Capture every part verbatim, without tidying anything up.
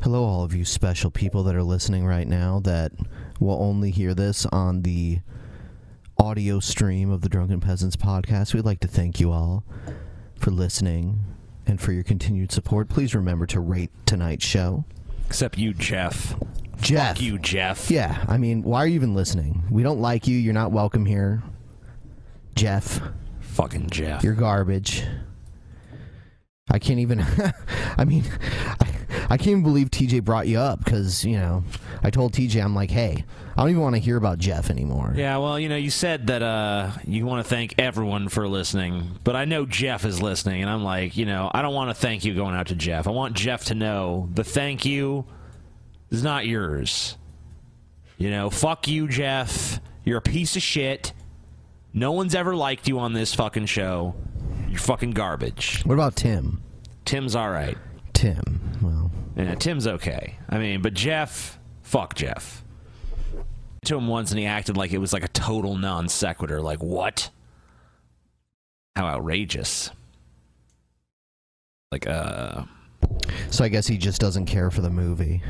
Hello, all of you special people that are listening right now that will only hear this on the audio stream of the Drunken Peasants Podcast. We'd like to thank you all for listening and for your continued support. Please remember to rate tonight's show. Except you, Jeff. Jeff. Fuck you, Jeff. Yeah, I mean, why are you even listening? We don't like you. You're not welcome here. Jeff. Fucking Jeff. You're garbage. I can't even... I mean... I, I can't even believe T J brought you up because, you know, I told T J, I'm like, hey, I don't even want to hear about Jeff anymore. Yeah, well, you know, you said that uh, you want to thank everyone for listening, but I know Jeff is listening, and I'm like, you know, I don't want to thank you going out to Jeff. I want Jeff to know the thank you is not yours. You know, fuck you, Jeff. You're a piece of shit. No one's ever liked you on this fucking show. You're fucking garbage. What about Tim? Tim's all right. Tim. Well, yeah, Tim's okay. I mean, but Jeff, fuck Jeff. To him once, and he acted like it was like a total non sequitur. Like, what? How outrageous! Like, uh. So I guess he just doesn't care for the movie.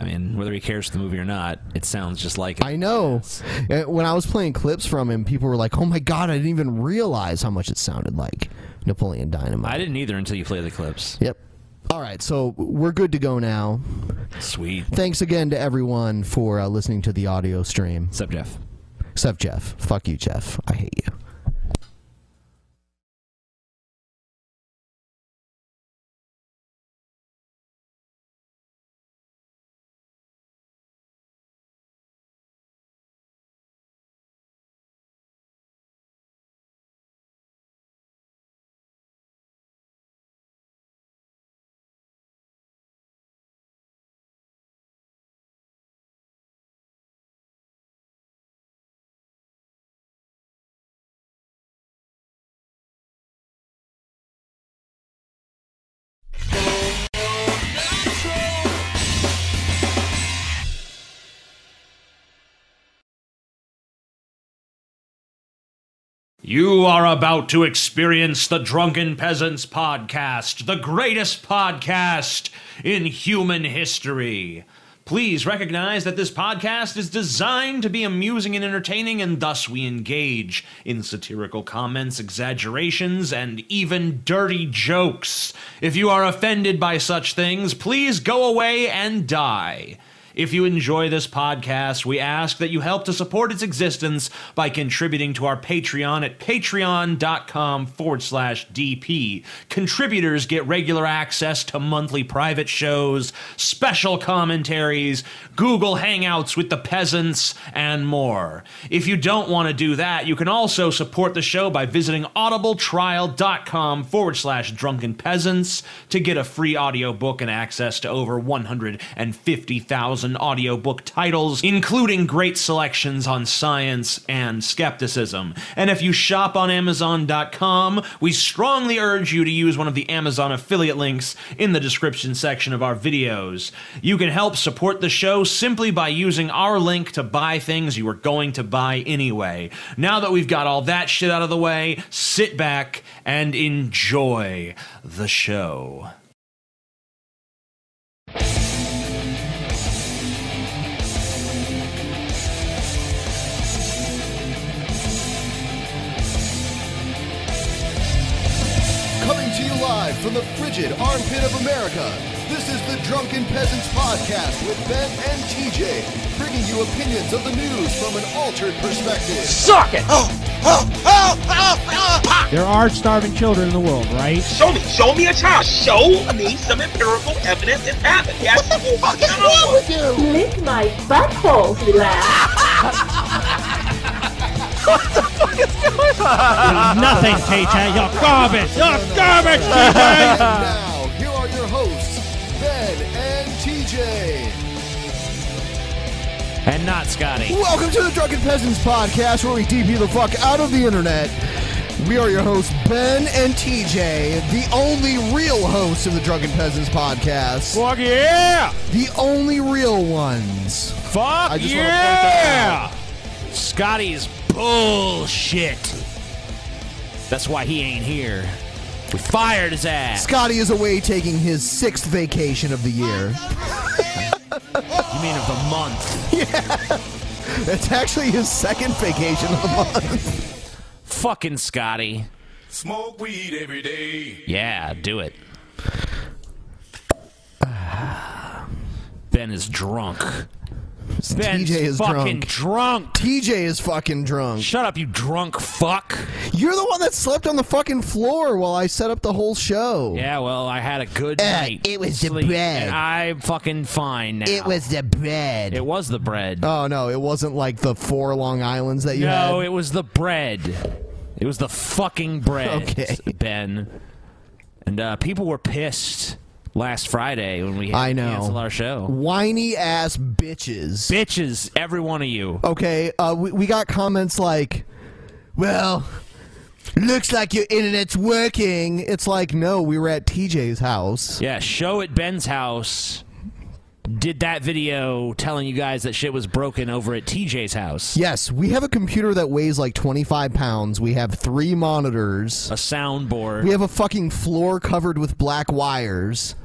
I mean, whether he cares for the movie or not, it sounds just like it. I know. When I was playing clips from him, people were like, oh my God, I didn't even realize how much it sounded like Napoleon Dynamite. I didn't either until you played the clips. Yep. All right, so we're good to go now. Sweet. Thanks again to everyone for uh, listening to the audio stream. Except Jeff. Except Jeff. Fuck you, Jeff. I hate you. You are about to experience the Drunken Peasants Podcast, the greatest podcast in human history. Please recognize that this podcast is designed to be amusing and entertaining, and thus we engage in satirical comments, exaggerations, and even dirty jokes. If you are offended by such things, please go away and die. If you enjoy this podcast, we ask that you help to support its existence by contributing to our Patreon at patreon.com forward slash DP. Contributors get regular access to monthly private shows, special commentaries, Google Hangouts with the peasants, and more. If you don't want to do that, you can also support the show by visiting audibletrial.com forward slash drunken peasants to get a free audiobook and access to over one hundred fifty thousand and audiobook titles, including great selections on science and skepticism. And if you shop on Amazon dot com, we strongly urge you to use one of the Amazon affiliate links in the description section of our videos. You can help support the show simply by using our link to buy things you were going to buy anyway. Now that we've got all that shit out of the way, sit back and enjoy the show. Live from the frigid armpit of America, this is the Drunken Peasants Podcast with Ben and T J, bringing you opinions of the news from an altered perspective. Suck it! Oh, oh, oh, oh, oh. There are starving children in the world, right? Show me, show me a child. Show me some empirical evidence it's happened. Yes. What the fuck is wrong with you? Lick my butthole, you laugh. What the fuck is going on? You're nothing, T J. You're garbage. You're garbage, T J. Now, here are your hosts, Ben and T J. And not Scotty. Welcome to the Drunken Peasants Podcast, where we D P the fuck out of the internet. We are your hosts, Ben and T J, the only real hosts of the Drunken Peasants Podcast. Fuck yeah! The only real ones. Fuck I just yeah! Scotty's bullshit. That's why he ain't here. We fired his ass. Scotty is away taking his sixth vacation of the year. You mean of the month? Yeah. That's actually his second vacation of the month. Fucking Scotty. Smoke weed every day. Yeah, do it. Ben is drunk. Ben's T J is fucking drunk. drunk. T J is fucking drunk. Shut up, you drunk fuck. You're the one that slept on the fucking floor while I set up the whole show. Yeah, well, I had a good uh, night. It was sleep. the bread. And I'm fucking fine now. It was the bread. It was the bread. Oh, no, it wasn't like the four Long Islands that you no, had. No, it was the bread. It was the fucking bread, okay. Ben. And uh, people were pissed. Last Friday when we had to cancel our show. Whiny ass bitches. Bitches, every one of you. Okay, uh, we, we got comments like, well, looks like your internet's working. It's like, no, we were at T J's house. Yeah, show at Ben's house. Did that video telling you guys that shit was broken over at T J's house. Yes, we have a computer that weighs like twenty-five pounds. We have three monitors. A soundboard. We have a fucking floor covered with black wires.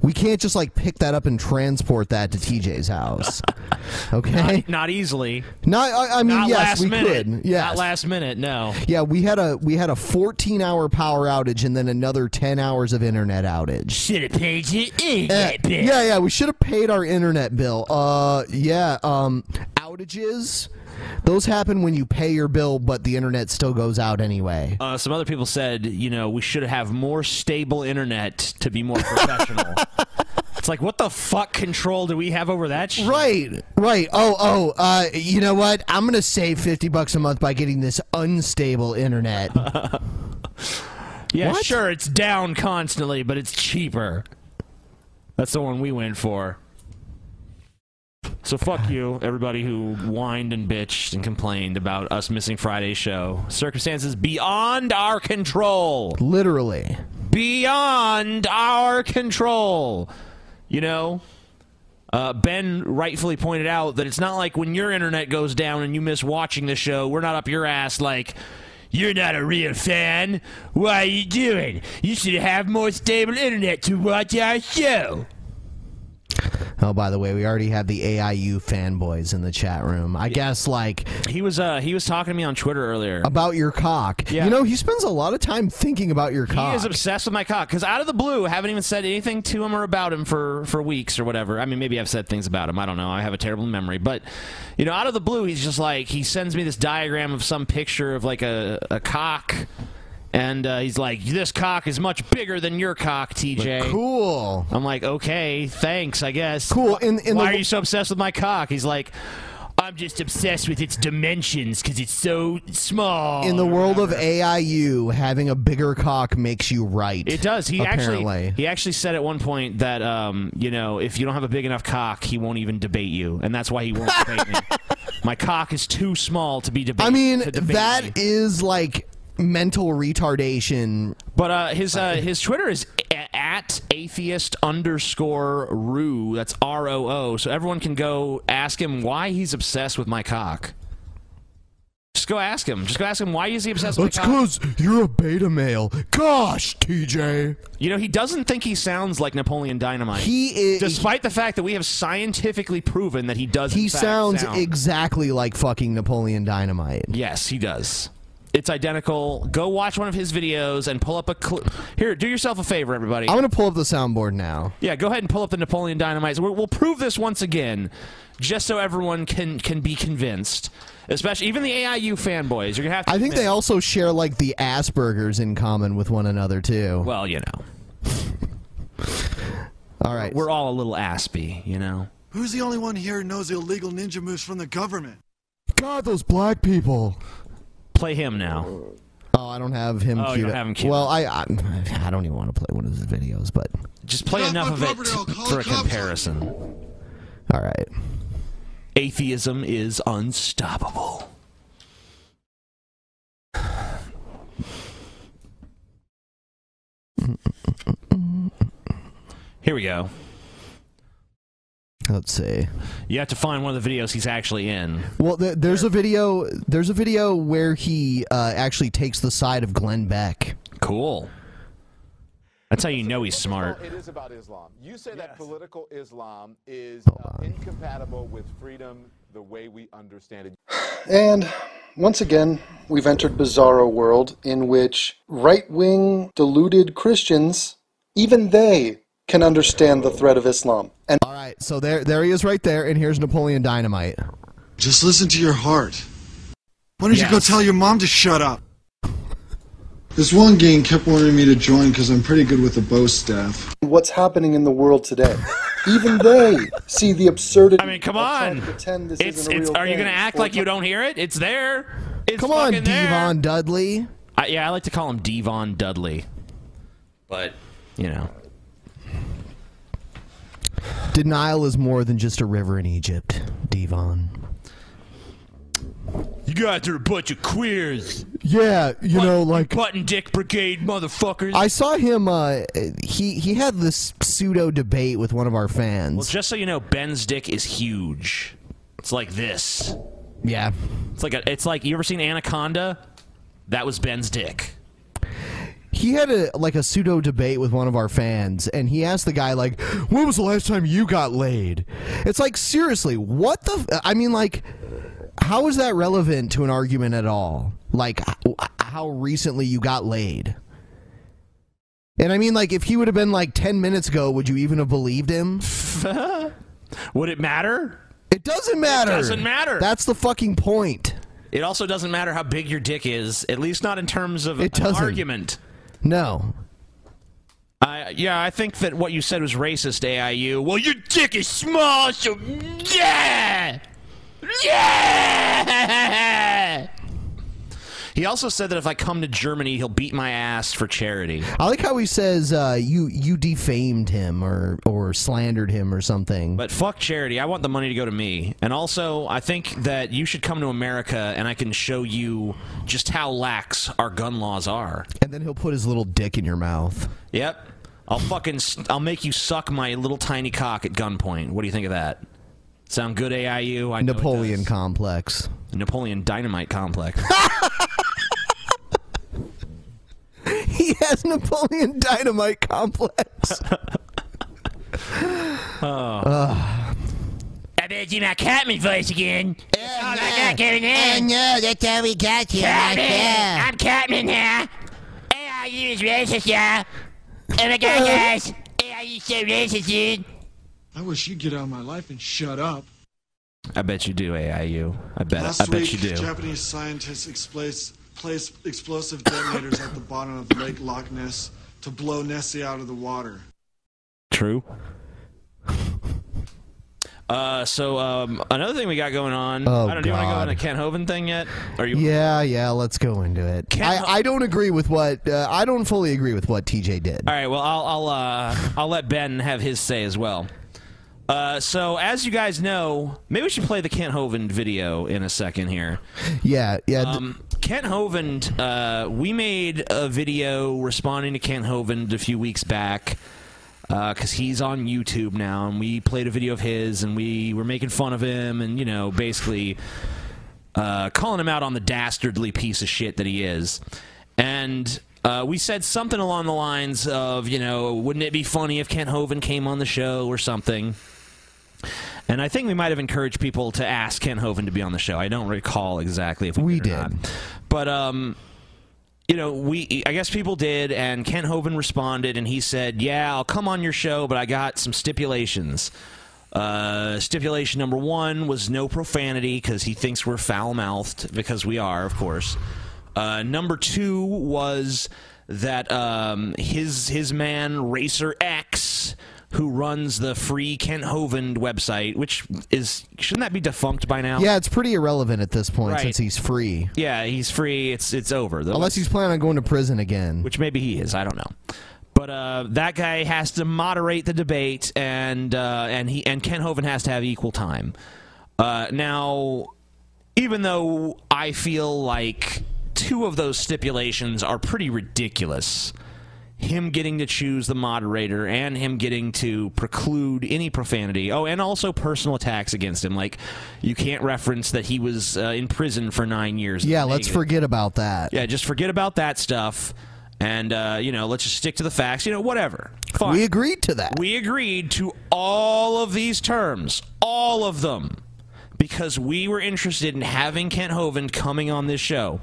We can't just, like, pick that up and transport that to T J's house. Okay? Not, not easily. Not, I, I mean, not yes, last we minute. could. Yes. Not last minute, no. Yeah, we had a we had a fourteen-hour power outage and then another ten hours of internet outage. Should have paid your internet bill. Uh, yeah, yeah, we should have paid our internet bill. Uh, yeah, um, outages, those happen when you pay your bill, but the internet still goes out anyway. Uh, some other people said, you know, we should have more stable internet to be more professional. It's like, what the fuck control do we have over that shit? Right, right. Oh, oh, uh, you know what? I'm going to save fifty bucks a month by getting this unstable internet. Yeah, what? Sure, it's down constantly, but it's cheaper. That's the one we went for. So fuck you, everybody who whined and bitched and complained about us missing Friday's show. Circumstances beyond our control. Literally. Beyond our control. You know, uh, Ben rightfully pointed out that it's not like when your internet goes down and you miss watching the show, we're not up your ass like, you're not a real fan. What are you doing? You should have more stable internet to watch our show. Oh, by the way, we already have the A I U fanboys in the chat room. I guess, like... He was uh, he was talking to me on Twitter earlier. About your cock. Yeah. You know, he spends a lot of time thinking about your cock. He is obsessed with my cock, because out of the blue, I haven't even said anything to him or about him for, for weeks or whatever. I mean, maybe I've said things about him. I don't know. I have a terrible memory. But, you know, out of the blue, he's just like... He sends me this diagram of some picture of, like, a, a cock... And uh, he's like, this cock is much bigger than your cock, T J. Cool. I'm like, okay, thanks, I guess. Cool. In, in Why the... are you so obsessed with my cock? He's like, I'm just obsessed with its dimensions because it's so small. In the world of A I U, having a bigger cock makes you right. It does. He apparently. actually he actually said at one point that um, you know, if you don't have a big enough cock, he won't even debate you, and that's why he won't debate me. My cock is too small to be debated. I mean, that me. is like. Mental retardation. But uh, his uh, his Twitter is at atheist underscore roo. That's R O O. So everyone can go ask him why he's obsessed with my cock. Just go ask him. Just go ask him why is he obsessed with my cock. It's because you're a beta male. Gosh, T J. You know, he doesn't think he sounds like Napoleon Dynamite. He is, despite the fact that we have scientifically proven that he does. He sounds sound. exactly like fucking Napoleon Dynamite. Yes, he does. It's identical. Go watch one of his videos and pull up a clip. Here, do yourself a favor, everybody. I'm going to pull up the soundboard now. Yeah, go ahead and pull up the Napoleon Dynamite. We'll, we'll prove this once again, just so everyone can, can be convinced. Especially, even the A I U fanboys. You're gonna have to I think admit. They also share, like, the Asperger's in common with one another, too. Well, you know. All right. We're all a little aspy, you know. Who's the only one here who knows the illegal ninja moves from the government? God, those black people. Play him now. Oh, I don't have him oh, queued. Oh, you don't have him queued. Well, I, I I don't even want to play one of his videos, but... Just play Not enough of it for a comparison. All right. Atheism is unstoppable. Here we go. Let's see. You have to find one of the videos he's actually in. Well, th there's there. a video. There's a video where he uh, actually takes the side of Glenn Beck. Cool. That's how you know he's smart. It is about Islam. You say yes. that political Islam is uh, incompatible with freedom, the way we understand it. And once again, we've entered bizarro world in which right-wing deluded Christians, even they, can understand the threat of Islam. And all right, so there, there he is right there, and here's Napoleon Dynamite. Just listen to your heart. Why don't yes. you go tell your mom to shut up? This one gang kept wanting me to join because I'm pretty good with the bow staff. What's happening in the world today? Even they see the absurdity. I mean, come on. This it's, it's, are you going to act like you don't hear it? It's there. It's come on, Devon Dudley. I, yeah, I like to call him Devon Dudley. But, you know. Denial is more than just a river in Egypt, Devon. You guys are a bunch of queers. Yeah, you button, know, like button dick brigade motherfuckers. I saw him. Uh, he he had this pseudo debate with one of our fans. Well, just so you know, Ben's dick is huge. It's like this. Yeah, it's like a, it's like you ever seen Anaconda? That was Ben's dick. He had a like a pseudo debate with one of our fans, and he asked the guy, like, when was the last time you got laid? It's like, seriously, what the f I mean, like, how is that relevant to an argument at all? Like, how recently you got laid? And I mean, like, if he would have been like ten minutes ago, would you even have believed him? Would it matter? It doesn't matter. It doesn't matter. That's the fucking point. It also doesn't matter how big your dick is, at least not in terms of it an doesn't. argument. No. I, yeah, I think that what you said was racist, A I U. Well, your dick is small, so yeah! Yeah! He also said that if I come to Germany, he'll beat my ass for charity. I like how he says uh, you you defamed him or, or slandered him or something. But fuck charity. I want the money to go to me. And also, I think that you should come to America and I can show you just how lax our gun laws are. And then he'll put his little dick in your mouth. Yep. I'll fucking I'll make you suck my little tiny cock at gunpoint. What do you think of that? Sound good, A I U? I Napoleon know complex. Napoleon Dynamite complex. He has Napoleon Dynamite complex. Oh. Uh. I bet you not caught me voice again. Oh, no. I got going on. Oh, no, that's how we got you. Right there. I'm Cartman now. A I U is racist, yeah. Oh my God, guys. A I U is so racist, dude. I wish you'd get out of my life and shut up. I bet you do, A I U. I bet. Last I bet week, you do. Japanese scientists explains. Place explosive detonators at the bottom of Lake Loch Ness to blow Nessie out of the water. True. Uh, so um, another thing we got going on. Oh, I don't. God. Do you want to go into Kent Hovind thing yet? Are you? Yeah, yeah. Let's go into it. I, I don't agree with what. Uh, I don't fully agree with what T J did. All right. Well, I'll I'll uh, I'll let Ben have his say as well. Uh, so, as you guys know, maybe we should play the Kent Hovind video in a second here. Yeah, yeah. Um, Kent Hovind, uh, we made a video responding to Kent Hovind a few weeks back, because uh, he's on YouTube now, and we played a video of his, and we were making fun of him, and, you know, basically uh, calling him out on the dastardly piece of shit that he is. And... Uh, we said something along the lines of, you know, wouldn't it be funny if Kent Hovind came on the show or something? And I think we might have encouraged people to ask Kent Hovind to be on the show. I don't recall exactly if we, we did, did. Or not. But, um, you know, we I guess people did, and Kent Hovind responded, and he said, yeah, I'll come on your show, but I got some stipulations. Uh, stipulation number one was no profanity, because he thinks we're foul-mouthed, because we are, of course. Uh, number two was that um, his his man, Racer X, who runs the free Kent Hovind website, which is, shouldn't that be defunct by now? Yeah, it's pretty irrelevant at this point, right, since he's free. Yeah, he's free. It's, it's over. The, Unless he's planning on going to prison again. Which maybe he is. I don't know. But uh, that guy has to moderate the debate, and uh, and he and Kent Hovind has to have equal time. Uh, now, even though I feel like two of those stipulations are pretty ridiculous, him getting to choose the moderator and him getting to preclude any profanity. Oh, and also personal attacks against him. Like, you can't reference that he was uh, in prison for nine years. Yeah, let's forget about that. Yeah, just forget about that stuff. And, uh, you know, let's just stick to the facts. You know, whatever. Fine. We agreed to that. We agreed to all of these terms. All of them. Because we were interested in having Kent Hovind coming on this show.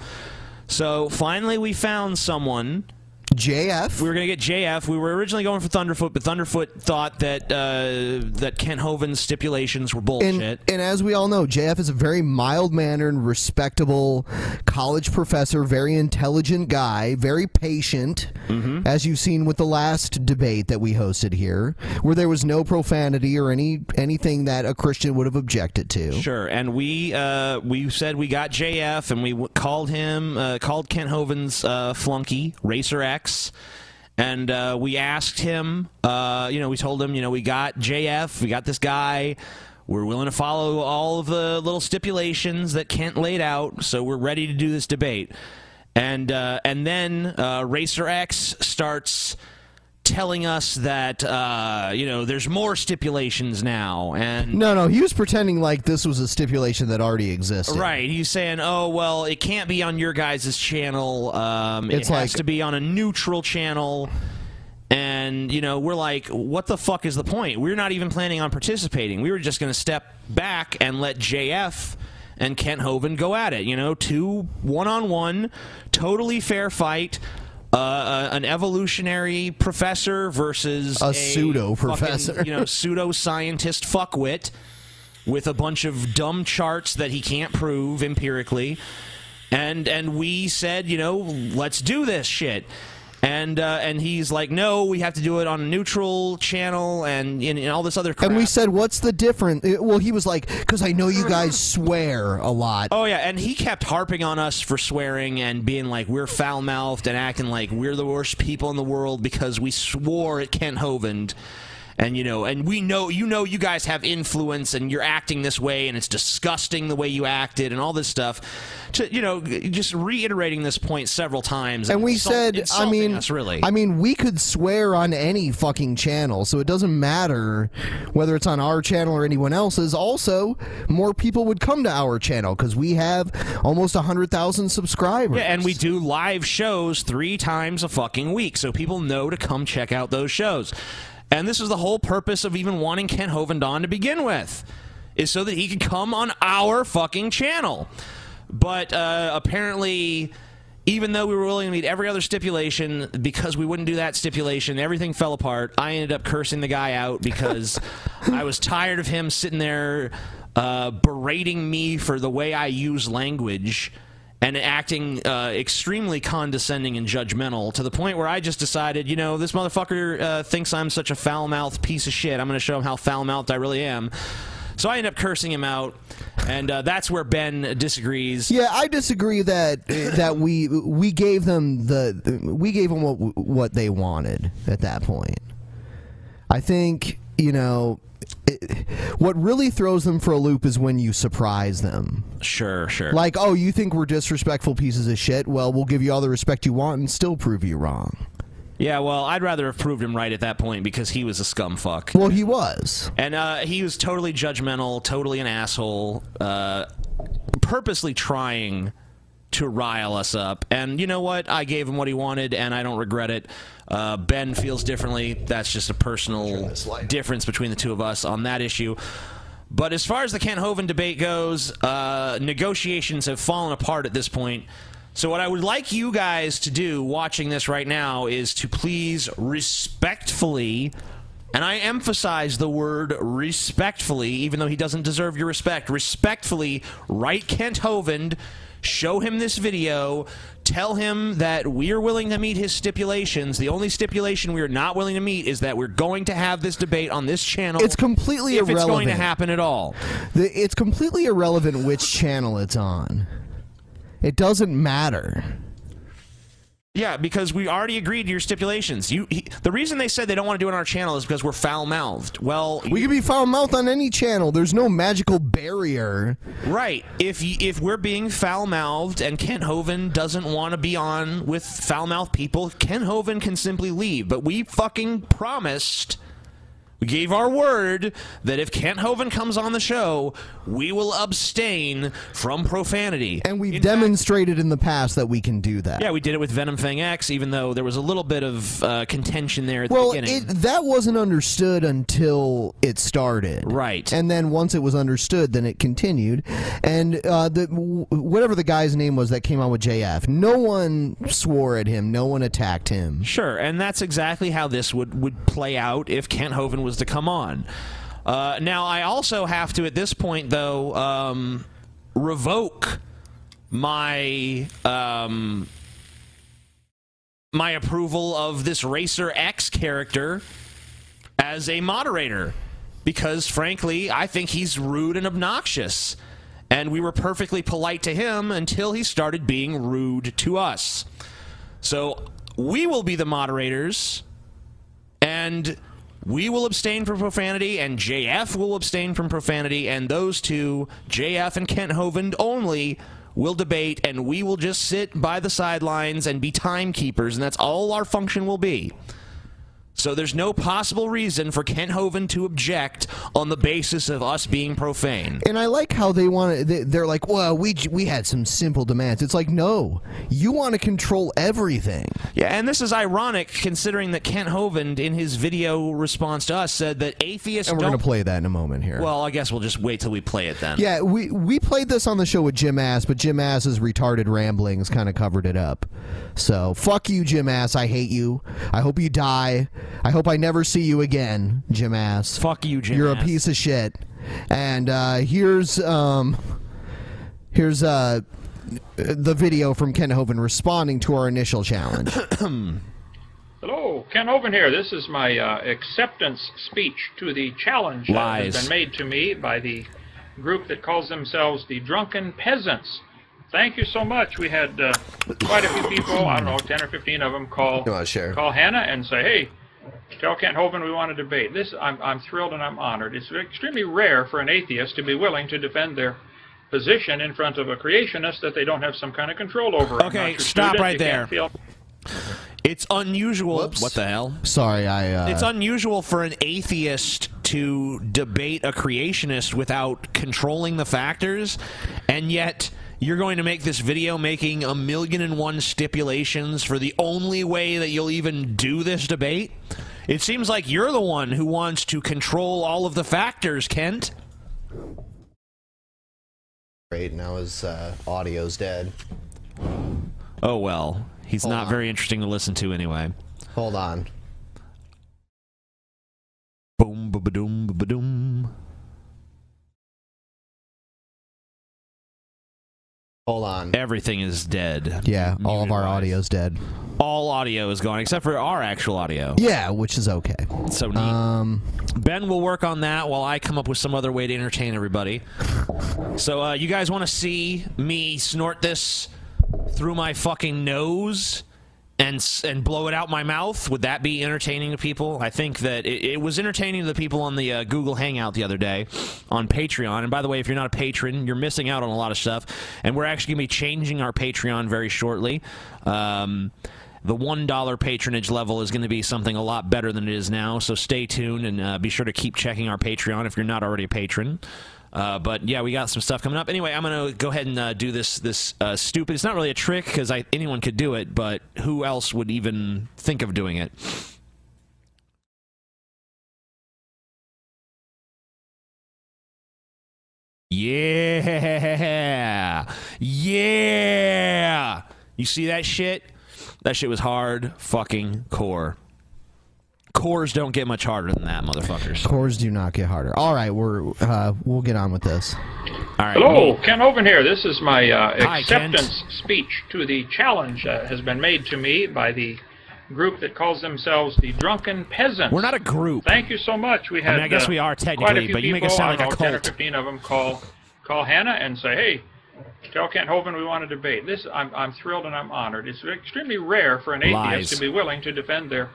So, finally we found someone. J F. We were going to get J F. We were originally going for Thunderfoot, but Thunderfoot thought that uh, that Kent Hovind's stipulations were bullshit. And, and as we all know, J F is a very mild-mannered, respectable college professor, very intelligent guy, very patient, mm-hmm. as you've seen with the last debate that we hosted here, where there was no profanity or any anything that a Christian would have objected to. Sure, and we uh, we said we got J F, and we w called him, uh, called Kent Hovind's uh, flunky, Racer X. And uh, we asked him, uh, you know, we told him, you know, we got J F, we got this guy, we're willing to follow all of the little stipulations that Kent laid out, so we're ready to do this debate. And, uh, and then uh, Racer X starts telling us that, uh, you know, there's more stipulations now. And no, no, he was pretending like this was a stipulation that already existed. Right. He's saying, oh, well, it can't be on your guys' channel. Um, it has to be on a neutral channel. And, you know, we're like, what the fuck is the point? We're not even planning on participating. We were just going to step back and let J F and Kent Hovind go at it. You know, two one-on-one, totally fair fight. Uh, an evolutionary professor versus a, a pseudo professor, fucking, you know, pseudo scientist fuckwit with a bunch of dumb charts that he can't prove empirically, and and we said, you know, let's do this shit, and uh, and he's like, no, we have to do it on a neutral channel and and, and all this other crap. And we said, what's the difference? It, well, he was like, because I know you guys swear a lot. Oh yeah, and he kept harping on us for swearing and being like we're foul-mouthed and acting like we're the worst people in the world because we swore at Kent Hovind, and you know, and we know, you know, you guys have influence and you're acting this way and it's disgusting the way you acted and all this stuff. To, you know, just reiterating this point several times. And, and we insult, said, I mean, us, really. I mean, we could swear on any fucking channel, so it doesn't matter whether it's on our channel or anyone else's. Also, more people would come to our channel because we have almost one hundred thousand subscribers. Yeah, and we do live shows three times a fucking week, so people know to come check out those shows. And this is the whole purpose of even wanting Kent Hovind on to begin with, is so that he could come on our fucking channel. But uh, apparently, even though we were willing to meet every other stipulation, because we wouldn't do that stipulation, everything fell apart. I ended up cursing the guy out because I was tired of him sitting there uh, berating me for the way I use language and acting uh, extremely condescending and judgmental, to the point where I just decided, you know, this motherfucker uh, thinks I'm such a foul-mouthed piece of shit. I'm going to show him how foul-mouthed I really am. So I end up cursing him out, and uh, that's where Ben disagrees. Yeah, I disagree that that we we gave them the we gave them what what they wanted at that point. I think, you know, It, what really throws them for a loop is when you surprise them. Sure, sure. Like, oh, you think we're disrespectful pieces of shit? Well, we'll give you all the respect you want and still prove you wrong. Yeah, well, I'd rather have proved him right at that point because he was a scumfuck. Well, he was. And uh, he was totally judgmental, totally an asshole, uh, purposely trying to rile us up. And you know what? I gave him what he wanted, and I don't regret it. Uh, Ben feels differently. That's just a personal difference between the two of us on that issue. But as far as the Kent Hovind debate goes, uh, negotiations have fallen apart at this point. So what I would like you guys to do watching this right now is to please respectfully, and I emphasize the word respectfully, even though he doesn't deserve your respect, respectfully write Kent Hovind, show him this video, tell him that we are willing to meet his stipulations. The only stipulation we are not willing to meet is that we're going to have this debate on this channel. It's completely irrelevant. If it's going to happen at all. The, it's completely irrelevant which channel it's on. It doesn't matter. Yeah, because we already agreed to your stipulations. You, he, the reason they said they don't want to do it on our channel is because we're foul-mouthed. Well, we can be foul-mouthed on any channel. There's no magical barrier. Right. If you, if we're being foul-mouthed and Kent Hovind doesn't want to be on with foul-mouthed people, Kent Hovind can simply leave. But we fucking promised, we gave our word that if Kent Hovind comes on the show, we will abstain from profanity. And we've in demonstrated fact, in the past that we can do that. Yeah, we did it with Venom Fang X, even though there was a little bit of uh, contention there at well, the beginning. Well, that wasn't understood until it started. Right. And then once it was understood, then it continued. And uh, the, whatever the guy's name was that came on with J F, no one swore at him. No one attacked him. Sure, and that's exactly how this would, would play out if Kent Hovind was to come on. Uh, now, I also have to, at this point, though, um, revoke my um, my approval of this Racer X character as a moderator, because, frankly, I think he's rude and obnoxious, and we were perfectly polite to him until he started being rude to us. So, we will be the moderators, and we will abstain from profanity, and J F will abstain from profanity, and those two, J F and Kent Hovind only, will debate, and we will just sit by the sidelines and be timekeepers, and that's all our function will be. So there's no possible reason for Kent Hovind to object on the basis of us being profane. And I like how they want to, they, they're like, well, we, we had some simple demands. It's like, no, you want to control everything. Yeah, and this is ironic considering that Kent Hovind, in his video response to us, said that atheists don't... And we're going to play that in a moment here. Well, I guess we'll just wait till we play it then. Yeah, we, we played this on the show with Jim Ass, but Jim Ass's retarded ramblings kind of covered it up. So, fuck you, Jim Ass. I hate you. I hope you die. I hope I never see you again, Jim Ass. Fuck you, Jim Ass. You're a piece of shit. And uh, here's um, here's uh, the video from Kent Hovind responding to our initial challenge. Hello, Kent Hovind here. This is my uh, acceptance speech to the challenge Lies. that has been made to me by the group that calls themselves the Drunken Peasants. Thank you so much. We had uh, quite a few people, I don't know, ten or fifteen of them call, call Hannah and say, hey, tell Kent Hovind we want to debate. This, I'm, I'm thrilled and I'm honored. It's extremely rare for an atheist to be willing to defend their position in front of a creationist that they don't have some kind of control over. Okay, stop student. right there. Feel it's unusual. Whoops. What the hell? Sorry, I... Uh... It's unusual for an atheist to debate a creationist without controlling the factors, and yet you're going to make this video making a million and one stipulations for the only way that you'll even do this debate? It seems like you're the one who wants to control all of the factors, Kent. Great, now his uh, audio's dead. Oh well, he's Hold not on. very interesting to listen to anyway. Hold on. Boom, ba-ba-doom, ba-ba-doom. Hold on. Everything is dead. Yeah, Muted all of our audio is dead. All audio is gone, except for our actual audio. Yeah, which is okay. So neat. Um, Ben will work on that while I come up with some other way to entertain everybody. So uh, you guys want to see me snort this through my fucking nose and and blow it out my mouth? Would that be entertaining to people? I think that it, it was entertaining to the people on the uh, Google Hangout the other day on Patreon. And by the way, if you're not a patron, you're missing out on a lot of stuff. And we're actually going to be changing our Patreon very shortly. Um, the one dollar patronage level is going to be something a lot better than it is now. So stay tuned and uh, be sure to keep checking our Patreon if you're not already a patron. Uh, but yeah, we got some stuff coming up. Anyway, I'm gonna go ahead and uh, do this this uh, stupid. It's not really a trick because I anyone could do it, but who else would even think of doing it? Yeah. Yeah. You see that shit? That shit was hard fucking core. Cores don't get much harder than that, motherfuckers. Cores do not get harder. All right, we're, uh, we'll get on with this. All right. Hello, Kent Hovind here. This is my uh, acceptance Hi, speech to the challenge that uh, has been made to me by the group that calls themselves the Drunken Peasants. We're not a group. Thank you so much. We had, I mean, I guess uh, we are technically, but you make it sound like a cult. ten or fifteen of them call, call Hannah and say, hey, tell Kent Hovind we want to debate. This, I'm, I'm thrilled and I'm honored. It's extremely rare for an atheist Lies. to be willing to defend their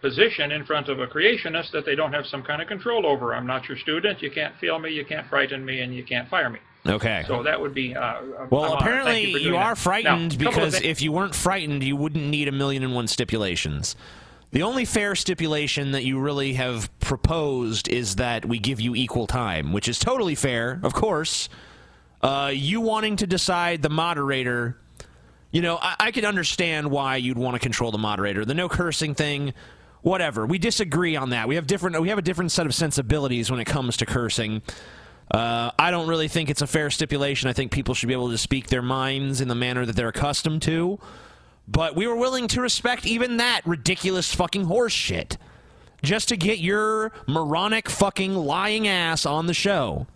position in front of a creationist that they don't have some kind of control over. I'm not your student. You can't feel me. You can't frighten me, and you can't fire me. Okay. So that would be. Uh, well, I'm apparently you, you are that. frightened now, because if you weren't frightened, you wouldn't need a million and one stipulations. The only fair stipulation that you really have proposed is that we give you equal time, which is totally fair, of course. Uh, you wanting to decide the moderator, you know, I, I could understand why you'd want to control the moderator. The no cursing thing. Whatever. We disagree on that. We have different. We have a different set of sensibilities when it comes to cursing. Uh, I don't really think it's a fair stipulation. I think people should be able to speak their minds in the manner that they're accustomed to. But we were willing to respect even that ridiculous fucking horse shit just to get your moronic fucking lying ass on the show.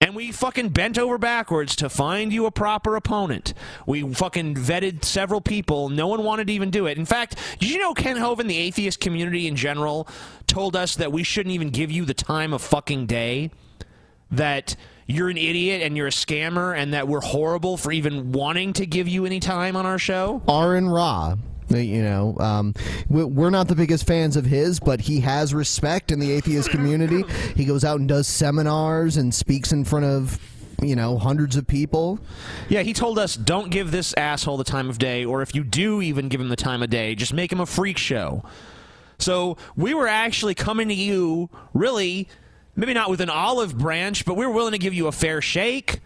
And we fucking bent over backwards to find you a proper opponent. We fucking vetted several people. No one wanted to even do it. In fact, did you know Kent Hovind, the atheist community in general, told us that we shouldn't even give you the time of fucking day? That you're an idiot and you're a scammer and that we're horrible for even wanting to give you any time on our show? Aaron Ra. You know, um, we're not the biggest fans of his, but he has respect in the atheist community. He goes out and does seminars and speaks in front of, you know, hundreds of people. Yeah, he told us, don't give this asshole the time of day, or if you do even give him the time of day, just make him a freak show. So we were actually coming to you, really, maybe not with an olive branch, but we were willing to give you a fair shake.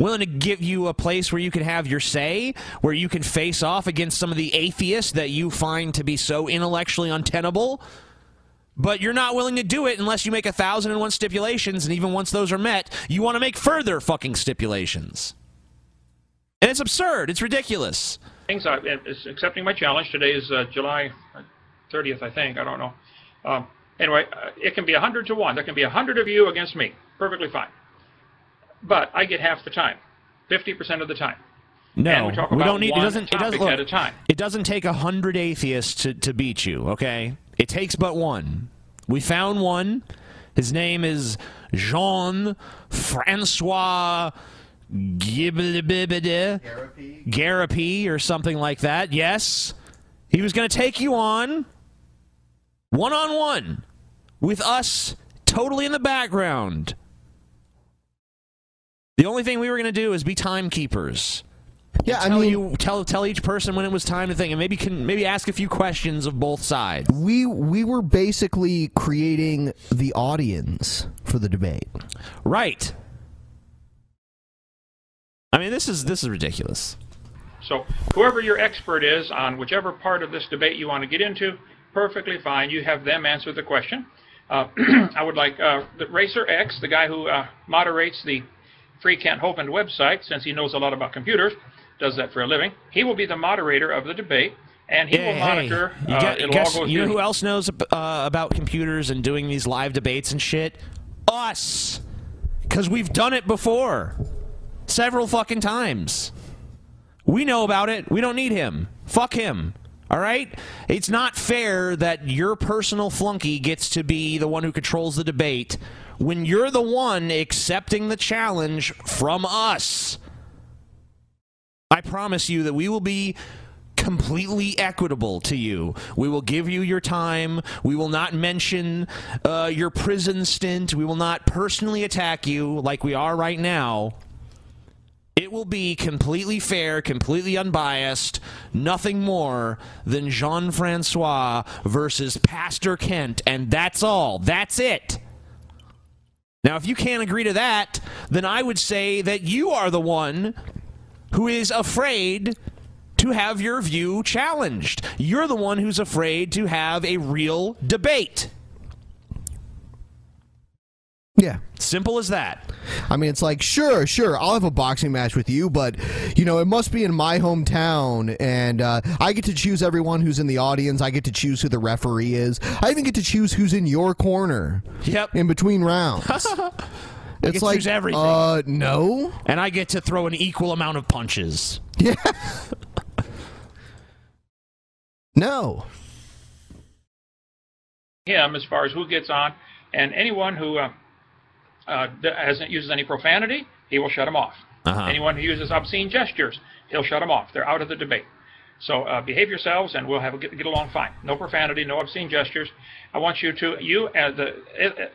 Willing to give you a place where you can have your say, where you can face off against some of the atheists that you find to be so intellectually untenable. But you're not willing to do it unless you make a thousand and one stipulations, and even once those are met, you want to make further fucking stipulations. And it's absurd. It's ridiculous. Things I, it's accepting my challenge. Today is uh, July thirtieth, I think. I don't know. Um, anyway, uh, it can be a hundred to one. There can be a hundred of you against me. Perfectly fine. But I get half the time, fifty percent of the time. No, and we, talk about we don't need. It doesn't. It doesn't. Look, it doesn't take a hundred atheists to to beat you. Okay, it takes but one. We found one. His name is Jean-Francois Garapi or something like that. Yes, he was going to take you on one on one with us, totally in the background. The only thing we were going to do is be timekeepers. Yeah, tell I mean, you tell tell each person when it was time to think, and maybe can maybe ask a few questions of both sides. We we were basically creating the audience for the debate, right? I mean, this is this is ridiculous. So, whoever your expert is on whichever part of this debate you want to get into, perfectly fine. You have them answer the question. Uh, I would like uh, the Racer X, the guy who uh, moderates the Free Kent Hovind website, since he knows a lot about computers, does that for a living. He will be the moderator of the debate, and he hey, will monitor. Hey, you, get, uh, guess, you know who else knows uh, about computers and doing these live debates and shit? Us! Because we've done it before. Several fucking times. We know about it. We don't need him. Fuck him. All right? It's not fair that your personal flunky gets to be the one who controls the debate when you're the one accepting the challenge from us. I promise you that we will be completely equitable to you. We will give you your time. We will not mention uh, your prison stint. We will not personally attack you like we are right now. It will be completely fair, completely unbiased, nothing more than Jean-Francois versus Pastor Kent, and that's all. That's it. Now, if you can't agree to that, then I would say that you are the one who is afraid to have your view challenged. You're the one who's afraid to have a real debate. Yeah. Simple as that. I mean, it's like, sure, sure, I'll have a boxing match with you, but, you know, it must be in my hometown, and uh, I get to choose everyone who's in the audience. I get to choose who the referee is. I even get to choose who's in your corner. Yep. In between rounds. It's get to like, choose everything. Uh, no. And I get to throw an equal amount of punches. Yeah. No. Him as far as who gets on, and anyone who uh, uh, hasn't uses any profanity, he will shut them off. Uh-huh. Anyone who uses obscene gestures, he'll shut them off. They're out of the debate. So uh, behave yourselves, and we'll have a get, get along fine. No profanity, no obscene gestures. I want you to, you as the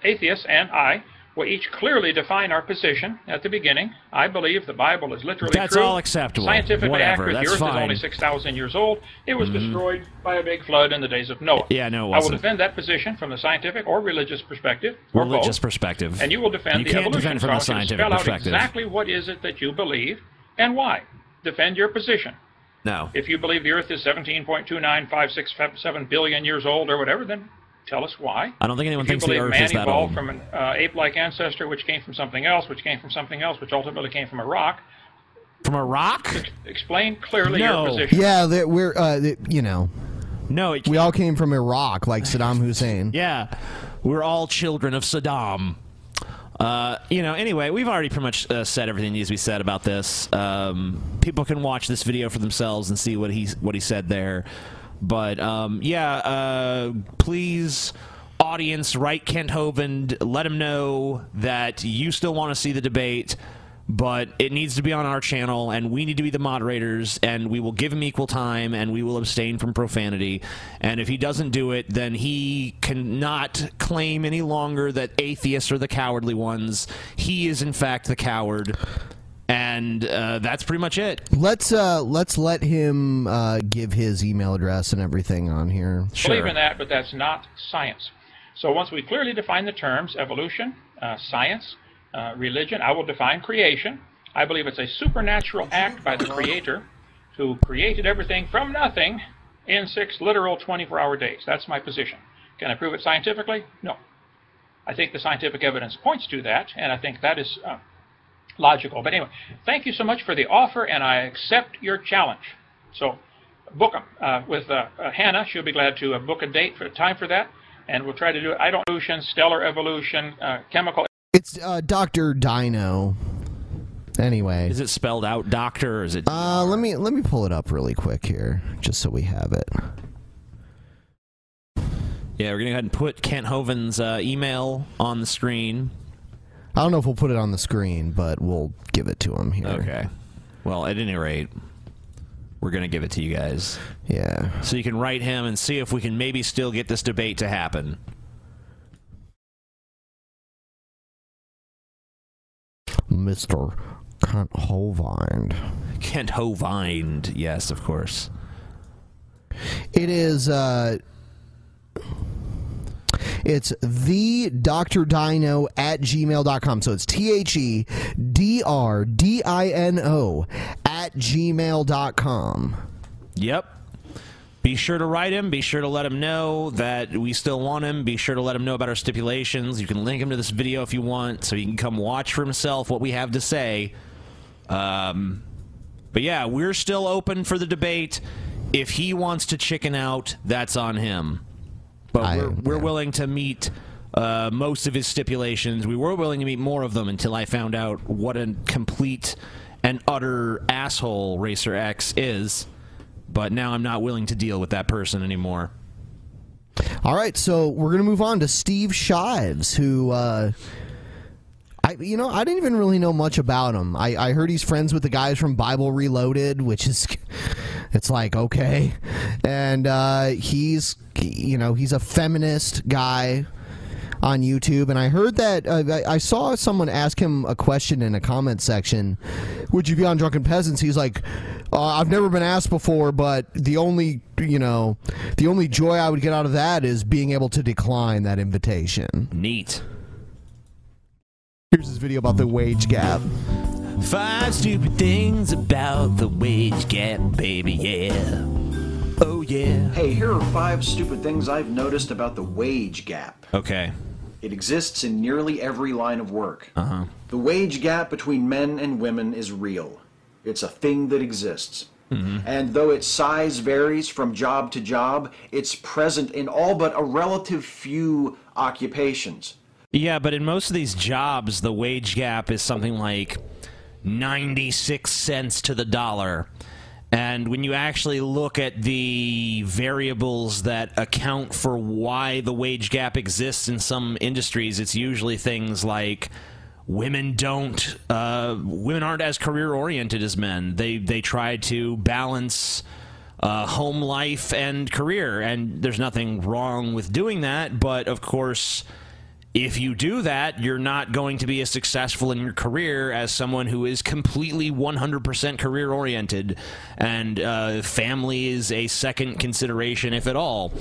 atheists and I, will each clearly define our position at the beginning. I believe the Bible is literally That's true. That's all acceptable. Scientifically Whatever. accurate. That's the earth fine. is only six thousand years old. It was mm-hmm. destroyed by a big flood in the days of Noah. Yeah, no, it wasn't. I will defend that position from the scientific or religious perspective. Or religious both, perspective. And you will defend you the can't evolution defend from a scientific spell perspective. Spell out exactly what is it that you believe and why. Defend your position. No. If you believe the earth is seventeen point two nine five six seven billion years old or whatever, then tell us why. I don't think anyone if thinks the earth man is that old. From an uh, ape-like ancestor, which came from something else, which came from something else, which ultimately came from a rock. From a rock? Ex explain clearly no. your position. Yeah, we're, uh, you know. No, it we all came from Iraq, like Saddam Hussein. Yeah, we're all children of Saddam. Uh, you know, anyway, we've already pretty much uh, said everything that needs to be said about this. Um, people can watch this video for themselves and see what he what he said there. But, um, yeah, uh, please, audience, write Kent Hovind. Let him know that you still want to see the debate, but it needs to be on our channel, and we need to be the moderators, and we will give him equal time, and we will abstain from profanity. And if he doesn't do it, then he cannot claim any longer that atheists are the cowardly ones. He is, in fact, the coward. And uh, that's pretty much it. Let's uh, let's let him uh, give his email address and everything on here. Sure. Believe in that, but that's not science. So once we clearly define the terms evolution, uh, science, uh, religion, I will define creation. I believe it's a supernatural act by the Creator who created everything from nothing in six literal twenty-four hour days. That's my position. Can I prove it scientifically? No. I think the scientific evidence points to that, and I think that is... Uh, logical. But anyway, thank you so much for the offer, and I accept your challenge. So book them uh, with uh, uh, Hannah. She'll be glad to uh, book a date for time for that, and we'll try to do it. I don't evolution, stellar evolution, uh, chemical. It's uh, Doctor Dino. Anyway, is it spelled out doctor? Or is it? Uh, let me let me pull it up really quick here, just so we have it. Yeah, we're gonna go ahead and put Kent Hovind's uh, email on the screen. I don't know if we'll put it on the screen, but we'll give it to him here. Okay. Well, at any rate, we're going to give it to you guys. Yeah. So you can write him and see if we can maybe still get this debate to happen. Mister Kent Hovind. Kent Hovind. Yes, of course. It is... Uh... It's the Doctor Dino at gmail dot com. So it's T H E D R D I N O at gmail dot com. Yep. Be sure to write him. Be sure to let him know that we still want him. Be sure to let him know about our stipulations. You can link him to this video if you want, so he can come watch for himself what we have to say. Um, but yeah, we're still open for the debate. If he wants to chicken out, that's on him. But we're, I, we're yeah. willing to meet uh, most of his stipulations. We were willing to meet more of them until I found out what a complete and utter asshole Racer X is. But now I'm not willing to deal with that person anymore. All right, so we're going to move on to Steve Shives, who... Uh I, you know, I didn't even really know much about him. I, I heard he's friends with the guys from Bible Reloaded, which is, it's like, okay. And uh, he's, you know, he's a feminist guy on YouTube. And I heard that, uh, I saw someone ask him a question in a comment section. Would you be on Drunken Peasants? He's like, uh, I've never been asked before, but the only, you know, the only joy I would get out of that is being able to decline that invitation. Neat. Here's his video about the wage gap. Five stupid things about the wage gap, baby, yeah. Oh, yeah. Hey, here are five stupid things I've noticed about the wage gap. Okay. It exists in nearly every line of work. Uh-huh. The wage gap between men and women is real. It's a thing that exists. Mm-hmm. And though its size varies from job to job, it's present in all but a relative few occupations. Yeah, but in most of these jobs, the wage gap is something like ninety-six cents to the dollar. And when you actually look at the variables that account for why the wage gap exists in some industries, it's usually things like women don't, uh, women aren't as career-oriented as men. They, they try to balance uh, home life and career, and there's nothing wrong with doing that, but of course, if you do that, you're not going to be as successful in your career as someone who is completely one hundred percent career-oriented, and uh, family is a second consideration, if at all.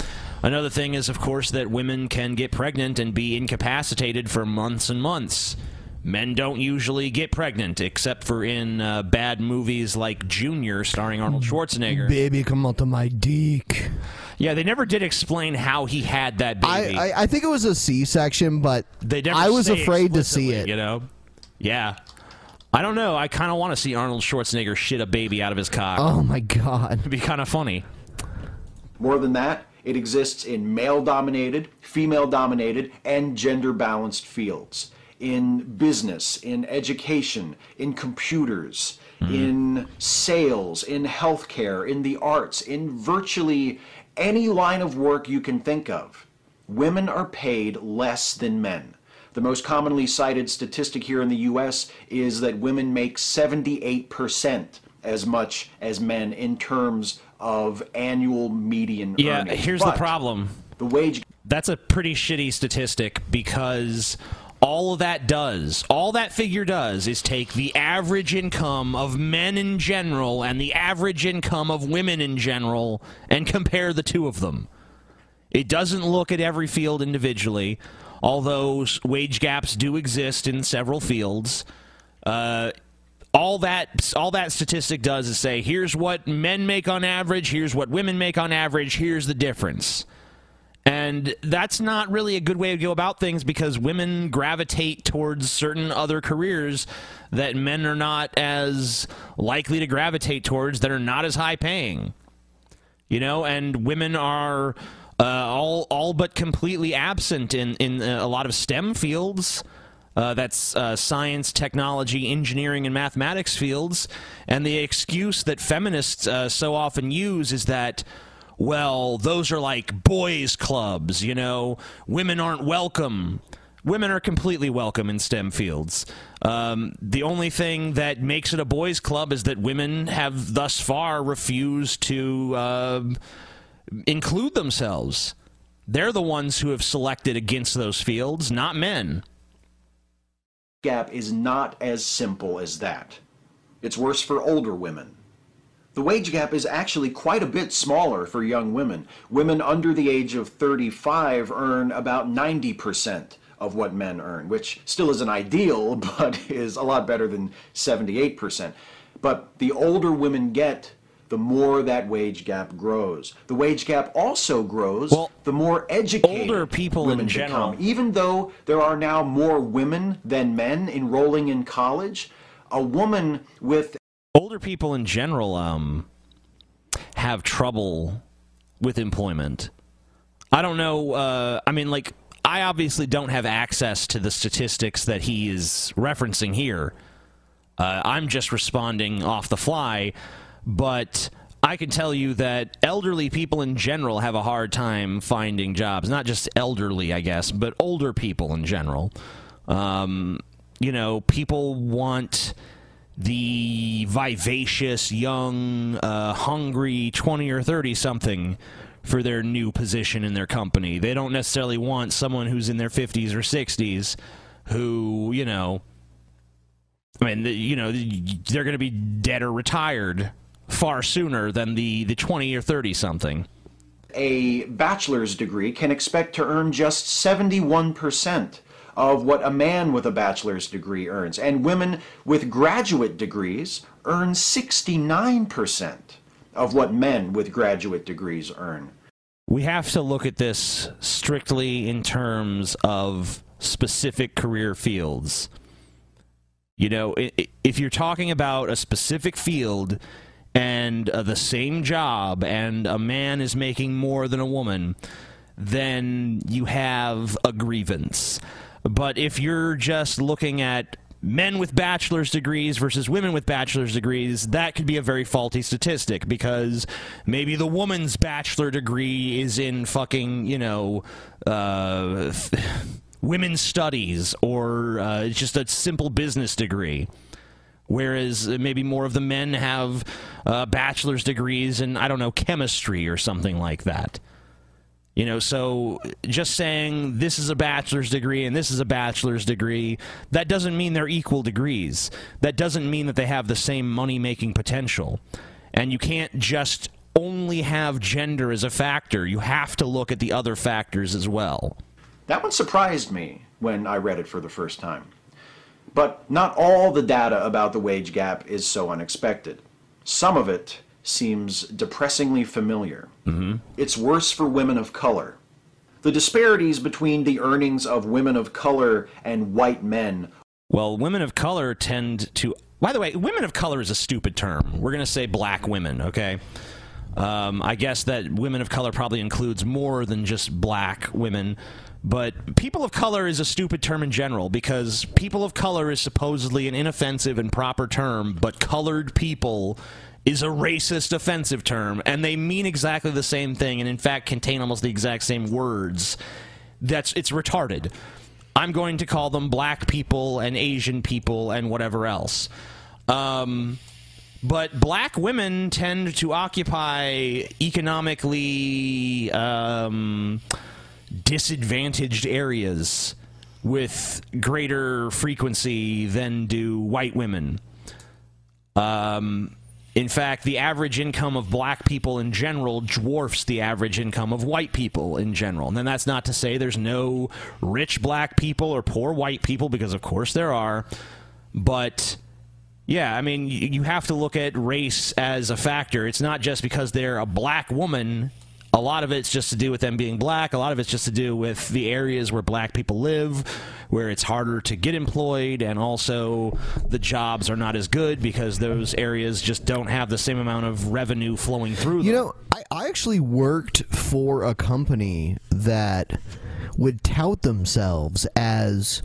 Another thing is, of course, that women can get pregnant and be incapacitated for months and months. Men don't usually get pregnant, except for in uh, bad movies like Junior, starring Arnold Schwarzenegger. Baby, come out of my dick. Yeah, they never did explain how he had that baby. I, I, I think it was a C-section, but they I was afraid to see it. You know? Yeah. I don't know. I kind of want to see Arnold Schwarzenegger shit a baby out of his cock. Oh, my God. It'd be kind of funny. More than that, it exists in male-dominated, female-dominated, and gender-balanced fields. In business, in education, in computers, mm. in sales, in healthcare, in the arts, in virtually any line of work you can think of. Women are paid less than men. The most commonly cited statistic here in the U S is that women make seventy-eight percent as much as men in terms of annual median yeah, earnings. Yeah, here's but the problem. The wage... That's a pretty shitty statistic because... all that does, all that figure does is take the average income of men in general and the average income of women in general and compare the two of them. It doesn't look at every field individually, although wage gaps do exist in several fields. Uh, all that, all that statistic does is say, here's what men make on average, here's what women make on average, here's the difference. And that's not really a good way to go about things because women gravitate towards certain other careers that men are not as likely to gravitate towards, that are not as high paying. You know, and women are uh, all all but completely absent in, in a lot of STEM fields. Uh, that's uh, science, technology, engineering, and mathematics fields. And the excuse that feminists uh, so often use is that, well, those are like boys' clubs, you know. Women aren't welcome. Women are completely welcome in STEM fields. Um, the only thing that makes it a boys' club is that women have thus far refused to uh, include themselves. They're the ones who have selected against those fields, not men. Gap is not as simple as that. It's worse for older women. The wage gap is actually quite a bit smaller for young women. Women under the age of thirty-five earn about ninety percent of what men earn, which still isn't ideal, but is a lot better than seventy-eight percent. But the older women get, the more that wage gap grows. The wage gap also grows well, the more educated older people women in general become. Even though there are now more women than men enrolling in college, a woman with... older people in general um, have trouble with employment. I don't know. Uh, I mean, like, I obviously don't have access to the statistics that he is referencing here. Uh, I'm just responding off the fly, but I can tell you that elderly people in general have a hard time finding jobs. Not just elderly, I guess, but older people in general. Um, you know, people want... the vivacious, young, uh, hungry twenty or thirty-something for their new position in their company. They don't necessarily want someone who's in their fifties or sixties who, you know, I mean, you know, they're going to be dead or retired far sooner than the, the twenty or thirty-something. A bachelor's degree can expect to earn just seventy-one percent. Of what a man with a bachelor's degree earns. And women with graduate degrees earn sixty-nine percent of what men with graduate degrees earn. We have to look at this strictly in terms of specific career fields. You know, if you're talking about a specific field and uh, the same job and a man is making more than a woman, then you have a grievance. But if you're just looking at men with bachelor's degrees versus women with bachelor's degrees, that could be a very faulty statistic, because maybe the woman's bachelor degree is in fucking, you know, uh, women's studies, or uh, it's just a simple business degree. Whereas maybe more of the men have uh, bachelor's degrees in, I don't know, chemistry or something like that. You know, so just saying this is a bachelor's degree and this is a bachelor's degree, that doesn't mean they're equal degrees. That doesn't mean that they have the same money-making potential. And you can't just only have gender as a factor. You have to look at the other factors as well. That one surprised me when I read it for the first time. But not all the data about the wage gap is so unexpected. Some of it seems depressingly familiar. Mm-hmm. It's worse for women of color. The disparities between the earnings of women of color and white men. Well, women of color tend to... By the way, women of color is a stupid term. We're going to say black women, okay? Um, I guess that women of color probably includes more than just black women. But people of color is a stupid term in general, because people of color is supposedly an inoffensive and proper term, but colored people is a racist, offensive term, and they mean exactly the same thing, and in fact contain almost the exact same words. That's, it's retarded. I'm going to call them black people and Asian people and whatever else. Um, but black women tend to occupy economically um, disadvantaged areas with greater frequency than do white women. Um... In fact, the average income of black people in general dwarfs the average income of white people in general. And then that's not to say there's no rich black people or poor white people, because of course there are. But, yeah, I mean, you have to look at race as a factor. It's not just because they're a black woman. A lot of it's just to do with them being black. A lot of it's just to do with the areas where black people live, where it's harder to get employed, and also the jobs are not as good because those areas just don't have the same amount of revenue flowing through them. You know, I, I actually worked for a company that would tout themselves as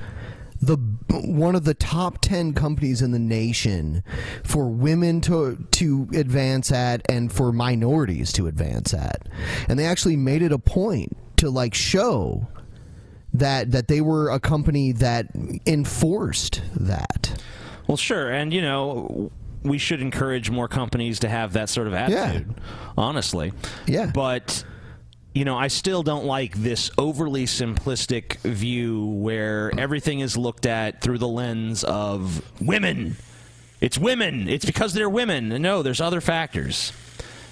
the one of the top ten companies in the nation for women to to advance at and for minorities to advance at, and they actually made it a point to like show that that they were a company that enforced that. Well, sure, and you know, we should encourage more companies to have that sort of attitude. Yeah. Honestly, yeah, but. You know, I still don't like this overly simplistic view where everything is looked at through the lens of women. It's women. It's because they're women. And no, there's other factors.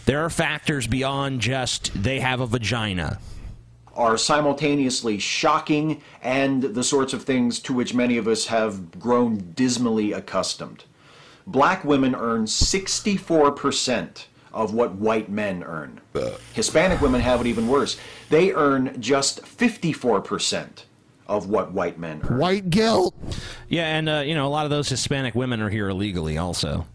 There are factors beyond just they have a vagina. Are simultaneously shocking and the sorts of things to which many of us have grown dismally accustomed. Black women earn sixty-four percent. Of what white men earn. Hispanic women have it even worse. They earn just fifty-four percent of what white men earn. White guilt. Yeah, and uh, you know, a lot of those Hispanic women are here illegally also.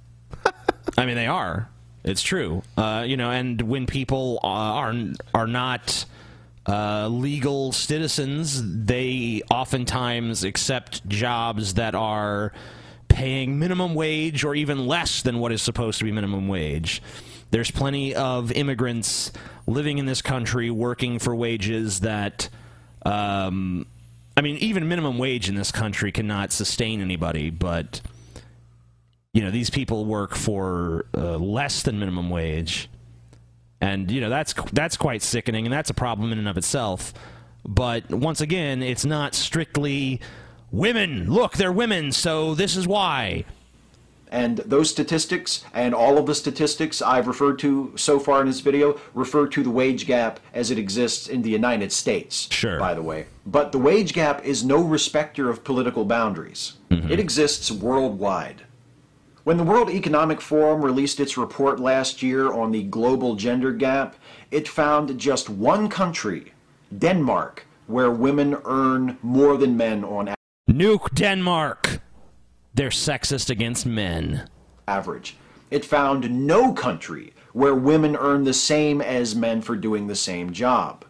I mean, they are. It's true. Uh, you know, and when people are are not uh, legal citizens, they oftentimes accept jobs that are paying minimum wage or even less than what is supposed to be minimum wage. There's plenty of immigrants living in this country working for wages that, um, I mean, even minimum wage in this country cannot sustain anybody, but, you know, these people work for uh, less than minimum wage. And, you know, that's, that's quite sickening, and that's a problem in and of itself. But once again, it's not strictly women. Look, they're women, so this is why. And those statistics, and all of the statistics I've referred to so far in this video, refer to the wage gap as it exists in the United States, sure, by the way. But the wage gap is no respecter of political boundaries. Mm-hmm. It exists worldwide. When the World Economic Forum released its report last year on the global gender gap, it found just one country, Denmark, where women earn more than men on average. Nuke Denmark. They're sexist against men. Average. It found no country where women earn the same as men for doing the same job.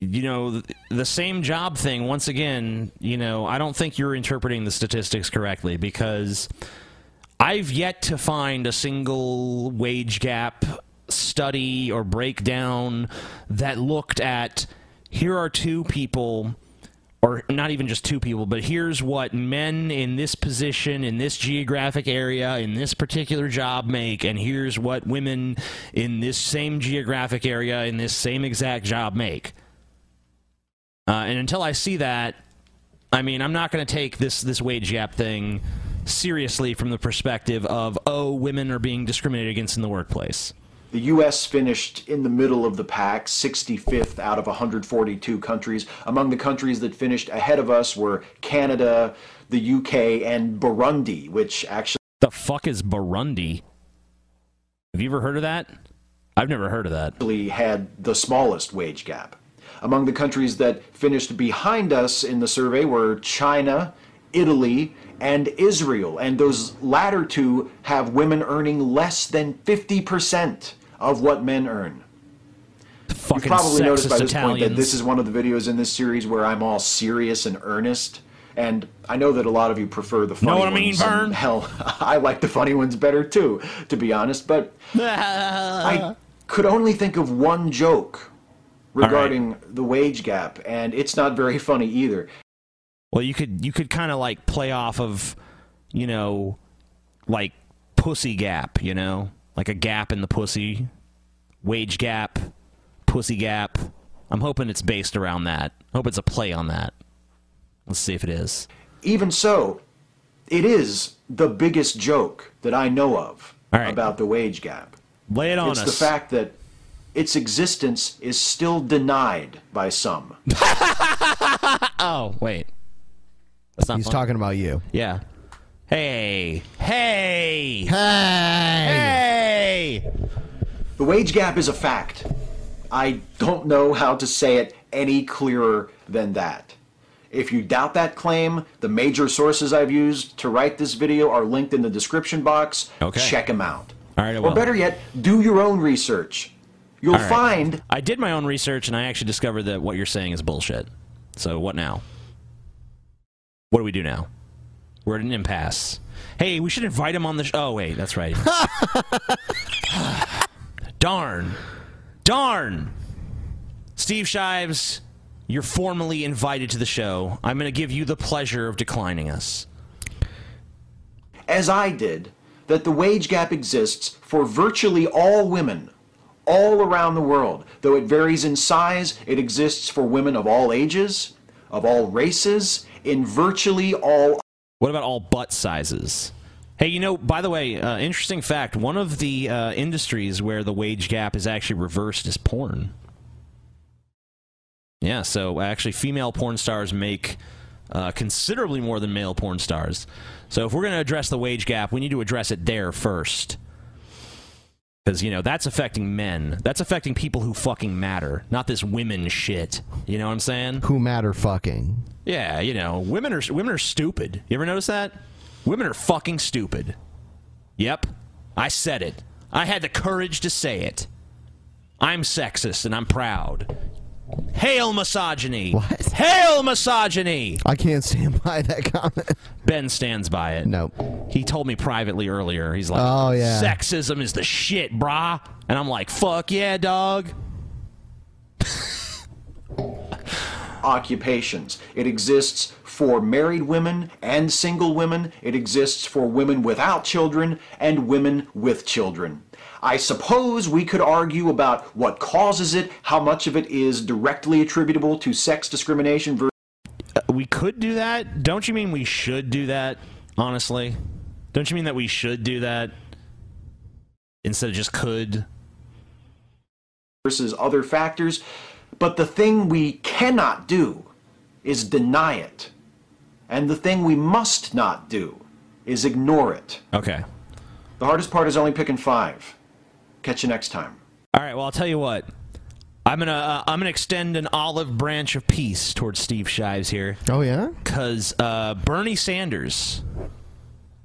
You know, the same job thing, once again, you know, I don't think you're interpreting the statistics correctly, because I've yet to find a single wage gap study or breakdown that looked at, here are two people, or not even just two people, but here's what men in this position, in this geographic area, in this particular job make, and here's what women in this same geographic area, in this same exact job make. Uh, and until I see that, I mean, I'm not going to take this, this wage gap thing seriously from the perspective of, oh, women are being discriminated against in the workplace. The U S finished in the middle of the pack, sixty-fifth out of one hundred forty-two countries. Among the countries that finished ahead of us were Canada, the U K, and Burundi, which actually... The fuck is Burundi? Have you ever heard of that? I've never heard of that. ...actually had the smallest wage gap. Among the countries that finished behind us in the survey were China, Italy, and Israel, and those latter two have women earning less than fifty percent of what men earn. You've probably noticed by this point that this is one of the videos in this series where I'm all serious and earnest, and I know that a lot of you prefer the funny ones. Know what I mean, Vern? Hell, I like the funny ones better too, to be honest, but I could only think of one joke regarding the wage gap, and it's not very funny either. Well, you could you could kind of like play off of, you know, like pussy gap, you know, like a gap in the pussy, wage gap, pussy gap. I'm hoping it's based around that. I hope it's a play on that. Let's see if it is. Even so, it is the biggest joke that I know of about the wage gap. Lay it on us. It's the fact that its existence is still denied by some. Oh, wait. He's fun. Talking about you. Yeah. Hey. Hey. Hey. Hey. The wage gap is a fact. I don't know how to say it any clearer than that. If you doubt that claim, the major sources I've used to write this video are linked in the description box. Okay. Check them out. All right. Or better yet, do your own research. You'll right. find... I did my own research, and I actually discovered that what you're saying is bullshit. So what now? What do we do now? We're at an impasse. Hey, we should invite him on the show. Oh, wait, that's right. Darn. Darn. Steve Shives, you're formally invited to the show. I'm going to give you the pleasure of declining us. As I did, that the wage gap exists for virtually all women all around the world. Though it varies in size, it exists for women of all ages, of all races, in virtually all... What about all butt sizes? Hey, you know, by the way, uh, interesting fact, one of the uh, industries where the wage gap is actually reversed is porn. Yeah, so actually female porn stars make uh, considerably more than male porn stars. So if we're going to address the wage gap, we need to address it there first. Because, you know, that's affecting men. That's affecting people who fucking matter, not this women shit. You know what I'm saying? Who matter fucking. Yeah, you know, women are women are stupid. You ever notice that? Women are fucking stupid. Yep, I said it. I had the courage to say it. I'm sexist, and I'm proud. Hail misogyny! What? Hail misogyny! I can't stand by that comment. Ben stands by it. Nope. He told me privately earlier. He's like, oh, yeah. Sexism is the shit, brah. And I'm like, fuck yeah, dog. Occupations. It exists for married women and single women. It exists for women without children and women with children. I suppose we could argue about what causes it, how much of it is directly attributable to sex discrimination versus... We could do that? Don't you mean we should do that, honestly? Don't you mean that we should do that instead of just could? ...versus other factors, but the thing we cannot do is deny it, and the thing we must not do is ignore it. Okay. The hardest part is only picking five. Catch you next time. All right, well, I'll tell you what. I'm gonna uh, I'm gonna extend an olive branch of peace towards Steve Shives here. Oh yeah, because uh, Bernie Sanders,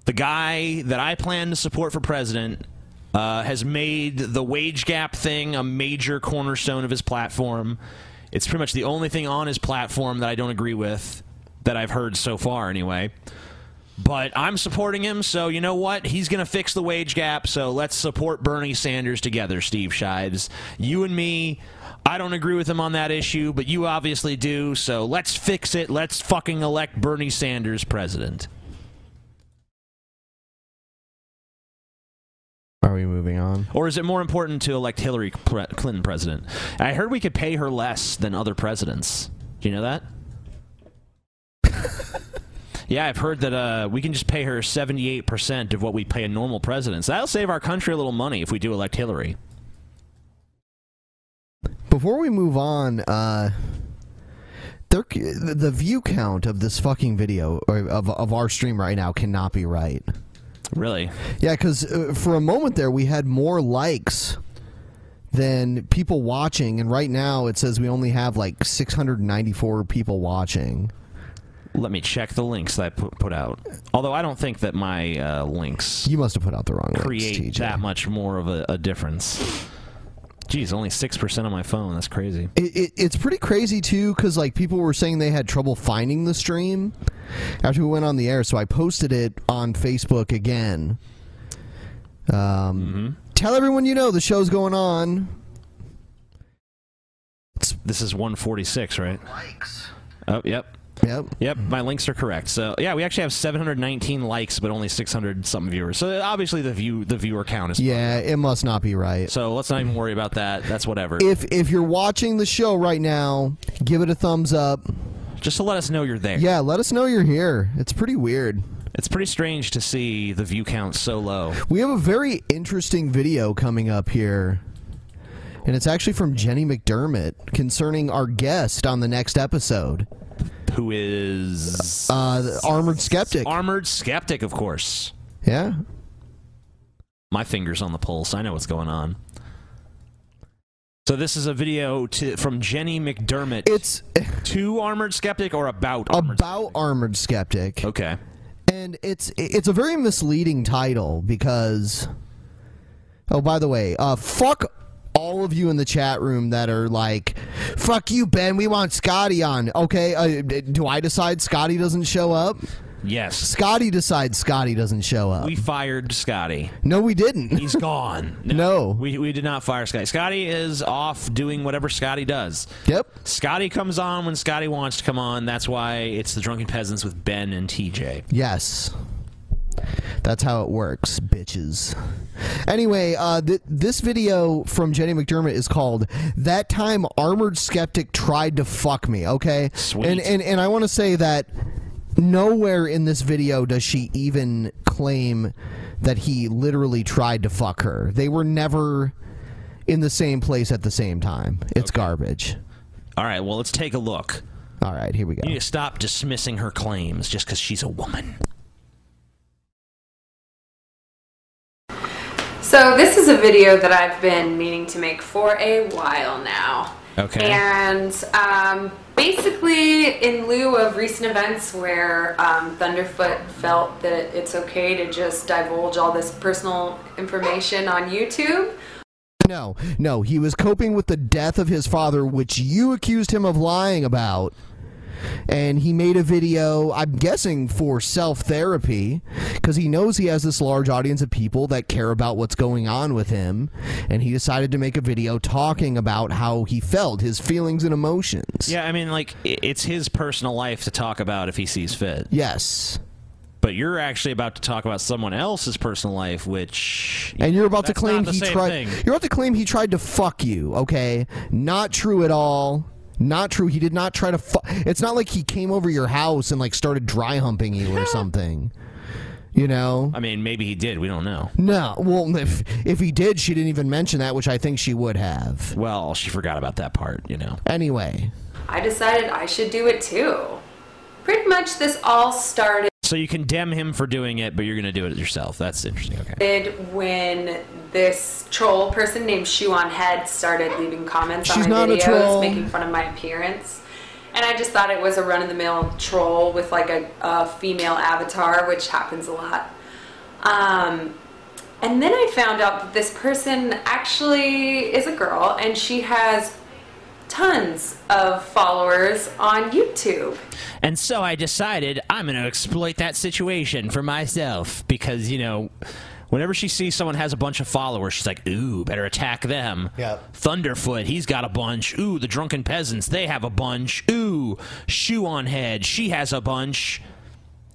the guy that I plan to support for president, uh, has made the wage gap thing a major cornerstone of his platform. It's pretty much the only thing on his platform that I don't agree with that I've heard so far, anyway. But I'm supporting him, so you know what? He's going to fix the wage gap, so let's support Bernie Sanders together, Steve Shives. You and me, I don't agree with him on that issue, but you obviously do, so let's fix it. Let's fucking elect Bernie Sanders president. Are we moving on? Or is it more important to elect Hillary Clinton president? I heard we could pay her less than other presidents. Do you know that? Yeah, I've heard that uh, we can just pay her seventy-eight percent of what we pay a normal president. So that'll save our country a little money if we do elect Hillary. Before we move on, uh, there, the view count of this fucking video, or of, of our stream right now, cannot be right. Really? Yeah, because uh, for a moment there, we had more likes than people watching, and right now it says we only have like six hundred ninety-four people watching. Let me check the links that I put, put out. Although I don't think that my uh, links... You must have put out the wrong links, ...create that much more of a, a difference. Geez, only six percent on my phone. That's crazy. It, it, it's pretty crazy, too, because like, people were saying they had trouble finding the stream after we went on the air, so I posted it on Facebook again. Um, mm-hmm. Tell everyone you know the show's going on. It's, this is one forty-six, right? Likes. Oh, yep. Yep. Yep. My links are correct. So yeah, we actually have seven hundred nineteen likes, but only six hundred something viewers. So obviously the view the viewer count is. Yeah, fun. It must not be right. So let's not even worry about that. That's whatever. If if you're watching the show right now, give it a thumbs up. Just to let us know you're there. Yeah, let us know you're here. It's pretty weird. It's pretty strange to see the view count so low. We have a very interesting video coming up here. And it's actually from Jenny McDermott concerning our guest on the next episode. Who is... Uh, the Armored Skeptic. Armored Skeptic, of course. Yeah. My finger's on the pulse. I know what's going on. So this is a video to, from Jenny McDermott. It's... To Armored Skeptic or about Armored About Skeptic? Armored Skeptic. Okay. And it's, it's a very misleading title because... Oh, by the way, uh, fuck... all of you in the chat room that are like, fuck you, Ben, we want Scotty on. Okay, uh, do I decide Scotty doesn't show up? Yes. Scotty decides Scotty doesn't show up. We fired Scotty. No, we didn't. He's gone. No. no. We, we did not fire Scotty. Scotty is off doing whatever Scotty does. Yep. Scotty comes on when Scotty wants to come on. That's why it's the Drunken Peasants with Ben and T J. Yes. That's how it works, bitches. Anyway, uh, th this video from Jenny McDermott is called That Time Armored Skeptic Tried to Fuck Me, okay? Sweet. And, and, and I want to say that nowhere in this video does she even claim that he literally tried to fuck her. They were never in the same place at the same time. It's okay. Garbage. All right, well, let's take a look. All right, here we go. You need to stop dismissing her claims just because she's a woman. So this is a video that I've been meaning to make for a while now. Okay. And um, basically, in lieu of recent events where um, Thunderfoot felt that it's okay to just divulge all this personal information on YouTube. No, no, he was coping with the death of his father, which you accused him of lying about. And he made a video, I'm guessing, for self-therapy, because he knows he has this large audience of people that care about what's going on with him, and he decided to make a video talking about how he felt, his feelings and emotions. Yeah, I mean, like, it's his personal life to talk about if he sees fit. Yes. But you're actually about to talk about someone else's personal life, which... And you're about to claim he tried... You're about to claim he tried to fuck you, okay? Not true at all. Not true. He did not try to fu- It's not like he came over your house and like started dry humping you or something. You know? I mean, maybe he did. We don't know. No. Well, if if he did, she didn't even mention that, which I think she would have. Well, she forgot about that part, you know. Anyway. I decided I should do it too. Pretty much this all started. So you condemn him for doing it, but you're going to do it yourself. That's interesting. Okay. When this troll person named Shoe on Head started leaving comments She's on my not videos, a troll. making fun of my appearance. And I just thought it was a run-of-the-mill troll with like a, a female avatar, which happens a lot. Um, and then I found out that this person actually is a girl, and she has tons of followers on YouTube. And so I decided I'm going to exploit that situation for myself because, you know, whenever she sees someone has a bunch of followers, she's like, ooh, better attack them. Yep. Thunderfoot, he's got a bunch. Ooh, the Drunken Peasants, they have a bunch. Ooh, Shoe on Head, she has a bunch.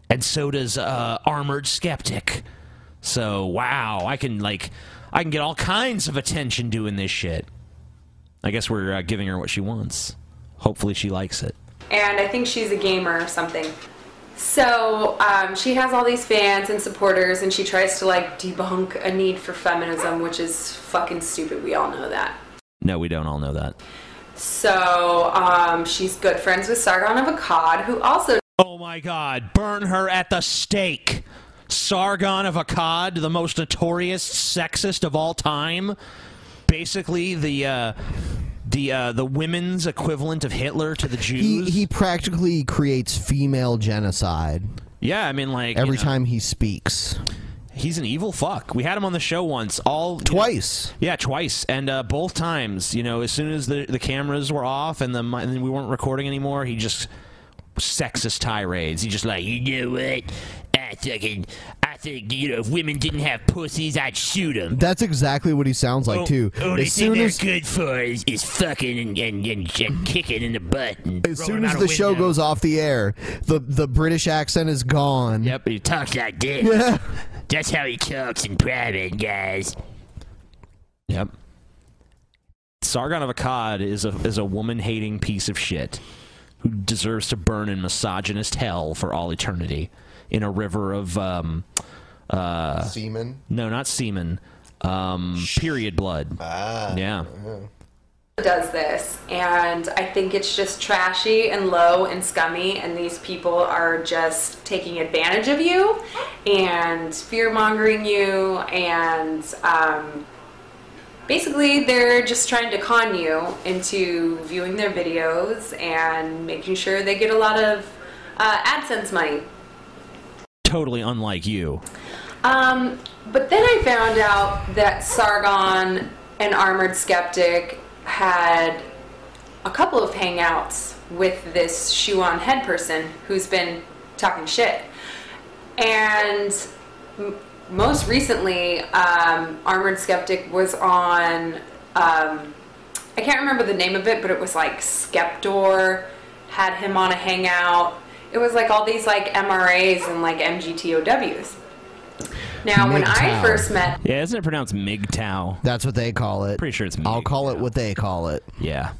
And so does uh, Armored Skeptic. So, wow, I can, like, I can get all kinds of attention doing this shit. I guess we're uh, giving her what she wants. Hopefully she likes it. And I think she's a gamer or something. So um, she has all these fans and supporters, and she tries to, like, debunk a need for feminism, which is fucking stupid. We all know that. No, we don't all know that. So um, she's good friends with Sargon of Akkad, who also... Oh, my God. Burn her at the stake. Sargon of Akkad, the most notorious sexist of all time. Basically, the uh, the uh, the women's equivalent of Hitler to the Jews. He, he practically creates female genocide. Yeah, I mean, like every you know, time he speaks, he's an evil fuck. We had him on the show once, all twice. You know, yeah, twice, and uh, both times, you know, as soon as the the cameras were off and the and we weren't recording anymore, he just sexist tirades. He just like, you know what? I fucking. I think, you know, if women didn't have pussies, I'd shoot them. That's exactly what he sounds like, oh, too. Only as thing they're as... good for is, is fucking and, and, and, and kicking in the butt. And as soon as the show goes off the air, the, the British accent is gone. Yep, he talks like this. Yeah. That's how he talks in private, guys. Yep. Sargon of Akkad is a, is a woman-hating piece of shit who deserves to burn in misogynist hell for all eternity. In a river of um, uh, semen? No, not semen. Um, period blood. Ah, yeah. yeah. Does this, and I think it's just trashy and low and scummy, and these people are just taking advantage of you and fear mongering you, and um, basically they're just trying to con you into viewing their videos and making sure they get a lot of uh, AdSense money. Totally unlike you. Um, but then I found out that Sargon and Armored Skeptic had a couple of hangouts with this Shoe on Head person who's been talking shit. And m most recently, um, Armored Skeptic was on, um, I can't remember the name of it, but it was like Skeptor had him on a hangout. It was like all these like M R As and like M G T O Ws. Now, when I first met... Yeah, isn't it pronounced M G T O W? That's what they call it. Pretty sure it's M G T O W. I'll call it what they call it. Yeah.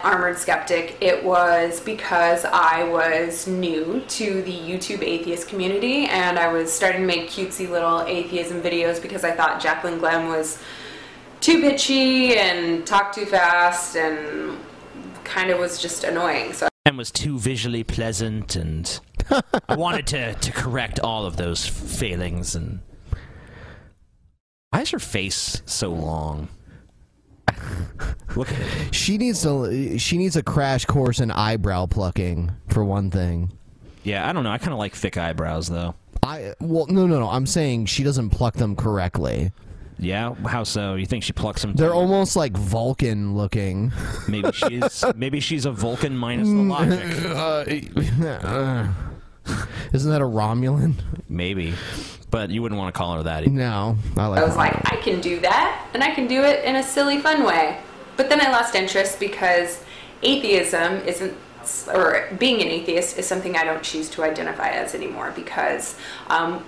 Armored Skeptic, it was because I was new to the YouTube atheist community, and I was starting to make cutesy little atheism videos because I thought Jacqueline Glenn was too bitchy and talked too fast and kind of was just annoying. So. And was too visually pleasant, and I wanted to, to correct all of those failings. And why is her face so long? Look at it. She needs to. She needs a crash course in eyebrow plucking for one thing. Yeah, I don't know. I kind of like thick eyebrows, though. I well, no, no, no. I'm saying she doesn't pluck them correctly. Yeah, how so? You think she plucks them? They're almost like Vulcan looking. Maybe she's maybe she's a Vulcan minus the logic. Uh, isn't that a Romulan? Maybe, but you wouldn't want to call her that either. No, I, like I was like, I can do that, and I can do it in a silly, fun way. But then I lost interest because atheism isn't. Or being an atheist is something I don't choose to identify as anymore because. Um,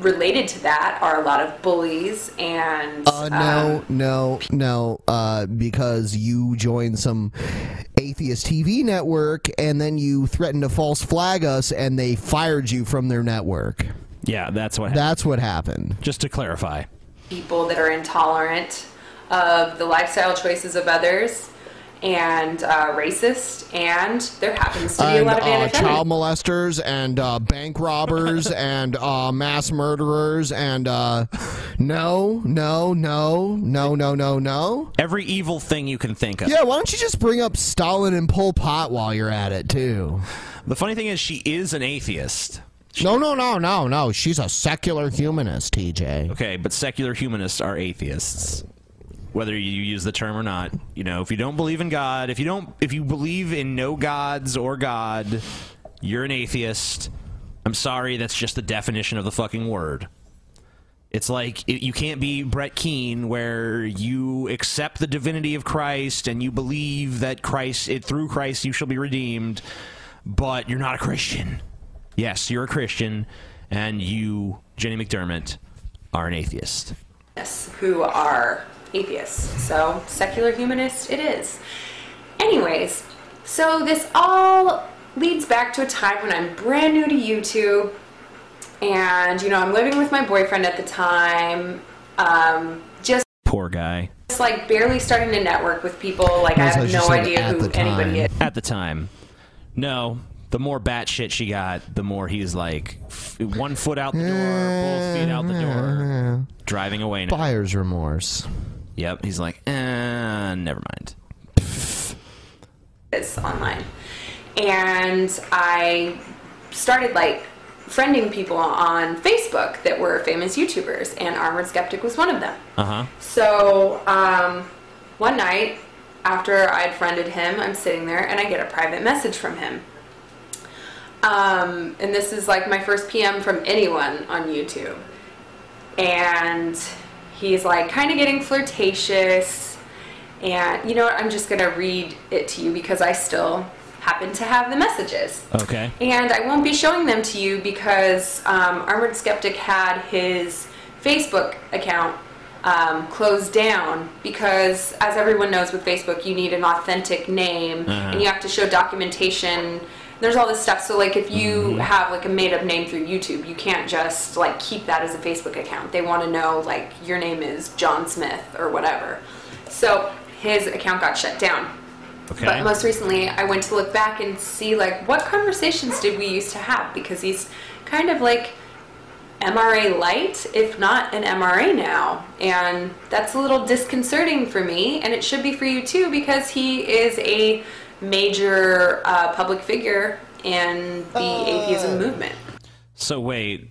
Related to that are a lot of bullies and... Uh, no, um, no, no, uh, because you joined some atheist T V network and then you threatened to false flag us and they fired you from their network. Yeah, that's what happened. That's what happened. Just to clarify. People that are intolerant of the lifestyle choices of others and uh, racist, and there happens to be and, a lot of uh, child molesters and uh, bank robbers and uh, mass murderers and uh, no, no, no, no, no, no, no. Every evil thing you can think of. Yeah, why don't you just bring up Stalin and Pol Pot while you're at it, too? The funny thing is she is an atheist. She no, no, no, no, no. She's a secular humanist, T J. Okay, but secular humanists are atheists. Whether you use the term or not, you know, if you don't believe in God, if you don't, if you believe in no gods or God, you're an atheist. I'm sorry, that's just the definition of the fucking word. It's like it, you can't be Brett Keane, where you accept the divinity of Christ and you believe that Christ, it, through Christ, you shall be redeemed, but you're not a Christian. Yes, you're a Christian, and you, Jenny McDermott, are an atheist. Yes, who are atheists. So, secular humanist it is. Anyways, so this all leads back to a time when I'm brand new to YouTube, and, you know, I'm living with my boyfriend at the time, um, just... Poor guy. Just, like, barely starting to network with people, like, I, I have no idea who anybody is. At the time. No. The more batshit she got, the more he's like, f one foot out the door, both feet out the door, driving away now. Buyer's remorse. Yep, he's like, eh, never mind. It's online. And I started, like, friending people on Facebook that were famous YouTubers, and Armored Skeptic was one of them. Uh-huh. So, um, one night, after I'd friended him, I'm sitting there, and I get a private message from him. Um, and this is like my first P M from anyone on YouTube. And he's like kind of getting flirtatious. And you know what? I'm just going to read it to you because I still happen to have the messages. Okay. And I won't be showing them to you because um, Armored Skeptic had his Facebook account um, closed down because, as everyone knows with Facebook, you need an authentic name uh-huh. and you have to show documentation. There's all this stuff, so like if you have like a made-up name through YouTube, you can't just like keep that as a Facebook account. They want to know like your name is John Smith or whatever. So his account got shut down. Okay. But most recently, I went to look back and see like what conversations did we used to have, because he's kind of like M R A light, if not an M R A now, and that's a little disconcerting for me, and it should be for you too, because he is a major uh, public figure in the uh. atheism movement. So wait,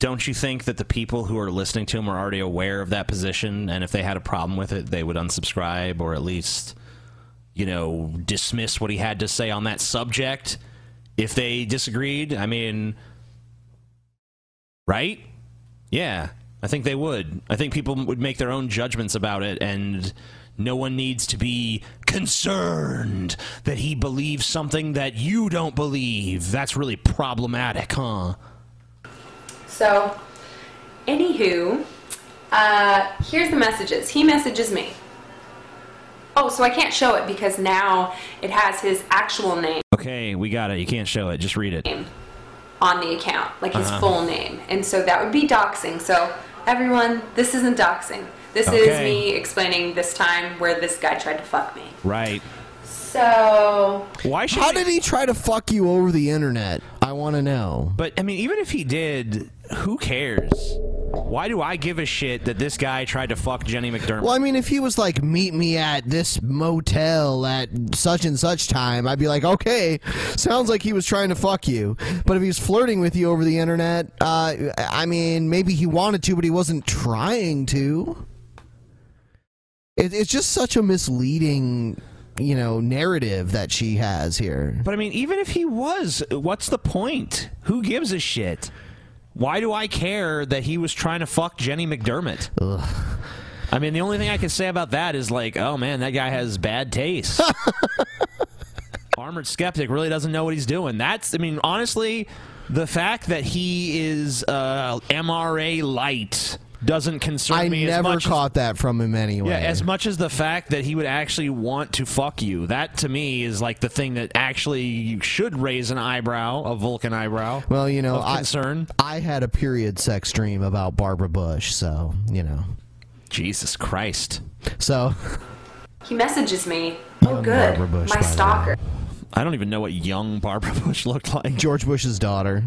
don't you think that the people who are listening to him are already aware of that position, and if they had a problem with it, they would unsubscribe or at least, you know, dismiss what he had to say on that subject if they disagreed? I mean, right? Yeah, I think they would. I think people would make their own judgments about it, and no one needs to be concerned that he believes something that you don't believe. That's really problematic, huh? So, anywho, uh, here's the messages. He messages me. Oh, so I can't show it because now it has his actual name. Okay, we got it. You can't show it. Just read it. On the account, like his uh-huh. full name. And so that would be doxing. So, everyone, this isn't doxing. This okay. is me explaining this time where this guy tried to fuck me. Right. So... Why should How did he try to fuck you over the internet? I want to know. But, I mean, even if he did, who cares? Why do I give a shit that this guy tried to fuck Jenny McDermott? Well, I mean, if he was like, meet me at this motel at such and such time, I'd be like, okay, sounds like he was trying to fuck you. But if he was flirting with you over the internet, uh, I mean, maybe he wanted to, but he wasn't trying to. It's just such a misleading, you know, narrative that she has here. But I mean, even if he was, what's the point? Who gives a shit? Why do I care that he was trying to fuck Jenny McDermott? Ugh. I mean, the only thing I can say about that is like, oh man, that guy has bad taste. Armored Skeptic really doesn't know what he's doing. That's, I mean, honestly, the fact that he is uh, M R A light doesn't concern I me as much. I never caught as, that from him anyway. Yeah, as much as the fact that he would actually want to fuck you. That, to me, is like the thing that actually should raise an eyebrow, a Vulcan eyebrow. Well, you know, I, concern. I had a period sex dream about Barbara Bush, so, you know. Jesus Christ. So... He messages me. Oh, young good. Bush, my stalker. I don't even know what young Barbara Bush looked like. George Bush's daughter.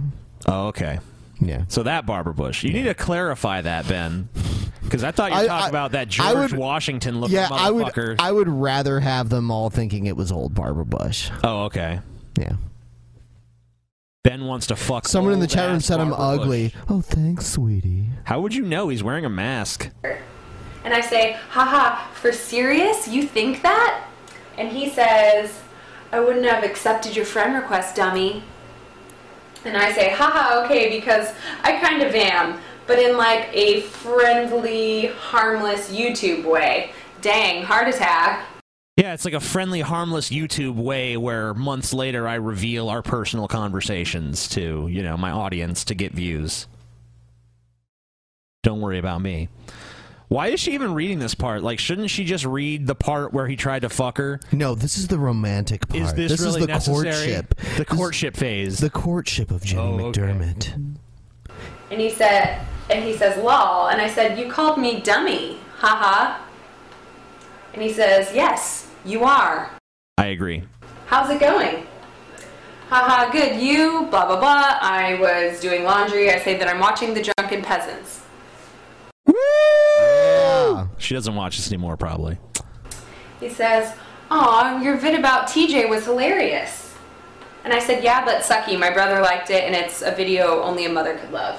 Oh, okay. Yeah. So that Barbara Bush. You yeah. need to clarify that, Ben. Because I thought you were talking I, about that George would, Washington looking yeah, motherfucker. I would, I would rather have them all thinking it was old Barbara Bush. Oh, okay. Yeah. Ben wants to fuck. Someone in the chat room said Barbara I'm ugly. Bush. Oh, thanks, sweetie. How would you know he's wearing a mask? And I say, haha, for serious? You think that? And he says, I wouldn't have accepted your friend request, dummy. And I say, haha, okay, because I kind of am, but in like a friendly, harmless YouTube way. Dang, heart attack. Yeah, it's like a friendly, harmless YouTube way where months later I reveal our personal conversations to, you know, my audience to get views. Don't worry about me. Why is she even reading this part? Like, shouldn't she just read the part where he tried to fuck her? No, this is the romantic part. Is this, this really is the necessary? Courtship. The courtship this, phase. The courtship of Jenny oh, okay. McDermott. And he said, and he says, lol. And I said, you called me dummy, haha. And he says, yes, you are. I agree. How's it going? Haha, good, you, blah, blah, blah. I was doing laundry. I say that I'm watching The Drunken Peasants. Woo! Yeah. She doesn't watch this anymore, probably. He says, aw, your vid about T J was hilarious. And I said, yeah, but sucky. My brother liked it, and it's a video only a mother could love.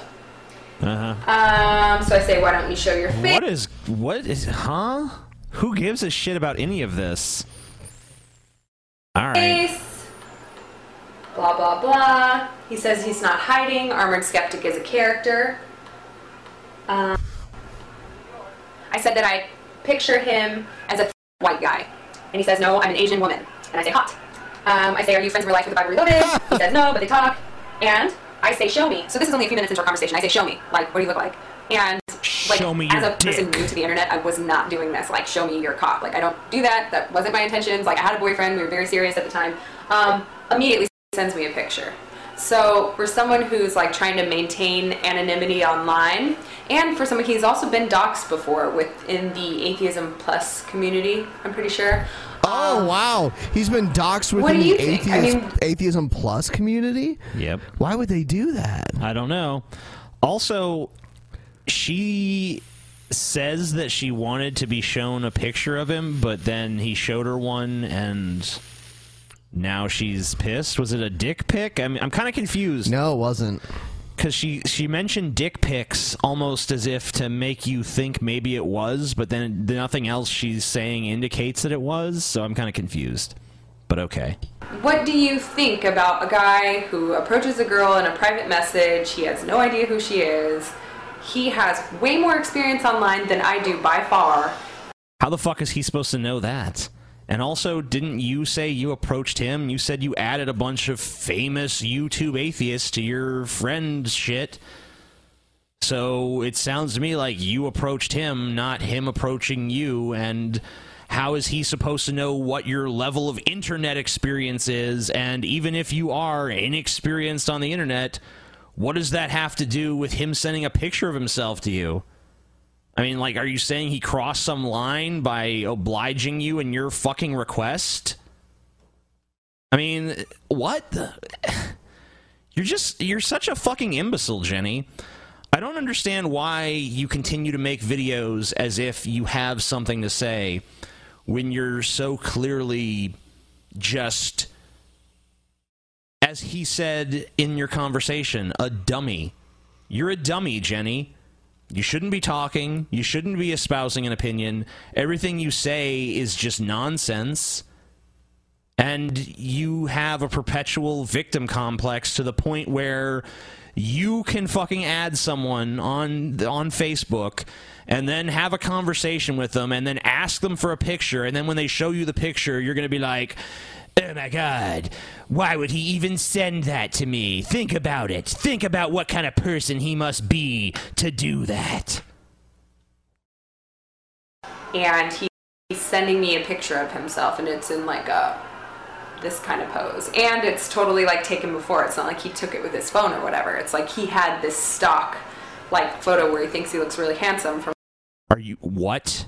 Uh-huh. Um, so I say, why don't you show your face? What is, what is, huh? Who gives a shit about any of this? All right. Face. Blah, blah, blah. He says he's not hiding. Armored Skeptic is a character. Um, I said that I picture him as a white guy. And he says, no, I'm an Asian woman. And I say, hot. Um, I say, are you friends in real life with the Bible Reloaded? He says, no, but they talk. And I say, show me. So this is only a few minutes into our conversation. I say, show me. Like, what do you look like? And like, show me as a dick. Person new to the internet, I was not doing this. Like, show me your cock. Like, I don't do that. That wasn't my intentions. Like, I had a boyfriend. We were very serious at the time. Um, immediately sends me a picture. So for someone who's like trying to maintain anonymity online, and for someone he's also been doxxed before within the Atheism Plus community, I'm pretty sure. Oh um, wow, he's been doxxed within the Atheism, I mean, Atheism Plus community. Yep. Why would they do that? I don't know. Also, she says that she wanted to be shown a picture of him, but then he showed her one and. Now she's pissed. Was it a dick pic? I mean, I'm kind of confused. No, it wasn't. Because she, she mentioned dick pics almost as if to make you think maybe it was, but then nothing else she's saying indicates that it was, so I'm kind of confused. But okay. What do you think about a guy who approaches a girl in a private message, he has no idea who she is, he has way more experience online than I do by far. How the fuck is he supposed to know that? And also, didn't you say you approached him? You said you added a bunch of famous YouTube atheists to your friend's shit. So it sounds to me like you approached him, not him approaching you. And how is he supposed to know what your level of internet experience is? And even if you are inexperienced on the internet, what does that have to do with him sending a picture of himself to you? I mean, like, are you saying he crossed some line by obliging you in your fucking request? I mean, what? You're just, you're such a fucking imbecile, Jenny. I don't understand why you continue to make videos as if you have something to say when you're so clearly just, as he said in your conversation, a dummy. You're a dummy, Jenny. You shouldn't be talking. You shouldn't be espousing an opinion. Everything you say is just nonsense. And you have a perpetual victim complex to the point where you can fucking add someone on on Facebook and then have a conversation with them and then ask them for a picture. And then when they show you the picture, you're going to be like, oh my God, why would he even send that to me? Think about it. Think about what kind of person he must be to do that. And he's sending me a picture of himself, and it's in like a, this kind of pose. And it's totally like taken before. It's not like he took it with his phone or whatever. It's like he had this stock like photo where he thinks he looks really handsome. From Are you, what?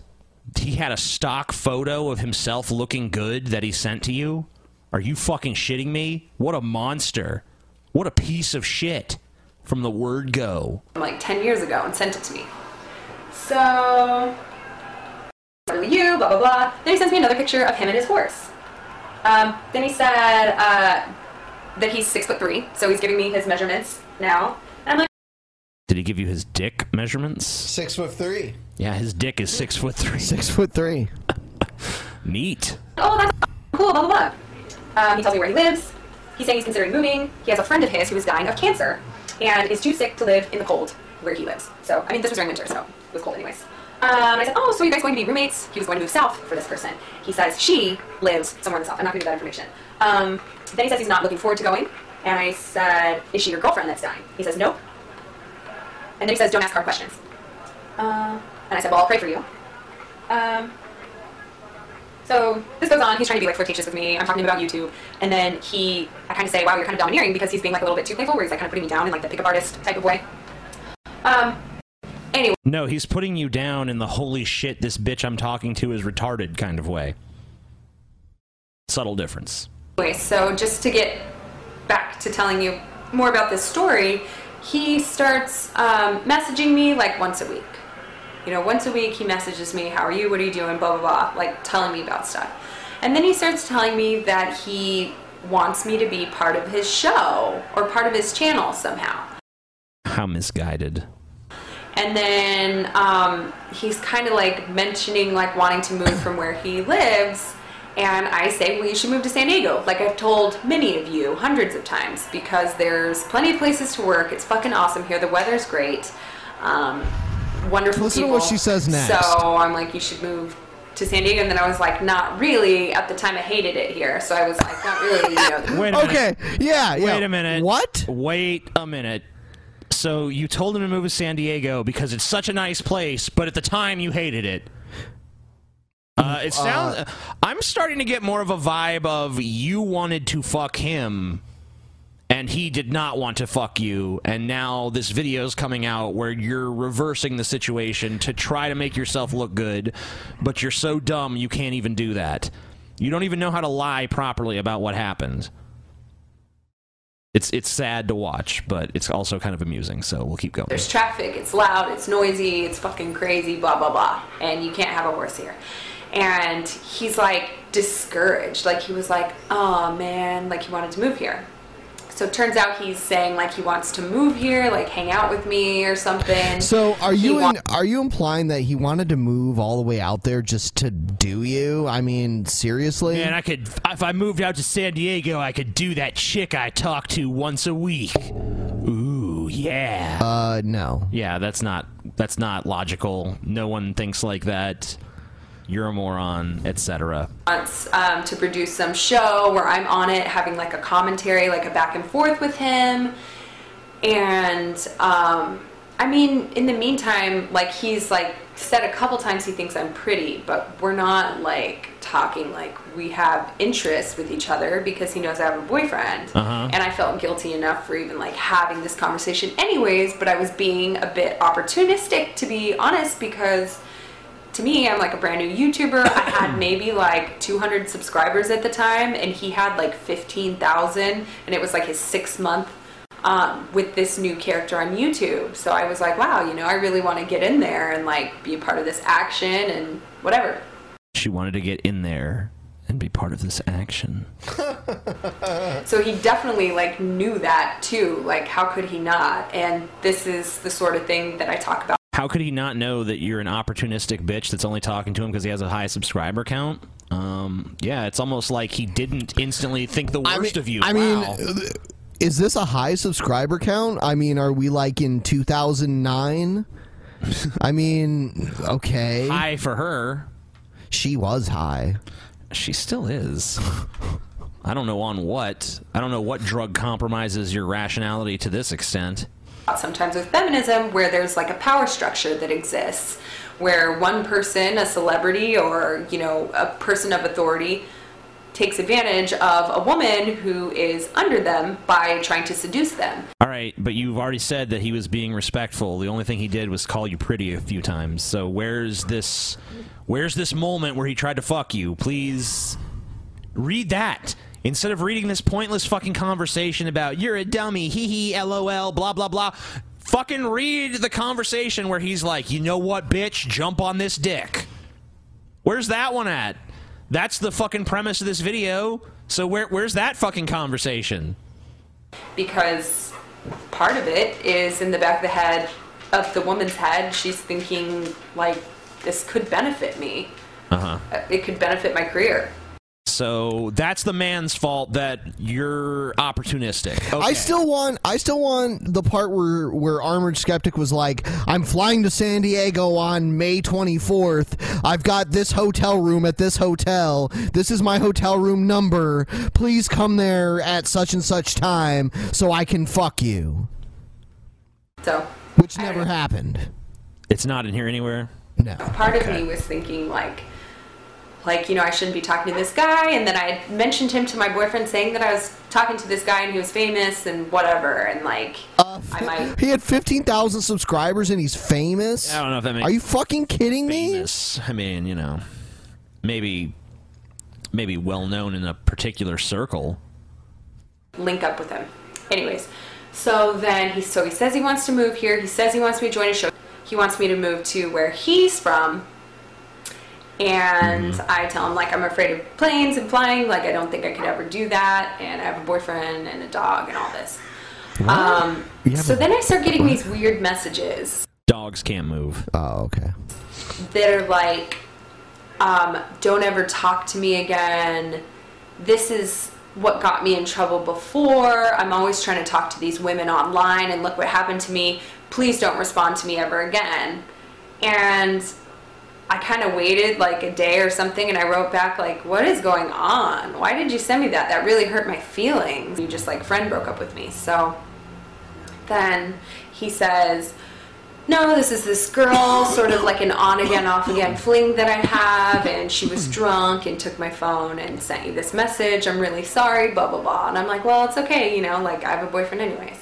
he had a stock photo of himself looking good that he sent to you? Are you fucking shitting me? What a monster. What a piece of shit from the word go. Like ten years ago and sent it to me. So, you, blah, blah, blah. Then he sends me another picture of him and his horse. Um, then he said uh, that he's six foot three, so he's giving me his measurements now. And I'm like, did he give you his dick measurements? Six foot three. Yeah, his dick is six foot three. Six foot three. Neat. Oh, that's cool, blah, blah, blah. Um, he tells me where he lives. He's saying he's considering moving. He has a friend of his who is dying of cancer and is too sick to live in the cold where he lives. So, I mean, this was during winter, so it was cold anyways. Um, I said, oh, so you guys going to be roommates? He was going to move south for this person. He says she lives somewhere in the south. I'm not going to give that information. Um, then he says he's not looking forward to going. And I said, is she your girlfriend that's dying? He says, nope. And then he says, don't ask hard questions. Uh, and I said, well, I'll pray for you. Um, so this goes on. He's trying to be like flirtatious with me. I'm talking about YouTube. And then he, I kind of say, wow, you're kind of domineering, because he's being like a little bit too playful, where he's like kind of putting me down in like the pickup artist type of way. Um, anyway. No, he's putting you down in the holy shit, this bitch I'm talking to is retarded kind of way. Subtle difference. Okay, so just to get back to telling you more about this story, he starts um, messaging me like once a week. You know, once a week he messages me, how are you, what are you doing, blah, blah, blah, like telling me about stuff. And then he starts telling me that he wants me to be part of his show or part of his channel somehow. How misguided. And then um, he's kind of like mentioning like wanting to move from where he lives. And I say, well, you should move to San Diego, like I've told many of you hundreds of times, because there's plenty of places to work. It's fucking awesome here. The weather's great. Um, wonderful Listen people. Listen to what she says next. So I'm like, you should move to San Diego. And then I was like, not really. At the time, I hated it here. So I was like, not really. You know, Wait a okay. Minute. Yeah, yeah. Wait a minute. What? Wait a minute. So you told him to move to San Diego because it's such a nice place, but at the time you hated it. Uh, it sounds. Uh, I'm starting to get more of a vibe of you wanted to fuck him, and he did not want to fuck you, and now this video's coming out where you're reversing the situation to try to make yourself look good, but you're so dumb you can't even do that. You don't even know how to lie properly about what happened. It's it's sad to watch, but it's also kind of amusing, so we'll keep going. There's traffic. It's loud. It's noisy. It's fucking crazy. Blah blah blah. And you can't have a horse here. And he's like discouraged, like he was like, oh man, like he wanted to move here. So it turns out he's saying like he wants to move here, like hang out with me or something. So are you in, are you implying that he wanted to move all the way out there just to do you? I mean, seriously? Man, I could, if I moved out to San Diego, I could do that chick I talk to once a week. Ooh, yeah. Uh, no. Yeah, that's not that's not logical. No one thinks like that. You're a moron, et cetera. Wants um, to produce some show where I'm on it, having like a commentary, like a back and forth with him. And um, I mean, in the meantime, like he's like said a couple times he thinks I'm pretty, but we're not like talking like we have interests with each other, because he knows I have a boyfriend. Uh-huh. And I felt guilty enough for even like having this conversation anyways, but I was being a bit opportunistic, to be honest, because to me, I'm like a brand new YouTuber. I had maybe like two hundred subscribers at the time, and he had like fifteen thousand, and it was like his sixth month um, with this new character on YouTube. So I was like, wow, you know, I really want to get in there and like be a part of this action and whatever. She wanted to get in there and be part of this action. So he definitely like knew that too. Like, how could he not? And this is the sort of thing that I talk about. How could he not know that you're an opportunistic bitch that's only talking to him because he has a high subscriber count? Um, yeah, it's almost like he didn't instantly think the worst I mean, of you. I wow. mean, is this a high subscriber count? I mean, are we like in two thousand nine? I mean, okay. High for her. She was high. She still is. I don't know on what. I don't know what drug compromises your rationality to this extent. Sometimes with feminism, where there's like a power structure that exists, where one person, a celebrity or, you know, a person of authority takes advantage of a woman who is under them by trying to seduce them. All right, but you've already said that he was being respectful. The only thing he did was call you pretty a few times. So where's this, where's this moment where he tried to fuck you? Please read that. Instead of reading this pointless fucking conversation about, you're a dummy, hee hee, lol, blah, blah, blah. Fucking read the conversation where he's like, you know what, bitch, jump on this dick. Where's that one at? That's the fucking premise of this video. So where, where's that fucking conversation? Because part of it is in the back of the head of the woman's head. She's thinking, like, this could benefit me. Uh-huh. It could benefit my career. So that's the man's fault that you're opportunistic. Okay. I still want, I still want the part where where Armored Skeptic was like, "I'm flying to San Diego on May twenty-fourth. I've got this hotel room at this hotel. This is my hotel room number. Please come there at such and such time so I can fuck you." So, which never happened. It's not in here anywhere. No. Part of me was thinking like. Like, you know, I shouldn't be talking to this guy. And then I had mentioned him to my boyfriend saying that I was talking to this guy and he was famous and whatever. And, like, uh, I might. He had fifteen thousand subscribers and he's famous? I don't know if that makes sense. Are you fucking kidding famous. me? I mean, you know, maybe, maybe well-known in a particular circle. Link up with him. Anyways, so then he, so he says he wants to move here. He says he wants me to join a show. He wants me to move to where he's from. And mm-hmm. I tell him, like, I'm afraid of planes and flying. Like, I don't think I could ever do that. And I have a boyfriend and a dog and all this. Um, so then I start getting these weird messages. Dogs can't move. Oh, okay. That are like, um, don't ever talk to me again. This is what got me in trouble before. I'm always trying to talk to these women online. And look what happened to me. Please don't respond to me ever again. And I kind of waited like a day or something and I wrote back like, what is going on? Why did you send me that? That really hurt my feelings. You just like friend broke up with me. So then he says, no, this is this girl, sort of like an on again, off again fling that I have. And she was drunk and took my phone and sent you this message. I'm really sorry, blah, blah, blah. And I'm like, well, it's okay. You know, like I have a boyfriend anyways.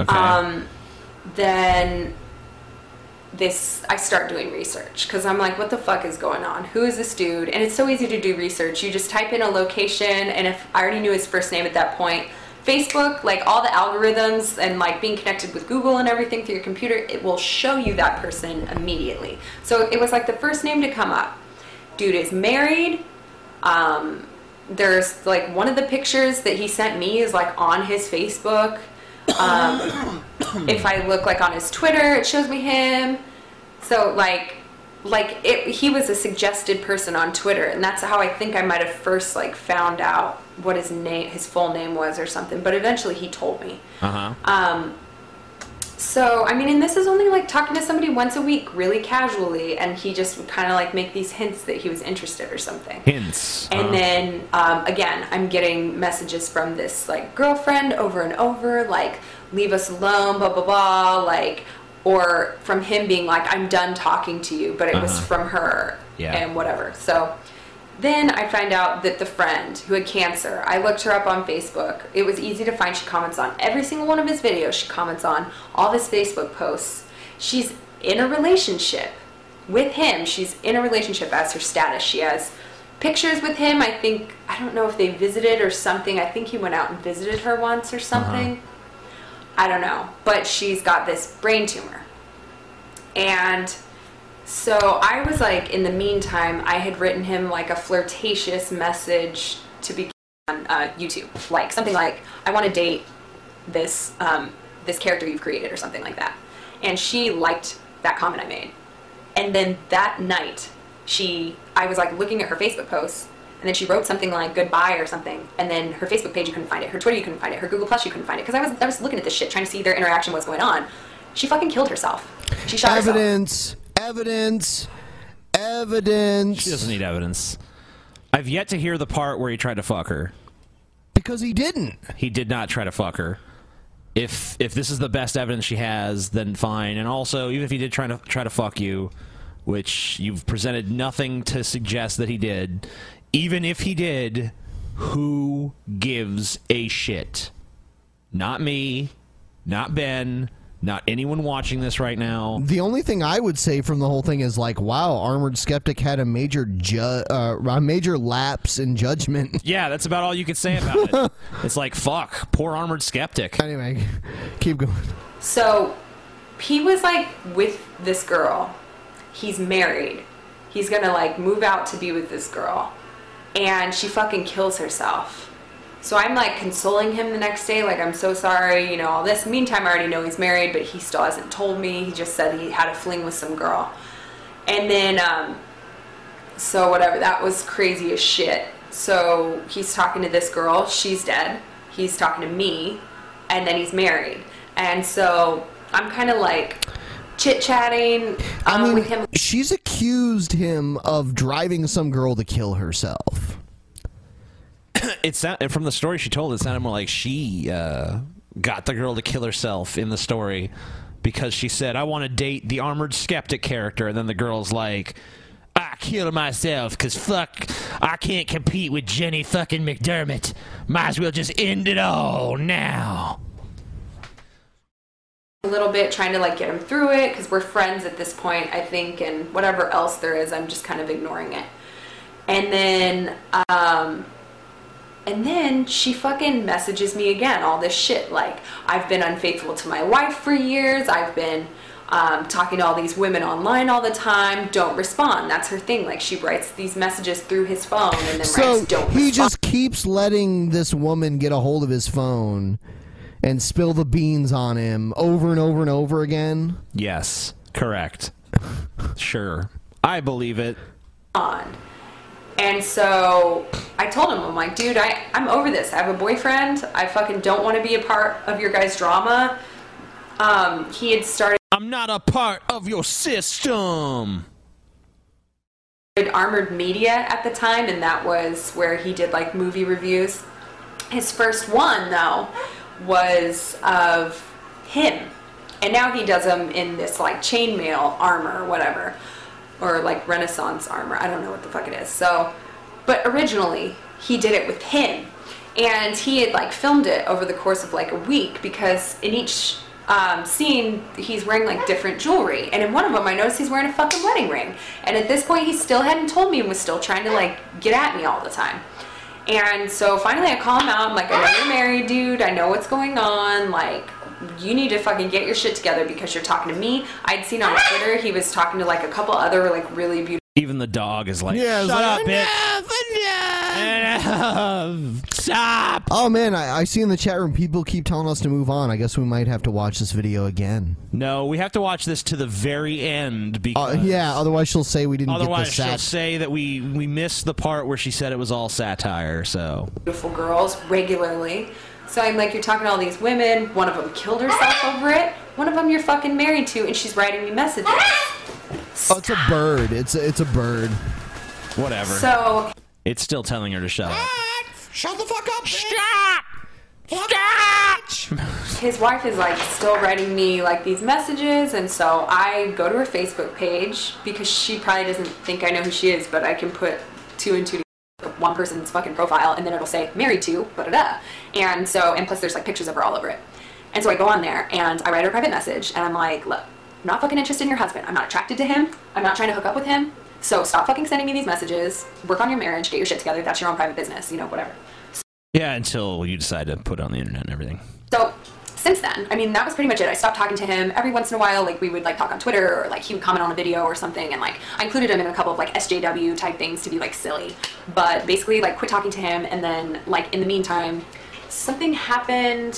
Okay. Um, then this, I start doing research because I'm like, what the fuck is going on? Who is this dude? And it's so easy to do research. You just type in a location, and if I already knew his first name at that point, Facebook, like all the algorithms and like being connected with Google and everything through your computer, it will show you that person immediately. So it was like the first name to come up. Dude is married. Um, there's like one of the pictures that he sent me is like on his Facebook. Um, if I look like on his Twitter, it shows me him. So like, like it, he was a suggested person on Twitter, and that's how I think I might have first like found out what his name, his full name was or something. But eventually, he told me. Uh huh. Um. So I mean, and this is only like talking to somebody once a week, really casually, and he just would kind of like make these hints that he was interested or something. Hints. And uh-huh. then um, again, I'm getting messages from this like girlfriend over and over, like leave us alone, blah blah blah, like, or from him being like, I'm done talking to you, but it uh-huh. was from her yeah. and whatever. So then I find out that the friend who had cancer, I looked her up on Facebook. It was easy to find. She comments on every single one of his videos. She comments on all his Facebook posts. She's in a relationship with him. She's in a relationship as her status. She has pictures with him. I think, I don't know if they visited or something. I think he went out and visited her once or something. Uh-huh. I don't know. But she's got this brain tumor. And so I was like, in the meantime, I had written him like a flirtatious message to be on uh, YouTube, like something like, I want to date this um, this character you've created or something like that. And she liked that comment I made. And then that night, she, I was like looking at her Facebook posts, and then she wrote something like goodbye or something. And then her Facebook page, you couldn't find it. Her Twitter, you couldn't find it. Her Google Plus, you couldn't find it. Because I was I was looking at this shit, trying to see their interaction, what's going on. She fucking killed herself. She shot herself. Evidence. Evidence. Evidence. She doesn't need evidence. I've yet to hear the part where he tried to fuck her. Because he didn't. He did not try to fuck her. If if this is the best evidence she has, then fine. And also, even if he did try to try to fuck you, which you've presented nothing to suggest that he did, even if he did, Who gives a shit? Not me, not Ben, not anyone watching this right now. The only thing I would say from the whole thing is like, wow, Armored Skeptic had a major ju uh, a major lapse in judgment. Yeah, that's about all you could say about it. It's like, fuck, poor Armored Skeptic. Anyway, keep going. So he was like with this girl. He's married. He's gonna like move out to be with this girl. And she fucking kills herself. So I'm like consoling him the next day, like, I'm so sorry, you know, all this. Meantime, I already know he's married, but he still hasn't told me. He just said he had a fling with some girl. And then, um, so whatever, that was crazy as shit. So he's talking to this girl, she's dead. He's talking to me, and then he's married. And so I'm kind of like chit-chatting um, I mean, with him. She's accused him of driving some girl to kill herself. It's not, from the story she told, it sounded more like she uh, got the girl to kill herself in the story because she said, I want to date the Armored Skeptic character. And then the girl's like, I killed myself because fuck, I can't compete with Jenny fucking McDermott. Might as well just end it all now. A little bit, trying to like get him through it because we're friends at this point, I think, and whatever else there is, I'm just kind of ignoring it. And then... Um, And then she fucking messages me again, all this shit, like, I've been unfaithful to my wife for years, I've been um, talking to all these women online all the time, don't respond. That's her thing, like, she writes these messages through his phone and then so writes, don't respond. He just keeps letting this woman get a hold of his phone and spill the beans on him over and over and over again? Yes, correct. Sure. I believe it. On. And so I told him, I'm like, dude, I, I'm over this. I have a boyfriend. I fucking don't want to be a part of your guys' drama. Um, he had started... I'm not a part of your system. Armored Media at the time, and that was where he did, like, movie reviews. His first one, though, was of him. And now he does them in this, like, chainmail armor, whatever. Or like Renaissance armor. I don't know what the fuck it is. So, but originally he did it with him, and he had like filmed it over the course of like a week because in each um, scene he's wearing like different jewelry. And in one of them I noticed he's wearing a fucking wedding ring. And at this point he still hadn't told me and was still trying to like get at me all the time. And so finally I call him out. I'm like, I know you're married, dude. I know what's going on. Like, you need to fucking get your shit together because you're talking to me. I'd seen on Twitter he was talking to like a couple other like really beautiful. Even the dog is like, yeah, shut like, up, enough, bitch. Enough, enough. Stop. Oh man, I, I see in the chat room people keep telling us to move on. I guess we might have to watch this video again. No, we have to watch this to the very end because uh, yeah, otherwise she'll say we didn't. Otherwise get the she'll say that we we missed the part where she said it was all satire. So beautiful girls regularly. So I'm like, you're talking to all these women, one of them killed herself over it, one of them you're fucking married to, and she's writing me messages. Stop. Oh, it's a bird. It's a, it's a bird. Whatever. So... It's still telling her to shut up. Shut the fuck up! Stop! Stop! His wife is like still writing me like these messages, and so I go to her Facebook page, because she probably doesn't think I know who she is, but I can put two and two together. One person's fucking profile, and then it'll say married to blah, blah, blah. And so, and plus there's like pictures of her all over it. And so I go on there and I write her a private message and I'm like, look, I'm not fucking interested in your husband. I'm not attracted to him. I'm not trying to hook up with him. So stop fucking sending me these messages. Work on your marriage. Get your shit together. That's your own private business. You know, whatever. Yeah, until you decide to put it on the internet and everything. So since then, I mean, that was pretty much it. I stopped talking to him every once in a while. Like we would like talk on Twitter or like he would comment on a video or something. And like I included him in a couple of like S J W type things to be like silly, but basically like quit talking to him. And then like in the meantime, something happened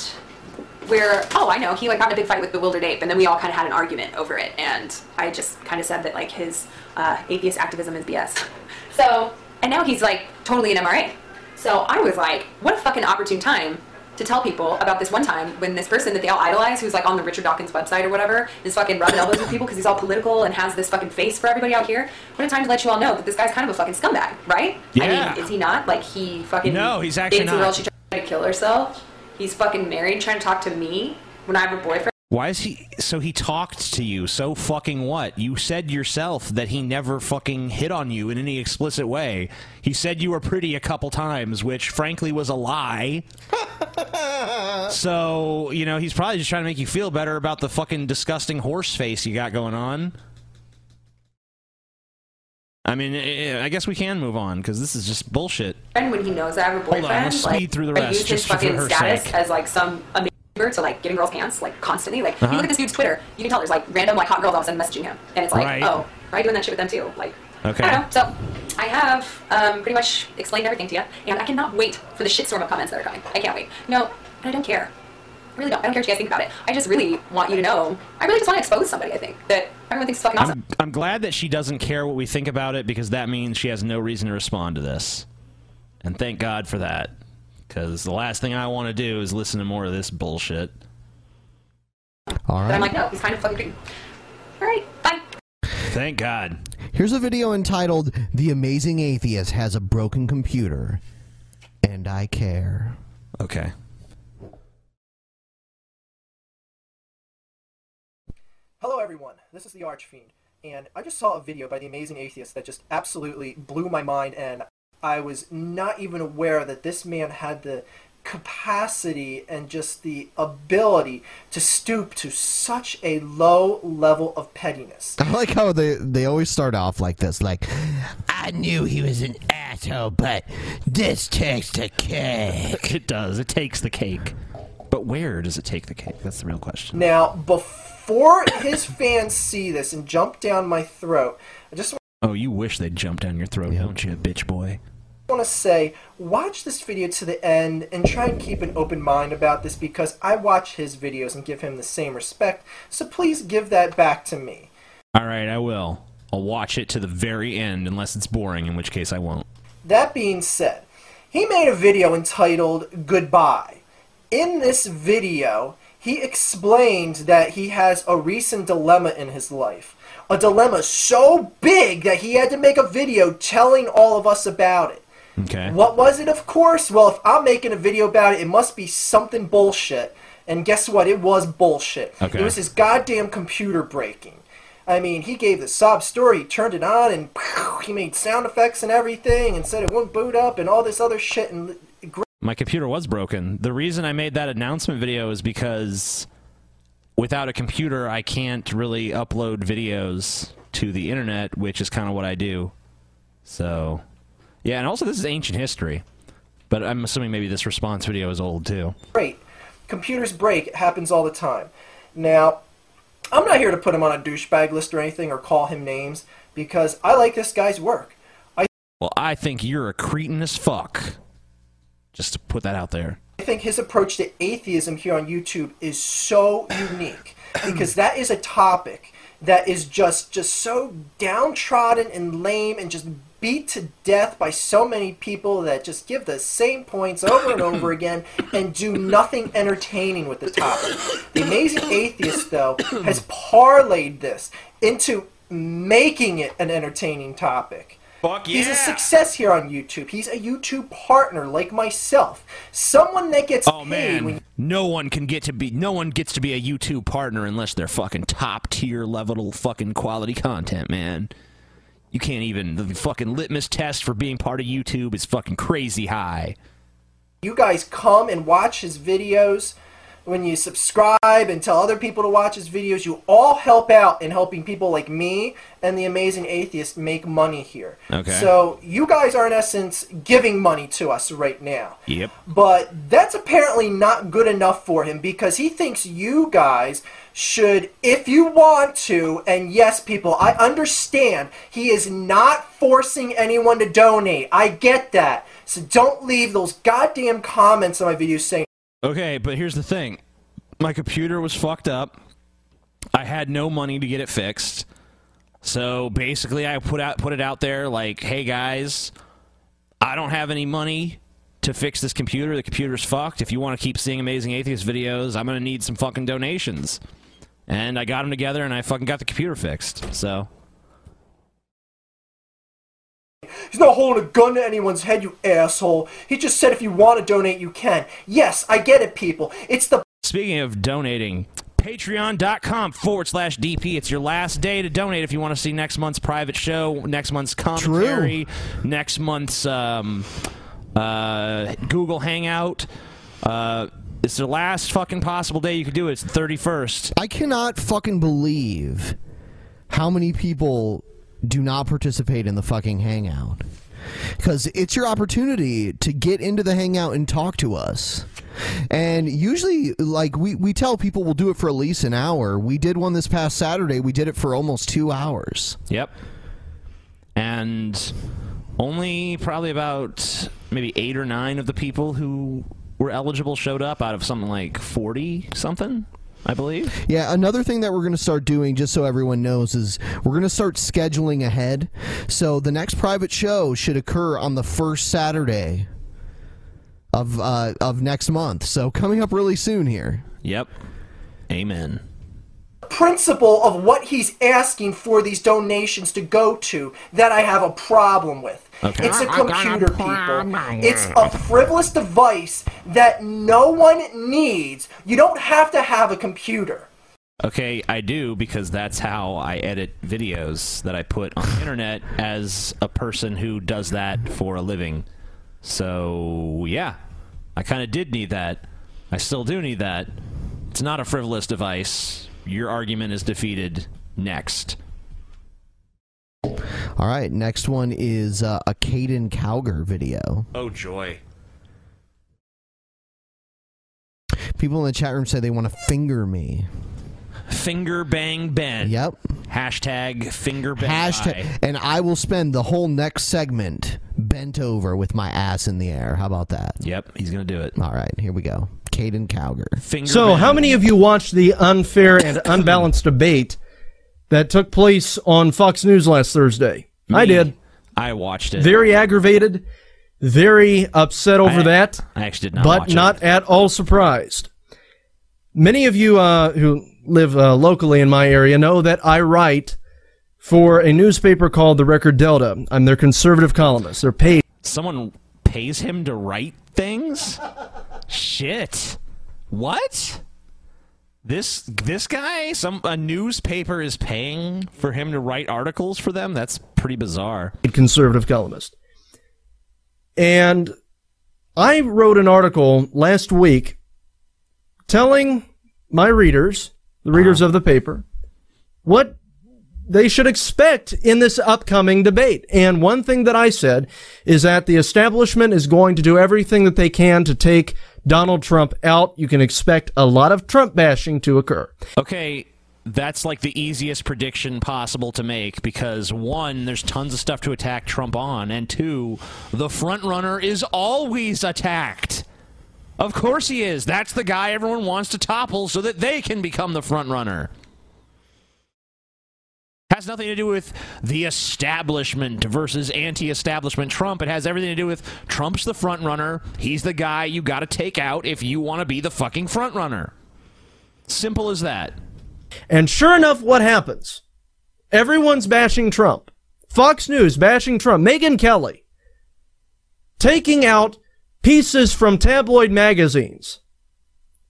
where, oh, I know, he like got in a big fight with Bewildered Ape and then we all kind of had an argument over it. And I just kind of said that like his uh, atheist activism is B S. So, and now he's like totally an M R A. So I was like, what a fucking opportune time to tell people about this one time when this person that they all idolize, who's like on the Richard Dawkins website or whatever, is fucking rubbing elbows with people because he's all political and has this fucking face for everybody out here. What a time to let you all know that this guy's kind of a fucking scumbag, right? Yeah. I mean, is he not? Like, he fucking... No, he's actually not. The girl, she tried to kill herself. He's fucking married, trying to talk to me when I have a boyfriend. Why is he... So he talked to you, so fucking what? You said yourself that he never fucking hit on you in any explicit way. He said you were pretty a couple times, which frankly was a lie. So, you know, he's probably just trying to make you feel better about the fucking disgusting horse face you got going on. I mean, I guess we can move on, because this is just bullshit. And when he knows I have a boyfriend, Hold on, let's speed like, through the rest, I use his just fucking for her status sake. As, like, some... amazing to like getting girls' pants like constantly. Like, uh-huh. If you look at this dude's Twitter, you can tell there's like random like hot girls all of a sudden messaging him, and it's like, right. Oh, why are you doing that shit with them too? Like, okay. I don't know. So, I have um, pretty much explained everything to you, and I cannot wait for the shitstorm of comments that are coming. I can't wait. No, I don't care. I really don't. I don't care what you guys think about it. I just really want you to know. I really just want to expose somebody. I think that everyone thinks it's fucking awesome. I'm, I'm glad that she doesn't care what we think about it, because that means she has no reason to respond to this, and thank God for that. Because the last thing I want to do is listen to more of this bullshit. All right. But I'm like, no, he's kind of fucking creepy. All right, bye. Thank God. Here's a video entitled, The Amazing Atheist Has a Broken Computer, and I Care. Okay. Hello, everyone. This is the Archfiend, and I just saw a video by The Amazing Atheist that just absolutely blew my mind, and I was not even aware that this man had the capacity and just the ability to stoop to such a low level of pettiness. I like how they, they always start off like this, like, I knew he was an asshole, but this takes the cake. It does. It takes the cake. But where does it take the cake? That's the real question. Now, before his fans see this and jump down my throat, I just want Oh, you wish they'd jump down your throat, yeah. Don't you, bitch boy? I want to say, watch this video to the end and try and keep an open mind about this, because I watch his videos and give him the same respect, so please give that back to me. Alright, I will. I'll watch it to the very end, unless it's boring, in which case I won't. That being said, he made a video entitled, Goodbye. In this video, he explained that he has a recent dilemma in his life. A dilemma so big that he had to make a video telling all of us about it. Okay. What was it, of course? Well, if I'm making a video about it, it must be something bullshit. And guess what? It was bullshit. Okay. It was his goddamn computer breaking. I mean, he gave the sob story, he turned it on, and poof, he made sound effects and everything, and said it wouldn't boot up, and all this other shit. And my computer was broken. The reason I made that announcement video is because... without a computer, I can't really upload videos to the internet, which is kind of what I do. So, yeah, and also this is ancient history, but I'm assuming maybe this response video is old, too. Great. Computers break. It happens all the time. Now, I'm not here to put him on a douchebag list or anything or call him names, because I like this guy's work. I well, I think you're a cretin as fuck. Just to put that out there. I think his approach to atheism here on YouTube is so unique, because that is a topic that is just just so downtrodden and lame and just beat to death by so many people that just give the same points over and over again and do nothing entertaining with the topic. The Amazing Atheist, though, has parlayed this into making it an entertaining topic. Fuck yeah. He's a success here on YouTube. He's a YouTube partner like myself. Someone that gets oh, paid man. When no one can get to be no one gets to be a YouTube partner unless they're fucking top tier level fucking quality content, man. You can't even the fucking litmus test for being part of YouTube is fucking crazy high. You guys come and watch his videos. When you subscribe and tell other people to watch his videos, you all help out in helping people like me and the Amazing Atheist make money here. Okay. So you guys are, in essence, giving money to us right now. Yep. But that's apparently not good enough for him, because he thinks you guys should, if you want to, and yes, people, I understand, he is not forcing anyone to donate. I get that. So don't leave those goddamn comments on my videos saying, okay, but here's the thing. My computer was fucked up. I had no money to get it fixed. So basically I put out put it out there like, hey guys, I don't have any money to fix this computer. The computer's fucked. If you want to keep seeing Amazing Atheist videos, I'm going to need some fucking donations. And I got them together and I fucking got the computer fixed. So he's not holding a gun to anyone's head, you asshole. He just said if you want to donate, you can. Yes, I get it, people. It's the... Speaking of donating, Patreon.com forward slash DP. It's your last day to donate if you want to see next month's private show, next month's commentary, True. next month's um, uh, Google Hangout. Uh, it's the last fucking possible day you could do it. It's the thirty-first. I cannot fucking believe how many people do not participate in the fucking Hangout. Because it's your opportunity to get into the Hangout and talk to us. And usually, like, we, we tell people we'll do it for at least an hour. We did one this past Saturday. We did it for almost two hours. Yep. And only probably about maybe eight or nine of the people who were eligible showed up out of something like forty-something. I believe. Yeah, another thing that we're going to start doing, just so everyone knows, is we're going to start scheduling ahead. So the next private show should occur on the first Saturday of uh, of next month. So coming up really soon here. Yep. Amen. Principle of what he's asking for these donations to go to that I have a problem with. Okay. It's a computer, people. It's a frivolous device that no one needs. You don't have to have a computer. Okay, I do, because that's how I edit videos that I put on the internet as a person who does that for a living. So, yeah, I kind of did need that. I still do need that. It's not a frivolous device. Your argument is defeated. Next. All right, next one is uh, a Caden Cowger video. Oh, joy. People in the chat room say they want to finger me. Finger bang Ben. Yep. Hashtag finger bang Hashtag, I. And I will spend the whole next segment bent over with my ass in the air. How about that? Yep, he's going to do it. All right, here we go. Caden Cowger. Finger so bang. How many of you watched the unfair and unbalanced debate that took place on Fox News last Thursday? Me, I did. I watched it. Very aggravated, very upset over I, that. I actually did not watch it. But not at all surprised. Many of you uh, who live uh, locally in my area know that I write for a newspaper called The Record Delta. I'm their conservative columnist. They're paid. Someone pays him to write things? Shit. What? This this guy, some a newspaper is paying for him to write articles for them? That's pretty bizarre. Conservative columnist. And I wrote an article last week telling my readers, the readers uh-huh. of the paper, what they should expect in this upcoming debate. And one thing that I said is that the establishment is going to do everything that they can to take Donald Trump out. You can expect a lot of Trump bashing to occur. Okay, that's like the easiest prediction possible to make because, one, there's tons of stuff to attack Trump on, and two, the front runner is always attacked. Of course he is. That's the guy everyone wants to topple so that they can become the front runner. Has nothing to do with the establishment versus anti-establishment Trump. It has everything to do with Trump's the front runner. He's the guy you got to take out if you want to be the fucking front runner. Simple as that. And sure enough, what happens? Everyone's bashing Trump. Fox News bashing Trump. Megyn Kelly taking out pieces from tabloid magazines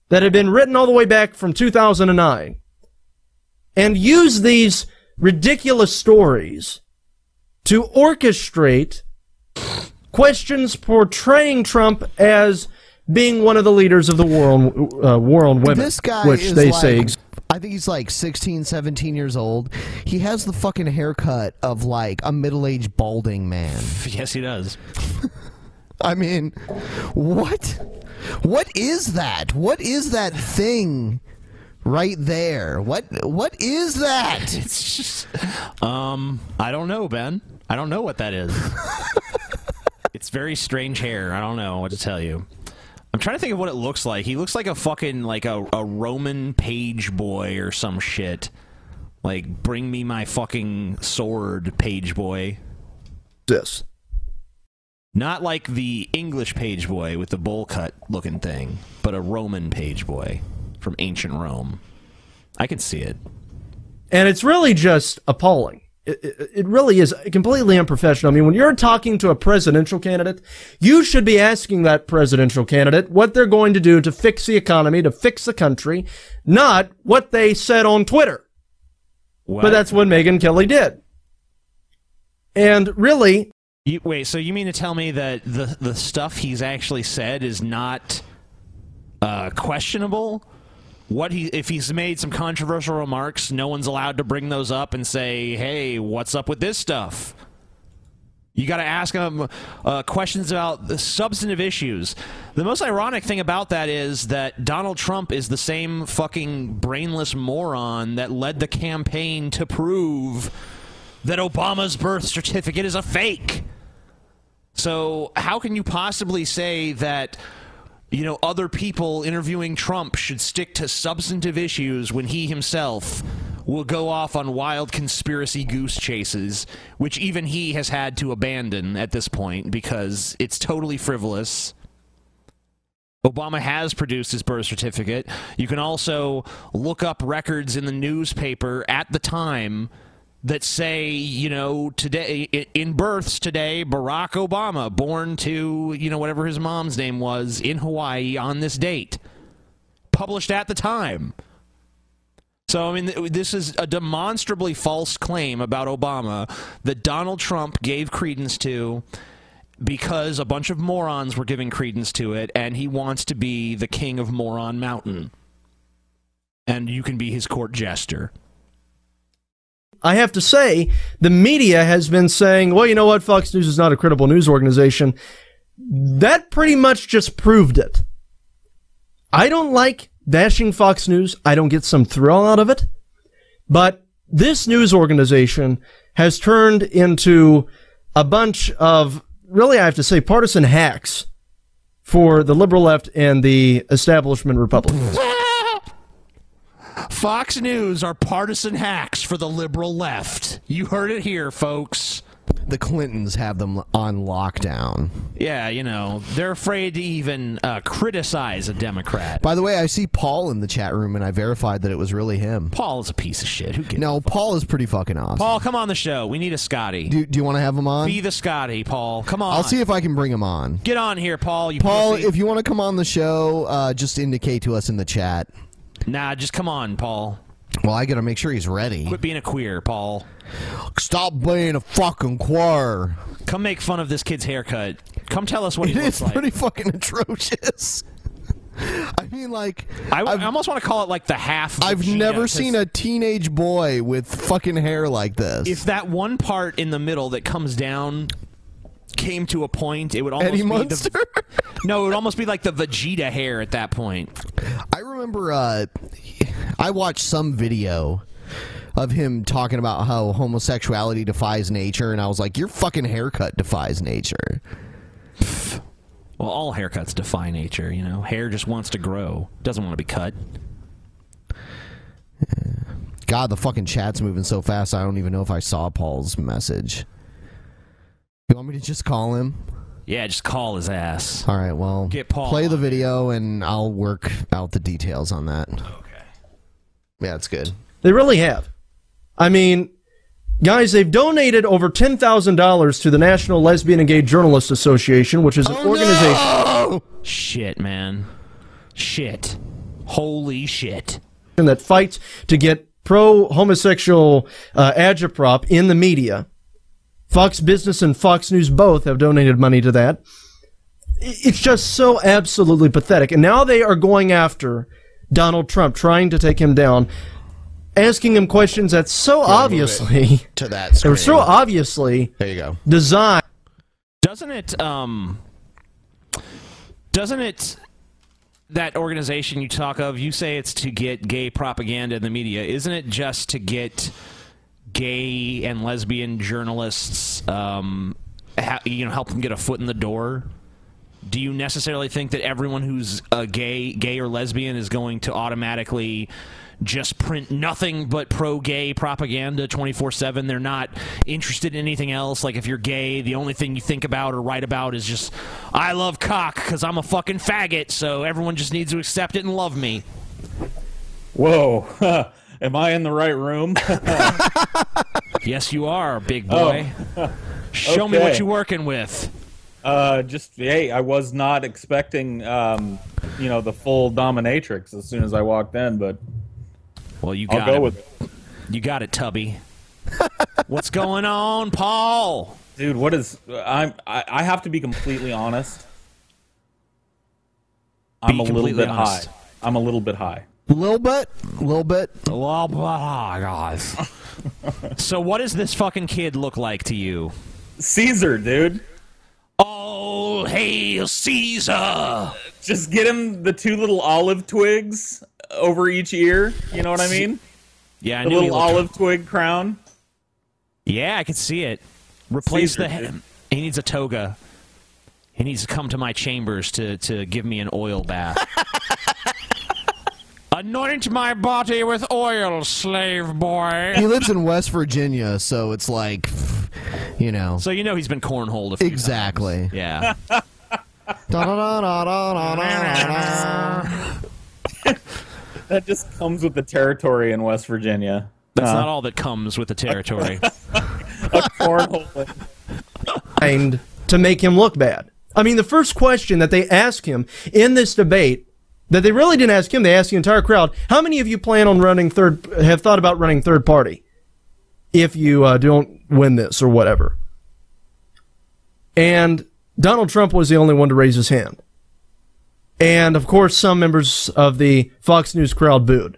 that had been written all the way back from two thousand nine and use these ridiculous stories to orchestrate questions portraying Trump as being one of the leaders of the war on, uh, war on women. This guy which is they like, say I think he's like sixteen, seventeen years old. He has the fucking haircut of like a middle-aged balding man. Yes, he does. I mean, what? What is that? What is that thing? Right there. What what is that? It's just, um, I don't know, Ben. I don't know what that is. It's very strange hair. I don't know what to tell you. I'm trying to think of what it looks like. He looks like a fucking like a, a Roman page boy or some shit. Like, bring me my fucking sword, page boy. This. Not like the English page boy with the bowl cut looking thing, but a Roman page boy. From ancient Rome. I can see it. And it's really just appalling. It, it really is completely unprofessional. I mean, when you're talking to a presidential candidate, you should be asking that presidential candidate what they're going to do to fix the economy, to fix the country, not what they said on Twitter. What? But that's what Megyn Kelly did. And really... You, wait, so you mean to tell me that the, the stuff he's actually said is not uh, questionable? What he, if he's made some controversial remarks, no one's allowed to bring those up and say, hey, what's up with this stuff? You got to ask him uh, questions about the substantive issues. The most ironic thing about that is that Donald Trump is the same fucking brainless moron that led the campaign to prove that Obama's birth certificate is a fake. So how can you possibly say that... You know, other people interviewing Trump should stick to substantive issues when he himself will go off on wild conspiracy goose chases, which even he has had to abandon at this point because it's totally frivolous. Obama has produced his birth certificate. You can also look up records in the newspaper at the time that say, you know, today, in births today, Barack Obama, born to, you know, whatever his mom's name was, in Hawaii on this date, published at the time. So, I mean, this is a demonstrably false claim about Obama that Donald Trump gave credence to because a bunch of morons were giving credence to it, and he wants to be the king of Moron Mountain. And you can be his court jester. I have to say, the media has been saying, well, you know what, Fox News is not a credible news organization. That pretty much just proved it. I don't like bashing Fox News. I don't get some thrill out of it. But this news organization has turned into a bunch of, really, I have to say, partisan hacks for the liberal left and the establishment Republicans. Fox News are partisan hacks for the liberal left. You heard it here, folks. The Clintons have them on lockdown. Yeah, you know, they're afraid to even uh, criticize a Democrat. By the way, I see Paul in the chat room, and I verified that it was really him. Paul is a piece of shit. Who gives no, Paul is pretty fucking awesome. Paul, come on the show. We need a Scotty. Do, do you want to have him on? Be the Scotty, Paul. Come on. I'll see if I can bring him on. Get on here, Paul. You Paul, pussy. If you want to come on the show, uh, just indicate to us in the chat. Nah, just come on, Paul. Well, I gotta make sure he's ready. Quit being a queer, Paul. Stop being a fucking queer. Come make fun of this kid's haircut. Come tell us what it he looks like. It is pretty fucking atrocious. I mean, like... I, I almost want to call it, like, the half... I've never seen a teenage boy with fucking hair like this. If that one part in the middle that comes down... came to a point, it would almost Eddie be Munster? The, no, it would almost be like the Vegeta hair at that point. I remember uh, I watched some video of him talking about how homosexuality defies nature, and I was like, your fucking haircut defies nature. Well, all haircuts defy nature, you know. Hair just wants to grow. Doesn't want to be cut. God, the fucking chat's moving so fast, I don't even know if I saw Paul's message. You want me to just call him? Yeah, just call his ass. All right, well, get Paul play the video, and I'll work out the details on that. Okay. Yeah, it's good. They really have. I mean, guys, they've donated over ten thousand dollars to the National Lesbian and Gay Journalists Association, which is an oh, organization. No! Shit, man. Shit. Holy shit. That fights to get pro-homosexual uh, agitprop in the media. Fox Business and Fox News both have donated money to that. It's just so absolutely pathetic. And now they are going after Donald Trump, trying to take him down, asking him questions that's so obviously to that screen. So obviously there you go. Designed. Doesn't it? Um. Doesn't it? That organization you talk of, you say it's to get gay propaganda in the media. Isn't it just to get gay and lesbian journalists, um, ha you know, help them get a foot in the door? Do you necessarily think that everyone who's a gay, gay or lesbian is going to automatically just print nothing but pro-gay propaganda twenty-four seven? They're not interested in anything else. Like, if you're gay, the only thing you think about or write about is just, I love cock because I'm a fucking faggot, so everyone just needs to accept it and love me. Whoa. Am I in the right room? Yes, you are, big boy. Oh. Show okay. me what you're working with. Uh, just, hey, I was not expecting, um, you know, the full dominatrix as soon as I walked in, but well, you got I'll go it. with it. You got it, Tubby. What's going on, Paul? Dude, what is... I'm, I, I have to be completely honest. I'm be a little bit honest. high. I'm a little bit high. A little bit? A little bit? A little bit high, guys. So what does this fucking kid look like to you? Caesar, dude. Oh, hail Caesar! Just get him the two little olive twigs over each ear. You know what I mean? Yeah, I the knew little olive up. twig crown. Yeah, I can see it. Replace Caesar, the head. Dude. He needs a toga. He needs to come to my chambers to to give me an oil bath. Anoint my body with oil, slave boy. He lives in West Virginia, so it's like. You know. So you know he's been cornholed a few exactly. times. Yeah. That just comes with the territory in West Virginia. That's uh, not all that comes with the territory. A cornhole. And to make him look bad. I mean, the first question that they ask him in this debate that they really didn't ask him, they asked the entire crowd, how many of you plan on running third, have thought about running third party? If you uh, don't win this or whatever. And Donald Trump was the only one to raise his hand. And, of course, some members of the Fox News crowd booed.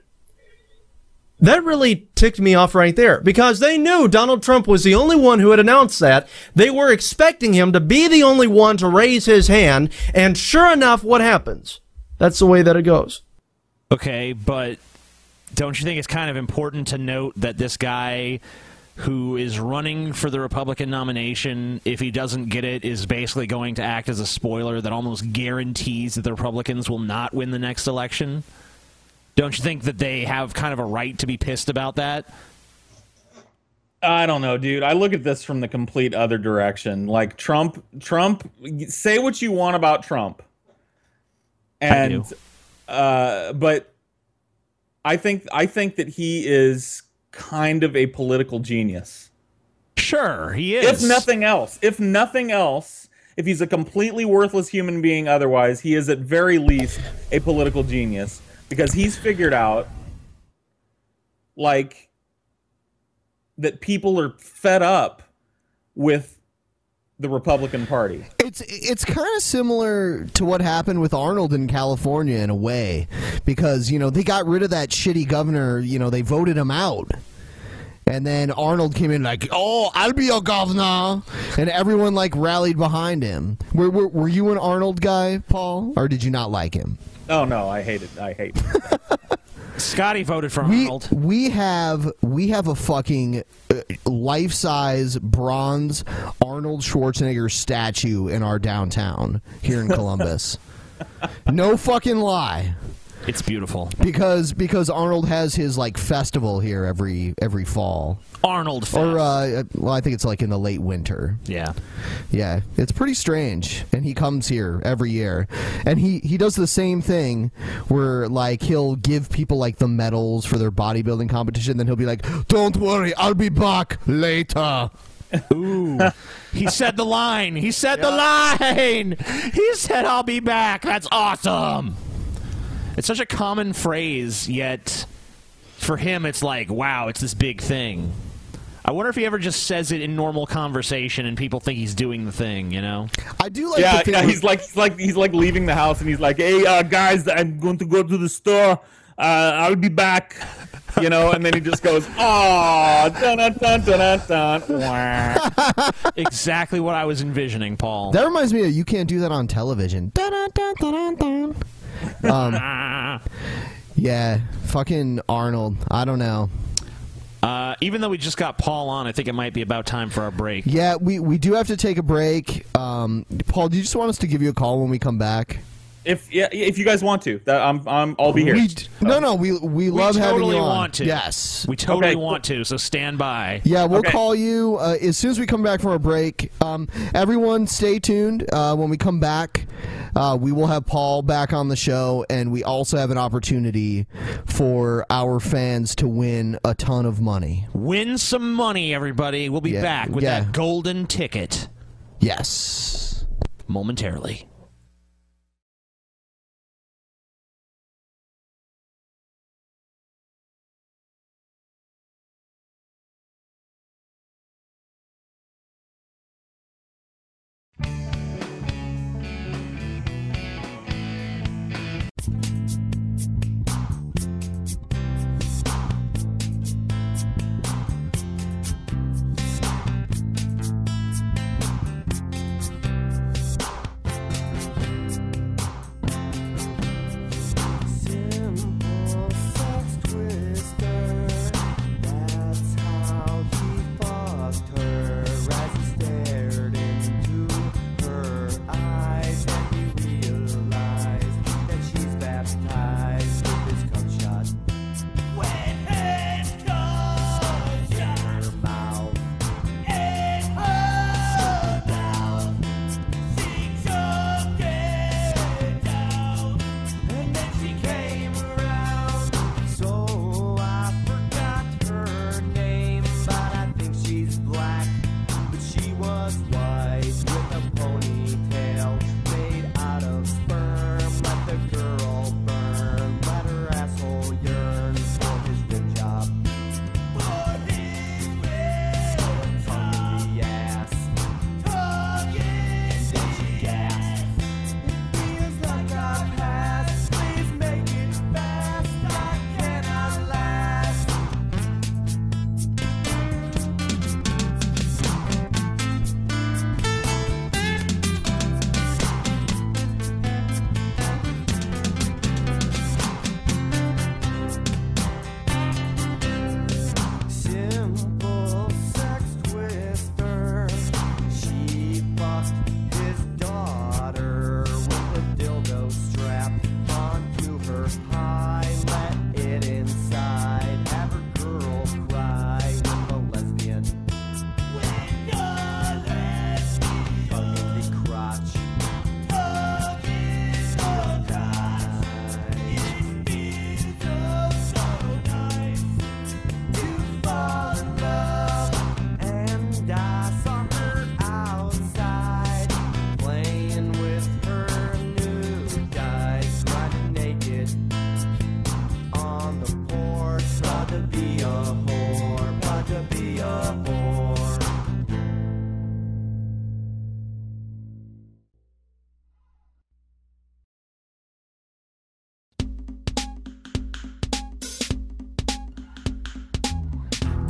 That really ticked me off right there, because they knew Donald Trump was the only one who had announced that. They were expecting him to be the only one to raise his hand, and sure enough, what happens? That's the way that it goes. Okay, but... don't you think it's kind of important to note that this guy who is running for the Republican nomination, if he doesn't get it, is basically going to act as a spoiler that almost guarantees that the Republicans will not win the next election? Don't you think that they have kind of a right to be pissed about that? I don't know, dude. I look at this from the complete other direction. Like, Trump, Trump, say what you want about Trump. And, I do. Uh, but... I think I think that he is kind of a political genius. Sure, he is. If nothing else, if nothing else, if he's a completely worthless human being otherwise, he is at very least a political genius, because he's figured out, like, that people are fed up with the Republican Party. It's it's kind of similar to what happened with Arnold in California in a way, because, you know, they got rid of that shitty governor, you know, they voted him out. And then Arnold came in like, oh, I'll be your governor. And everyone, like, rallied behind him. Were, were, were you an Arnold guy, Paul? Or did you not like him? Oh, no, I hate it. I hate it. Scotty voted for we, Arnold. We have we have a fucking life-size bronze Arnold Schwarzenegger statue in our downtown here in Columbus. No fucking lie. It's beautiful. Because because Arnold has his, like, festival here every every fall. Arnold Fest. Or uh, well, I think it's like in the late winter. Yeah. Yeah. It's pretty strange. And he comes here every year. And he, he does the same thing where, like, he'll give people, like, the medals for their bodybuilding competition, then he'll be like, don't worry, I'll be back later. Ooh. He said the line. He said yeah. the line. He said I'll be back. That's awesome. It's such a common phrase, yet for him it's like, wow, it's this big thing. I wonder if he ever just says it in normal conversation and people think he's doing the thing, you know? I do like yeah, the yeah, he's like he's like he's like leaving the house and he's like, hey uh, guys, I'm going to go to the store. Uh, I'll be back, you know, and then he just goes, "Oh, dun dun dun dun dun." Exactly what I was envisioning, Paul. That reminds me of You Can't Do That on Television. Dun, dun, dun, dun, dun. um, yeah, fucking Arnold. I don't know. Uh, even though we just got Paul on, I think it might be about time for our break. Yeah, we, we do have to take a break. Um, Paul, do you just want us to give you a call when we come back? If yeah, if you guys want to, that I'm I'm I'll be here. We, no, no, we we love we totally having you on. Want to. Yes, we totally okay. want to. So stand by. Yeah, we'll okay. call you uh, as soon as we come back from our break. Um, everyone, stay tuned. Uh, when we come back, uh, we will have Paul back on the show, and we also have an opportunity for our fans to win a ton of money. Win some money, everybody. We'll be yeah. back with yeah. that golden ticket. Yes, momentarily.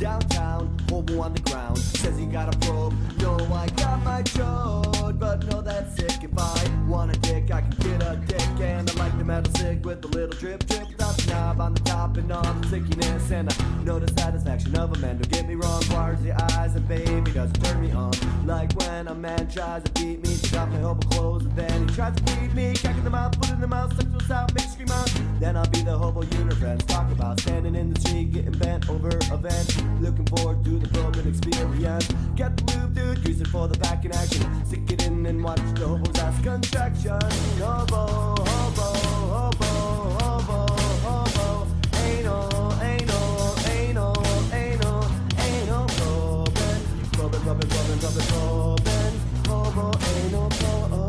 Robin, Robin, Robin, Robin, Robin, Hobo, ain't no pro,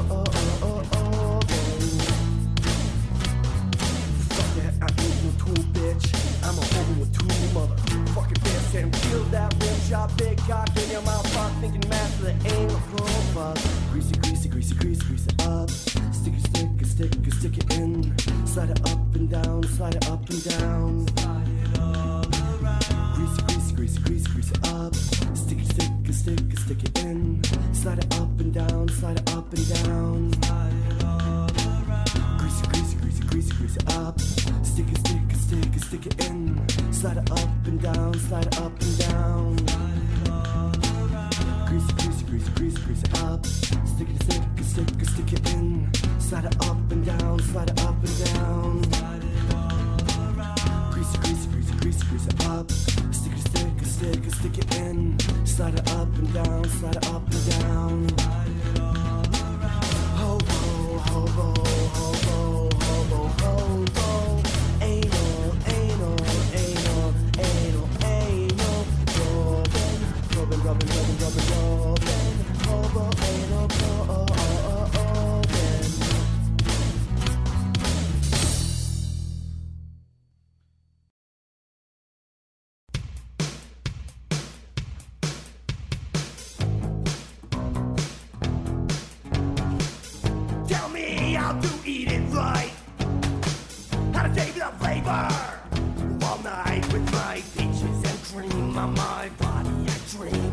oh, oh, oh, oh, shot, big cock in your mouth, fuck, thinking math for the anal fuck. Greasy, greasy, greasy, greasy, greasy up. Stick it, stick it, stick it, stick it in. Slide it up and down, slide it up and down. Slide it all around. Greasy, greasy, greasy, greasy, greasy up. Stick it, stick it, stick it, stick it in. Slide it up and down, slide it up and down. Slide it all around. Greasy, greasy, greasy, greasy, greasy up. Stick it, stick it, stick it, stick it in. Slide it up and down, slide it up and down. Grease, grease, grease, grease, grease it up. Stick it, stick it, stick it, stick it in. Slide it up and down, slide it up and down. Grease, grease, grease, grease, grease it up. Stick it, stick it, stick it, stick it in. Slide it up and down, slide it up and down. Ho, ho, ho, ho, ho, ho, ho, ho, ho. Anal, anal, anal. Robin, Robin, Robin, Robin, Hobo, ain't no pro, oh, oh, oh, oh, Ben. Tell me how to eat it right, how to take the flavor, all night with my peaches and cream on my body, I dream.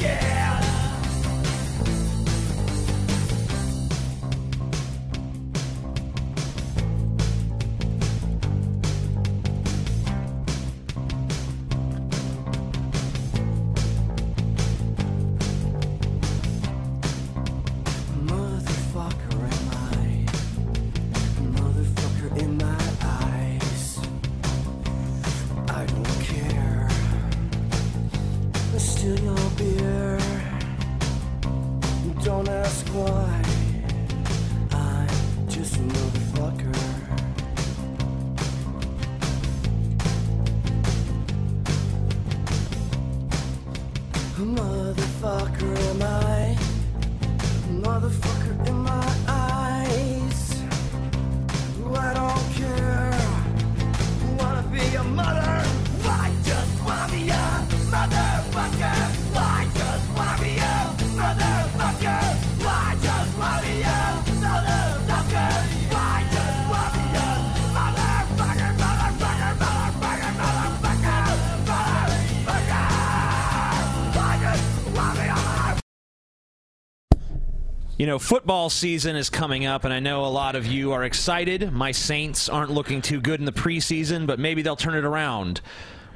Yeah. Don't ask why. I'm just another fucker. A motherfucker am I. A motherfucker in my eyes. I don't care. I wanna be a mother. I just wanna be a motherfucker. I just wanna be a motherfucker. I just wanna be a motherfucker. I just wanna be a motherfucker. Motherfucker, motherfucker, motherfucker, motherfucker. I just wanna be a motherfucker. You know, football season is coming up, and I know a lot of you are excited. My Saints aren't looking too good in the preseason, but maybe they'll turn it around.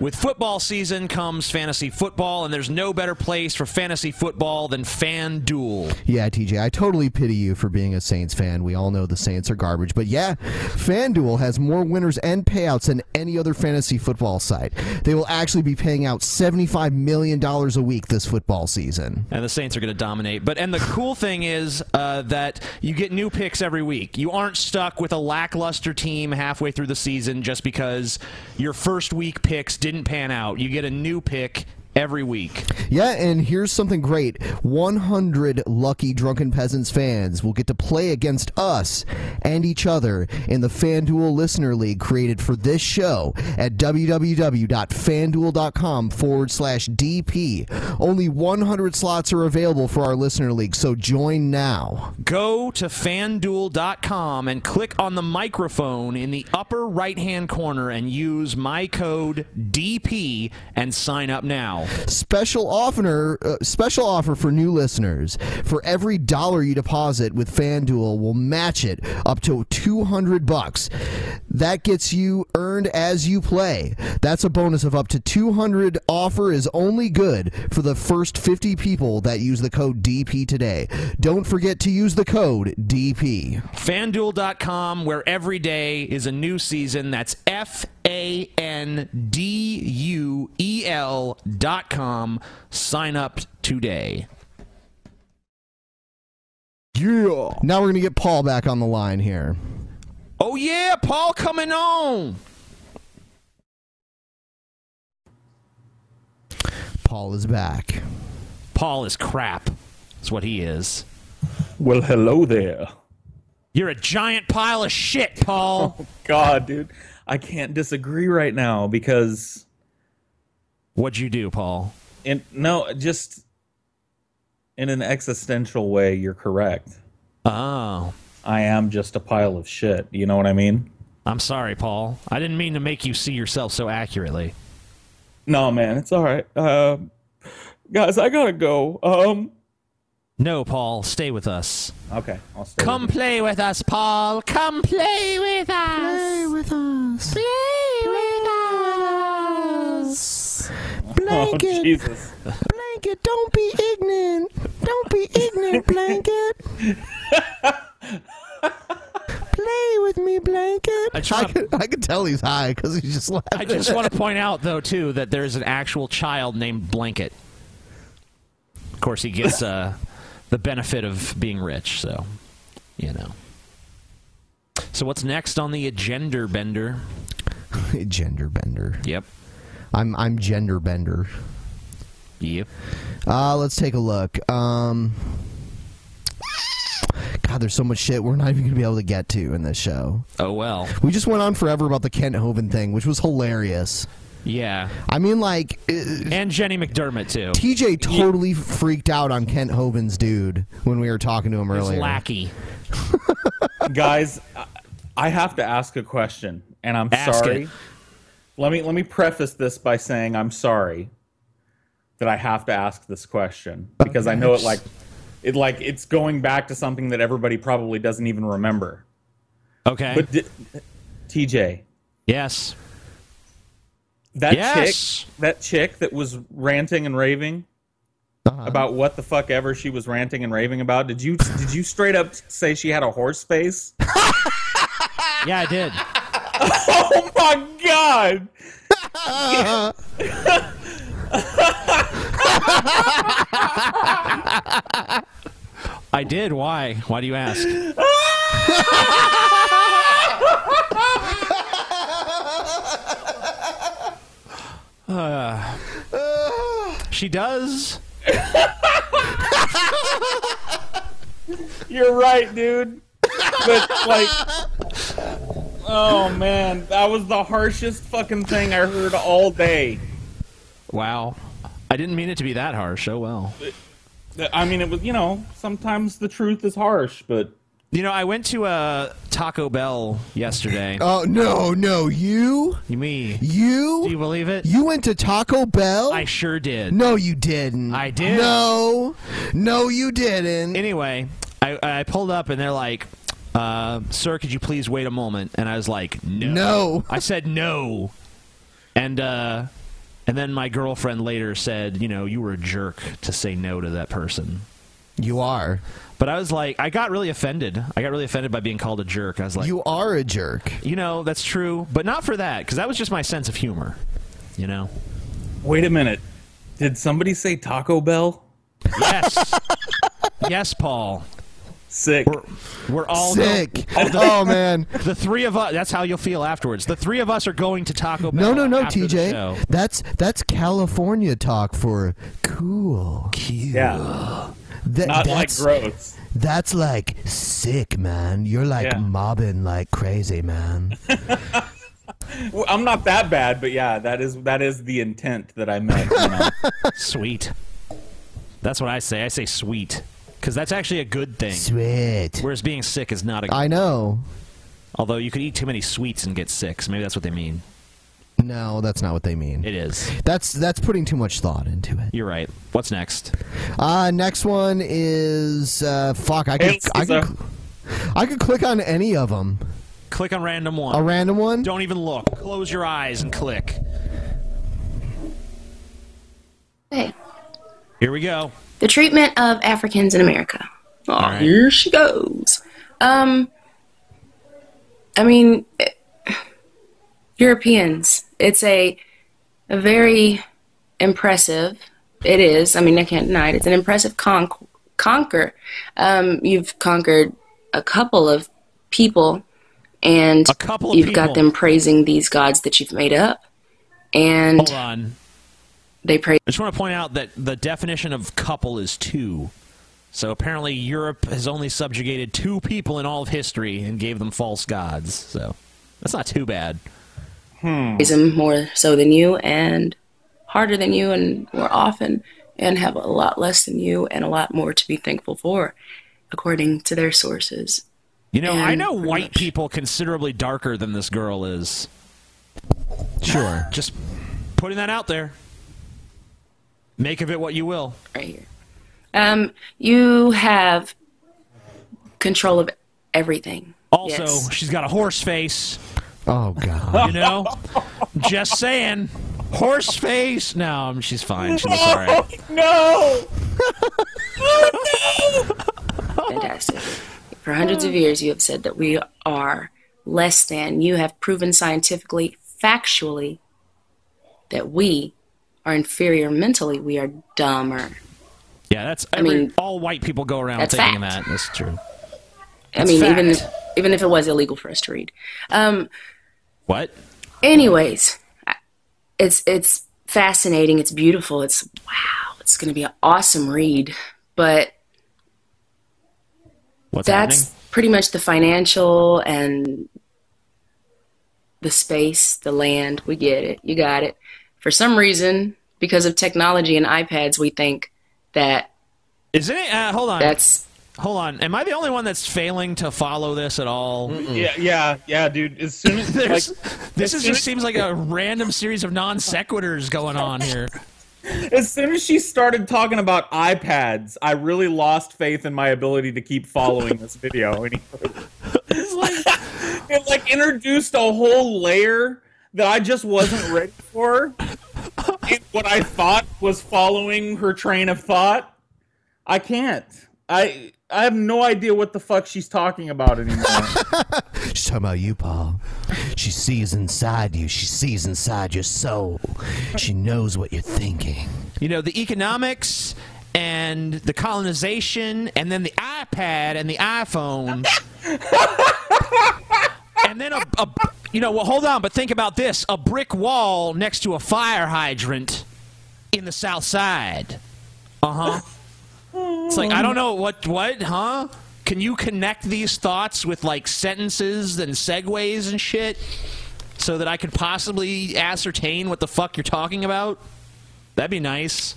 With football season comes fantasy football, and there's no better place for fantasy football than FanDuel. Yeah, T J, I totally pity you for being a Saints fan. We all know the Saints are garbage. But yeah, FanDuel has more winners and payouts than any other fantasy football site. They will actually be paying out seventy-five million dollars a week this football season. And the Saints are going to dominate. But And the cool thing is uh, that you get new picks every week. You aren't stuck with a lackluster team halfway through the season just because your first week picks didn't pan out. You get a new pick every week. Yeah, and here's something great. one hundred lucky Drunken Peasants fans will get to play against us and each other in the FanDuel Listener League created for this show at w w w dot fanduel dot com forward slash D P. Only one hundred slots are available for our Listener League, so join now. Go to fanduel dot com and click on the microphone in the upper right-hand corner and use my code D P and sign up now. Special offer, uh, special offer for new listeners. For every dollar you deposit with FanDuel, we'll match it up to two hundred bucks. That gets you earned as you play. That's a bonus of up to two hundred. Offer is only good for the first fifty people that use the code D P today. Don't forget to use the code D P. FanDuel dot com, where every day is a new season. That's F A N D U E L dot com. Sign up today. Yeah. Now we're going to get Paul back on the line here. Oh, yeah, Paul coming on. Paul is back. Paul is crap. That's what he is. Well, hello there. You're a giant pile of shit, Paul. Oh, God, dude. I can't disagree right now because... What'd you do, Paul? And no, just in an existential way, you're correct. Oh. I am just a pile of shit. You know what I mean? I'm sorry, Paul. I didn't mean to make you see yourself so accurately. No, man. It's all right. Uh, guys, I gotta go. Um, No, Paul. Stay with us. Okay. I'll stay Come with play you. with us, Paul. Come play with us. Play with us. Play with us. Blanket. Oh, Jesus. Blanket, don't be ignorant. Don't be ignorant, Blanket. Play with me, Blanket. I, I, could, I could tell he's high because he's just laughing. I just want to point out, though, too, that there's an actual child named Blanket. Of course, he gets uh, the benefit of being rich, so, you know. So what's next on the agenda bender? Agenda bender. Yep. I'm, I'm gender bender. Yep. Uh, let's take a look. Um... God, there's so much shit we're not even going to be able to get to in this show. Oh, well. We just went on forever about the Kent Hovind thing, which was hilarious. Yeah. I mean, like... And Jenny McDermott, too. T J totally yeah. freaked out on Kent Hovind's dude when we were talking to him earlier. He's lackey. Guys, I have to ask a question, and I'm ask sorry. It. Let me Let me preface this by saying I'm sorry that I have to ask this question, because I know it, like... It like it's going back to something that everybody probably doesn't even remember. Okay. But di T J. Yes. That yes. chick that chick that was ranting and raving uh-huh. about what the fuck ever she was ranting and raving about, did you did you straight up say she had a horse face? Yeah, I did. Oh my God. Uh-huh. Yeah. I did. Why? Why do you ask? uh, she does. You're right, dude. But, like, oh, man. That was the harshest fucking thing I heard all day. Wow. I didn't mean it to be that harsh. Oh, well. I mean, it was, you know, sometimes the truth is harsh, but... You know, I went to uh, Taco Bell yesterday. Oh, no, no. You? Me. You? Do you believe it? You went to Taco Bell? I sure did. No, you didn't. I did. No. No, you didn't. Anyway, I, I pulled up, and they're like... Uh, sir, could you please wait a moment? And I was like, no. No. I said no. And uh, and then my girlfriend later said, you know, you were a jerk to say no to that person. You are. But I was like, I got really offended. I got really offended by being called a jerk. I was like, you are a jerk. You know, that's true. But not for that, because that was just my sense of humor. You know? Wait a minute. Did somebody say Taco Bell? Yes. Yes, Paul. Sick. We're, we're all sick. No, all the, oh man, the three of us. That's how you'll feel afterwards. The three of us are going to Taco Bell. No, no, no, T J. That's that's California talk for cool. Cool. Yeah. That, Not that's, like gross. That's like sick, man. You're like yeah. mobbing like crazy, man. Well, I'm not that bad, but yeah, that is that is the intent that I meant. You know? Sweet. That's what I say. I say sweet. Because that's actually a good thing. Sweet. Whereas being sick is not a good thing. I know. Although you could eat too many sweets and get sick. So maybe that's what they mean. No, that's not what they mean. It is. That's that's putting too much thought into it. You're right. What's next? Uh, next one is... Uh, fuck, I could, I, could, I could click on any of them. Click on random one. A random one? Don't even look. Close your eyes and click. Hey. Here we go. The treatment of Africans in America. Oh, right. Here she goes. Um, I mean, it, Europeans. It's a, a very impressive, it is, I mean, I can't deny it, it's an impressive con conquer. Um, you've conquered a couple of people, and a couple of you've people. got them praising these gods that you've made up. And hold on. They pray. I just want to point out that the definition of couple is two. So apparently Europe has only subjugated two people in all of history and gave them false gods. So that's not too bad. Hmm. Praise them more so than you and harder than you and more often and have a lot less than you and a lot more to be thankful for, according to their sources. You know, and I know white much. people considerably darker than this girl is. Sure. Just putting that out there. Make of it what you will. Right here. Um, you have control of everything. Also, yes. She's got a horse face. Oh, God. You know? Just saying. Horse face. No, she's fine. She looks all right. No! Oh, no! Fantastic. For hundreds of years, you have said that we are less than. You have proven scientifically, factually, that we are inferior mentally. We are dumber. Yeah, that's. I every, mean, all white people go around thinking fact. that. That's true. That's I mean, fact. even if, even if it was illegal for us to read. Um, what? Anyways, it's it's fascinating. It's beautiful. It's wow. It's going to be an awesome read. But What's that's happening? pretty much the financial and the space, the land. We get it. You got it. For some reason, because of technology and iPads, we think that... Isn't it? Uh, hold on. That's... Hold on. Am I the only one that's failing to follow this at all? Mm-mm. Yeah, yeah, yeah, dude. As soon as... like, this as is, soon just as, seems like a random series of non-sequiturs going on here. As soon as she started talking about iPads, I really lost faith in my ability to keep following this video any further. It's like, it like introduced a whole layer... that I just wasn't ready for. And what I thought was following her train of thought. I can't. I I have no idea what the fuck she's talking about anymore. She's talking about you, Paul. She sees inside you. She sees inside your soul. She knows what you're thinking. You know, the economics and the colonization, and then the iPad and the iPhone. And then, a, a you know, well, hold on, but think about this. A brick wall next to a fire hydrant in the South Side. Uh-huh. It's like, I don't know, what, what, huh? Can you connect these thoughts with, like, sentences and segues and shit so that I could possibly ascertain what the fuck you're talking about? That'd be nice.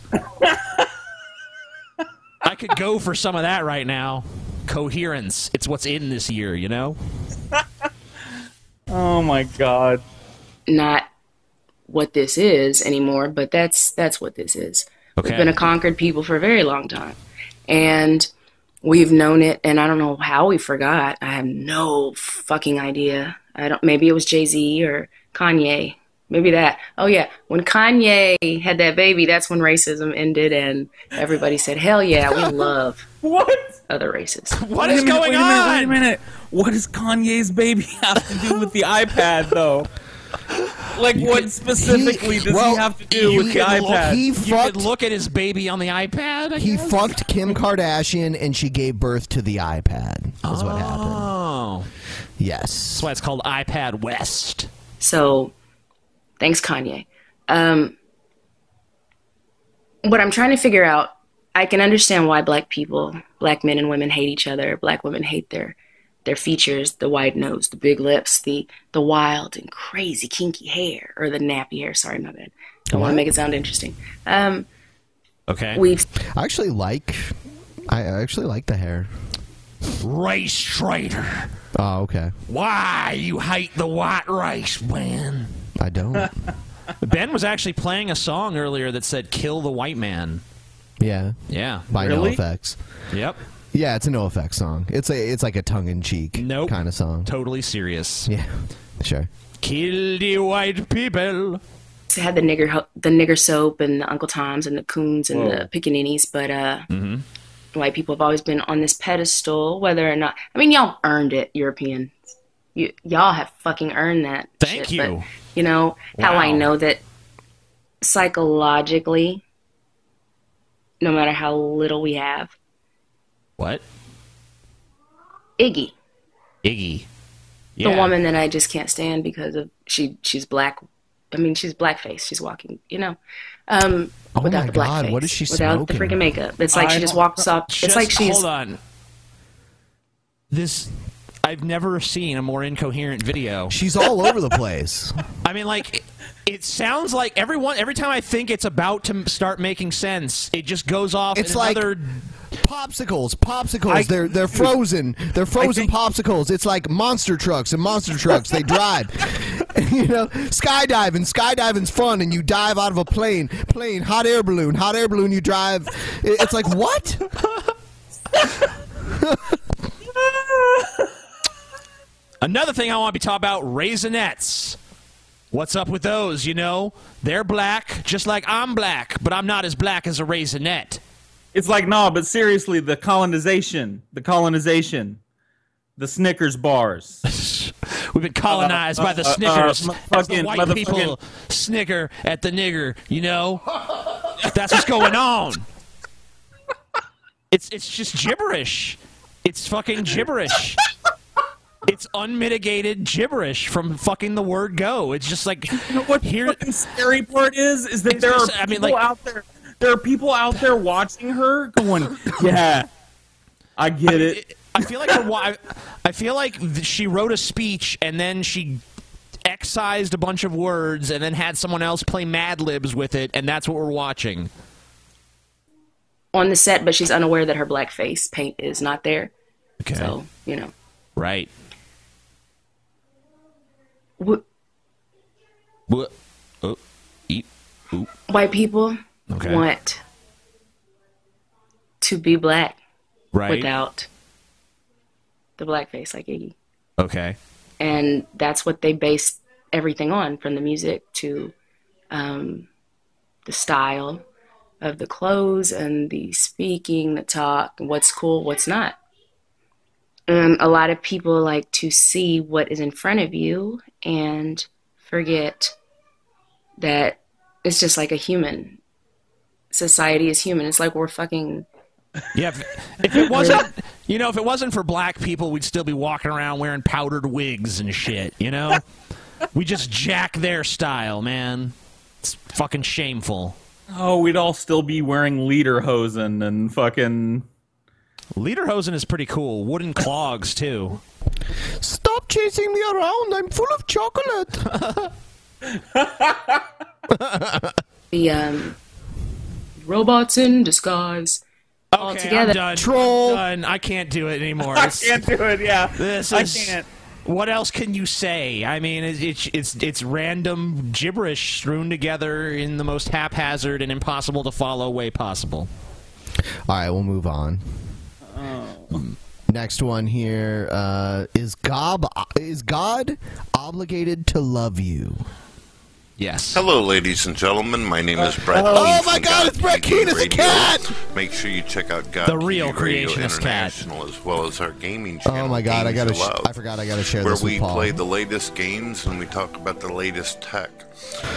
I could go for some of that right now. Coherence. It's what's in this year, you know? Oh, my God. Not what this is anymore, but that's that's what this is. Okay. We've been a conquered people for a very long time. And we've known it, and I don't know how we forgot. I have no fucking idea. I don't. Maybe it was Jay-Z or Kanye. Maybe that. Oh, yeah. When Kanye had that baby, that's when racism ended, and everybody said, hell yeah, we love what? Other races. What is going on? Wait a minute. What does Kanye's baby have to do with the iPad, though? Like, what specifically does he have to do with the iPad? You could look at his baby on the iPad? He fucked Kim Kardashian, and she gave birth to the iPad, is what happened. Oh. Yes. That's why it's called iPad West. So... thanks, Kanye. Um, what I'm trying to figure out, I can understand why black people, black men and women hate each other. Black women hate their their features, the wide nose, the big lips, the the wild and crazy kinky hair, or the nappy hair. Sorry, my bad. I want to make it sound interesting. Um, okay. We I actually like. I actually like the hair. Race traitor. Oh, okay. Why you hate the white race, man? I don't. Ben was actually playing a song earlier that said "Kill the White Man." Yeah, yeah. By really? NoFX. Yep. Yeah, it's a NoFX song. It's a it's like a tongue-in-cheek nope. kind of song. Totally serious. Yeah, sure. Kill the white people. So had the nigger the nigger soap and the Uncle Toms and the Coons and Whoa. the Pickaninnies, but uh, mm-hmm. white people have always been on this pedestal, whether or not. I mean, y'all earned it, Europeans. You y'all have fucking earned that. Thank shit, you. But, you know, wow. how I know that psychologically, no matter how little we have. What? Iggy. Iggy. Yeah. The woman that I just can't stand because of she she's black. I mean, she's blackface. She's walking, you know, um, oh without the blackface. What is she without smoking? The freaking makeup. It's like I, she just walks off. Just, it's like she's... Hold on. This... I've never seen a more incoherent video. She's all over the place. I mean, like, it, it sounds like everyone, every time I think it's about to start making sense, it just goes off. It's like another... popsicles, popsicles. I, they're they're frozen. They're frozen think... popsicles. It's like monster trucks and monster trucks. They drive. You know, skydiving. Skydiving's fun, and you dive out of a plane. Plane, hot air balloon, hot air balloon. You drive. It, it's like what? Another thing I want to be talking about, Raisinets. What's up with those, you know? They're black, just like I'm black, but I'm not as black as a Raisinette. It's like, no, but seriously, the colonization, the colonization, the Snickers bars. We've been colonized uh, uh, by the Snickers. Uh, uh, uh, fucking, the white motherfucking... people snicker at the nigger, you know? That's what's going on. It's, it's just gibberish. It's fucking gibberish. It's unmitigated gibberish from fucking the word go. It's just like you know what here, the fucking scary part is is that there just, are people I mean, like, out there there are people out there watching her going, yeah, I get I, it. it. I feel like her, I, I feel like she wrote a speech and then she excised a bunch of words and then had someone else play Mad Libs with it, and that's what we're watching. On the set, but she's unaware that her black face paint is not there. Okay. So, you know. Right. What? What? Oh, eat. Ooh. White people okay. want to be black right. without the blackface, like Iggy. Okay. And that's what they base everything on, from the music to um, the style of the clothes and the speaking, the talk, what's cool, what's not. Um, a lot of people like to see what is in front of you and forget that it's just like a human. society is human. It's like we're fucking... Yeah, if, if it wasn't, you know, if it wasn't for black people, we'd still be walking around wearing powdered wigs and shit, you know? We just jack their style, man. It's fucking shameful. Oh, we'd all still be wearing lederhosen and fucking... Lederhosen is pretty cool. Wooden clogs, too. Stop chasing me around. I'm full of chocolate. The um, robots in disguise. Okay, all together. I'm done. Troll. I'm done. I can't do it anymore. I can't do it. Yeah, this is. I can't. What else can you say? I mean, it's it's it's random gibberish strewn together in the most haphazard and impossible to follow way possible. All right, we'll move on. Oh. Next one here uh, is God. Is God obliged to love you? Yes. Hello, ladies and gentlemen. My name is Brett Keane. Oh, my God, it's Brett Keane. It's a cat. Make sure you check out God the real creationist cat, as well as our gaming channel. Oh, my God, I gotta. I forgot I gotta share this with Paul. Where we play the latest games and we talk about the latest tech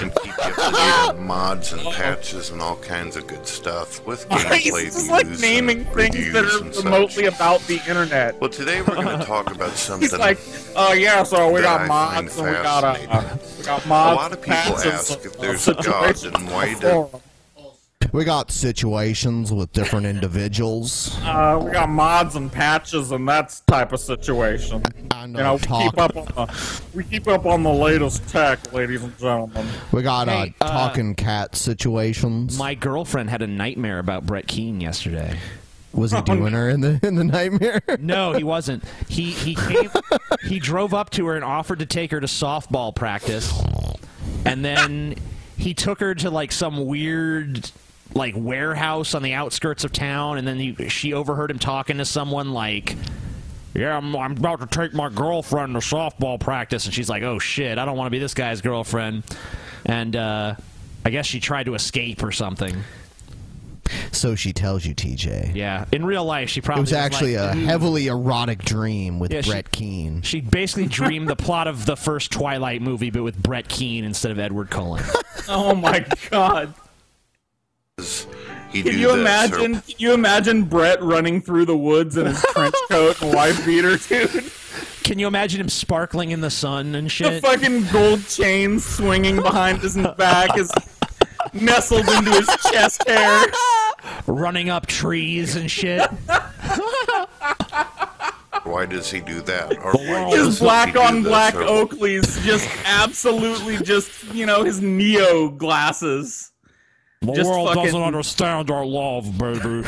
and keep you up to date on mods and patches and all kinds of good stuff with gameplay. This is like naming things that are remotely about the internet. Well, today we're going to talk about something. He's like, oh yeah, so we got mods and we got uh, we got mods. A lot of people. People ask if there's a God and why do... We got situations with different individuals. Uh, we got mods and patches and that type of situation. I, I know, you know, we keep up on the, we keep up on the latest tech, ladies and gentlemen. We got hey, uh, talking uh, cat situations. My girlfriend had a nightmare about Brett Keane yesterday. Was he doing her in the in the nightmare? No, he wasn't. He he came, he drove up to her and offered to take her to softball practice. And then he took her to, like, some weird, like, warehouse on the outskirts of town. And then he, she overheard him talking to someone like, yeah, I'm, I'm about to take my girlfriend to softball practice. And she's like, oh, shit, I don't want to be this guy's girlfriend. And uh, I guess she tried to escape or something. So she tells you, T J. Yeah. In real life, she probably... It was actually was like, a mm. heavily erotic dream with yeah, Brett Keane. She basically dreamed the plot of the first Twilight movie, but with Brett Keane instead of Edward Cullen. Oh, my God. He can you this, imagine or... Can you imagine Brett running through the woods in his trench coat and wife beater, dude? Can you imagine him sparkling in the sun and shit? The fucking gold chain swinging behind his back is... nestled into his chest hair. Running up trees and shit. Why does he do that? Or why his black on black this, or... Oakley's just absolutely just, you know, his Neo glasses. The just world fucking... doesn't understand our love, baby.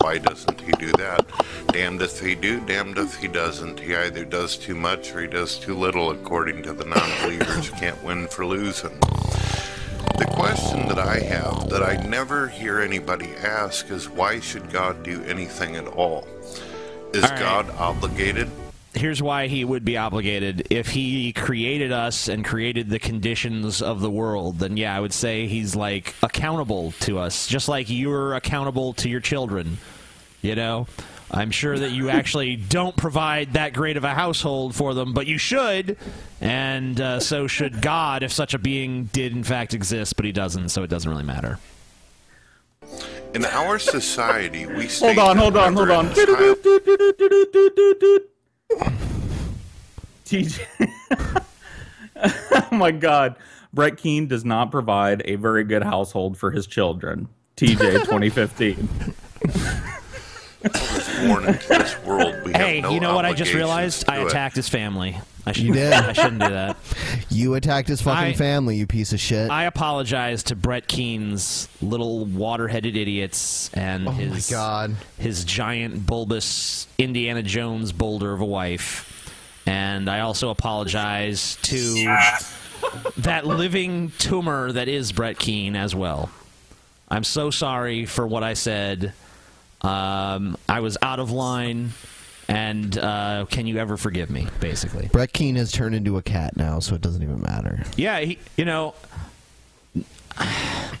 Why doesn't he do that? Damned if he do, damned if he doesn't. He either does too much or he does too little, according to the non-believers. Can't win for losing. The question that I have, that I never hear anybody ask, is why should God do anything at all? Is all right. God obligated? Here's why he would be obligated. If he created us and created the conditions of the world, then yeah, I would say he's, like, accountable to us, just like you're accountable to your children, you know? I'm sure that you actually don't provide that great of a household for them, but you should, and uh, so should God, if such a being did in fact exist, but he doesn't, so it doesn't really matter. In our society, we state... Hold on, hold on, hold on. T J. Oh my God. Brett Keane does not provide a very good household for his children. T J twenty fifteen. I was born into this world. We hey, have no you know what I just realized? I attacked it. His family. I shouldn't, you did. I shouldn't do that. You attacked his fucking I, family, you piece of shit. I apologize to Brett Keane's little water-headed idiots and oh his, my God. his giant, bulbous Indiana Jones boulder of a wife. And I also apologize to yeah. that living tumor that is Brett Keane as well. I'm so sorry for what I said. Um, I was out of line. And uh, can you ever forgive me, basically. Brett Keane has turned into a cat now, so it doesn't even matter. Yeah, he, you know, I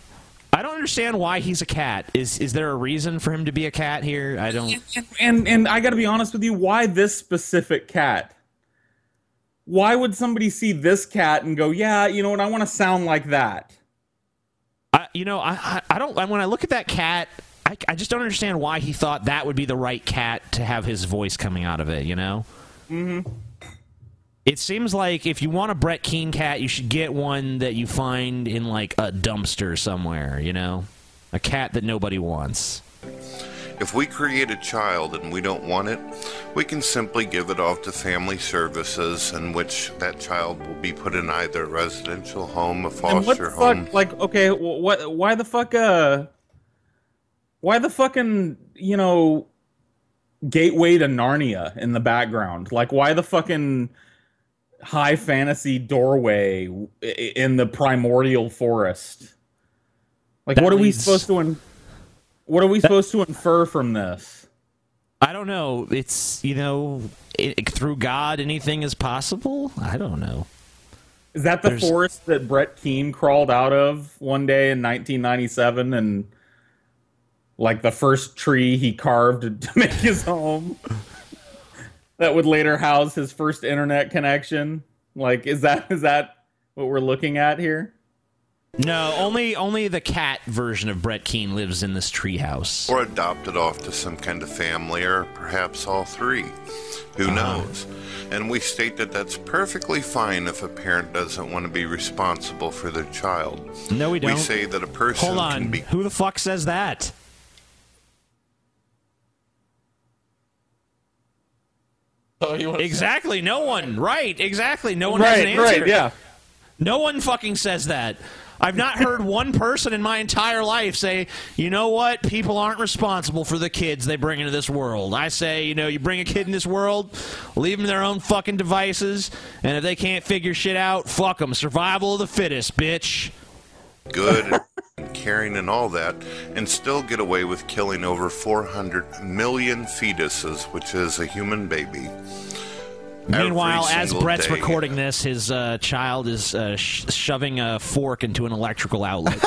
don't understand why he's a cat. Is is there a reason for him to be a cat here? I don't... And, and, and I got to be honest with you, why this specific cat? why would somebody see this cat and go, yeah, you know what, I want to sound like that? I, you know, I, I don't, when I look at that cat, I, I just don't understand why he thought that would be the right cat to have his voice coming out of it, you know? Mm-hmm. It seems like if you want a Brett Keane cat, you should get one that you find in, like, a dumpster somewhere, you know? A cat that nobody wants. If we create a child and we don't want it, we can simply give it off to family services in which that child will be put in either a residential home, a foster and what the home. Fuck, like, okay, what? Why the fuck, uh... Why the fucking, you know, Gateway to Narnia in the background? Like, why the fucking high fantasy doorway in the primordial forest? Like, what are we supposed to in- what are we supposed to infer from this? I don't know. It's, you know, it, through God, anything is possible. I don't know. Is that the There's... forest that Brett Keane crawled out of one day in nineteen ninety-seven, and like the first tree he carved to make his home? That would later house his first internet connection. Like, is that is that what we're looking at here? No, only only the cat version of Brett Keane lives in this treehouse. Or adopted off to some kind of family, or perhaps all three. Who uh-huh. knows? And we state that that's perfectly fine if a parent doesn't want to be responsible for their child. No, we don't. We say that a person Hold on. can be... Who the fuck says that? Oh, exactly. No one. Right. Exactly. No one right, has an answer. Right, yeah. No one fucking says that. I've not heard one person in my entire life say, you know what? People aren't responsible for the kids they bring into this world. I say, you know, you bring a kid in this world, leave them their own fucking devices, and if they can't figure shit out, fuck them. Survival of the fittest, bitch. Good. Caring and all that, and still get away with killing over four hundred million fetuses, which is a human baby. Meanwhile, as Brett's day. recording this, his uh, child is uh, sh shoving a fork into an electrical outlet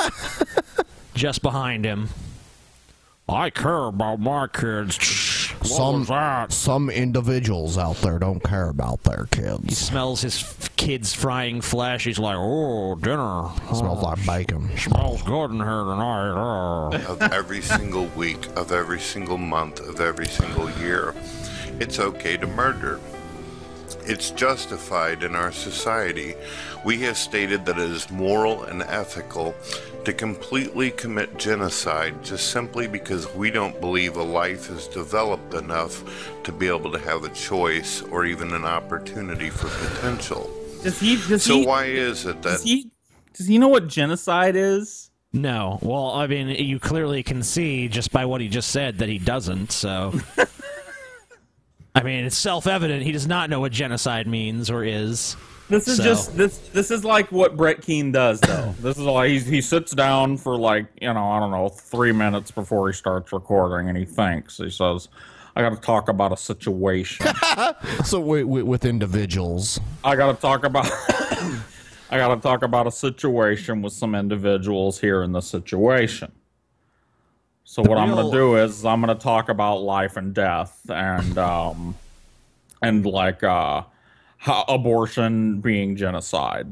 just behind him. I care about my kids. Some, some individuals out there don't care about their kids. He smells his f kids frying flesh. He's like, oh, dinner. It smells oh, like bacon. Smells good in here tonight. Oh. Of every single week, of every single month, of every single year, it's okay to murder. It's justified in our society. We have stated that it is moral and ethical to completely commit genocide just simply because we don't believe a life is developed enough to be able to have a choice or even an opportunity for potential. Does he, does so he, why is it that... Does he, does he know what genocide is? No. Well, I mean, you clearly can see just by what he just said that he doesn't, so... I mean, it's self-evident. He does not know what genocide means or is. This is so. just this. This is like what Brett Keane does, though. This is like he he sits down for like you know I don't know three minutes before he starts recording, and he thinks he says, "I got to talk about a situation." so wait, wait, with individuals, I got to talk about. I got to talk about a situation with some individuals here in the situation. So what I'm going to do is I'm going to talk about life and death and um, and like uh, how abortion being genocide.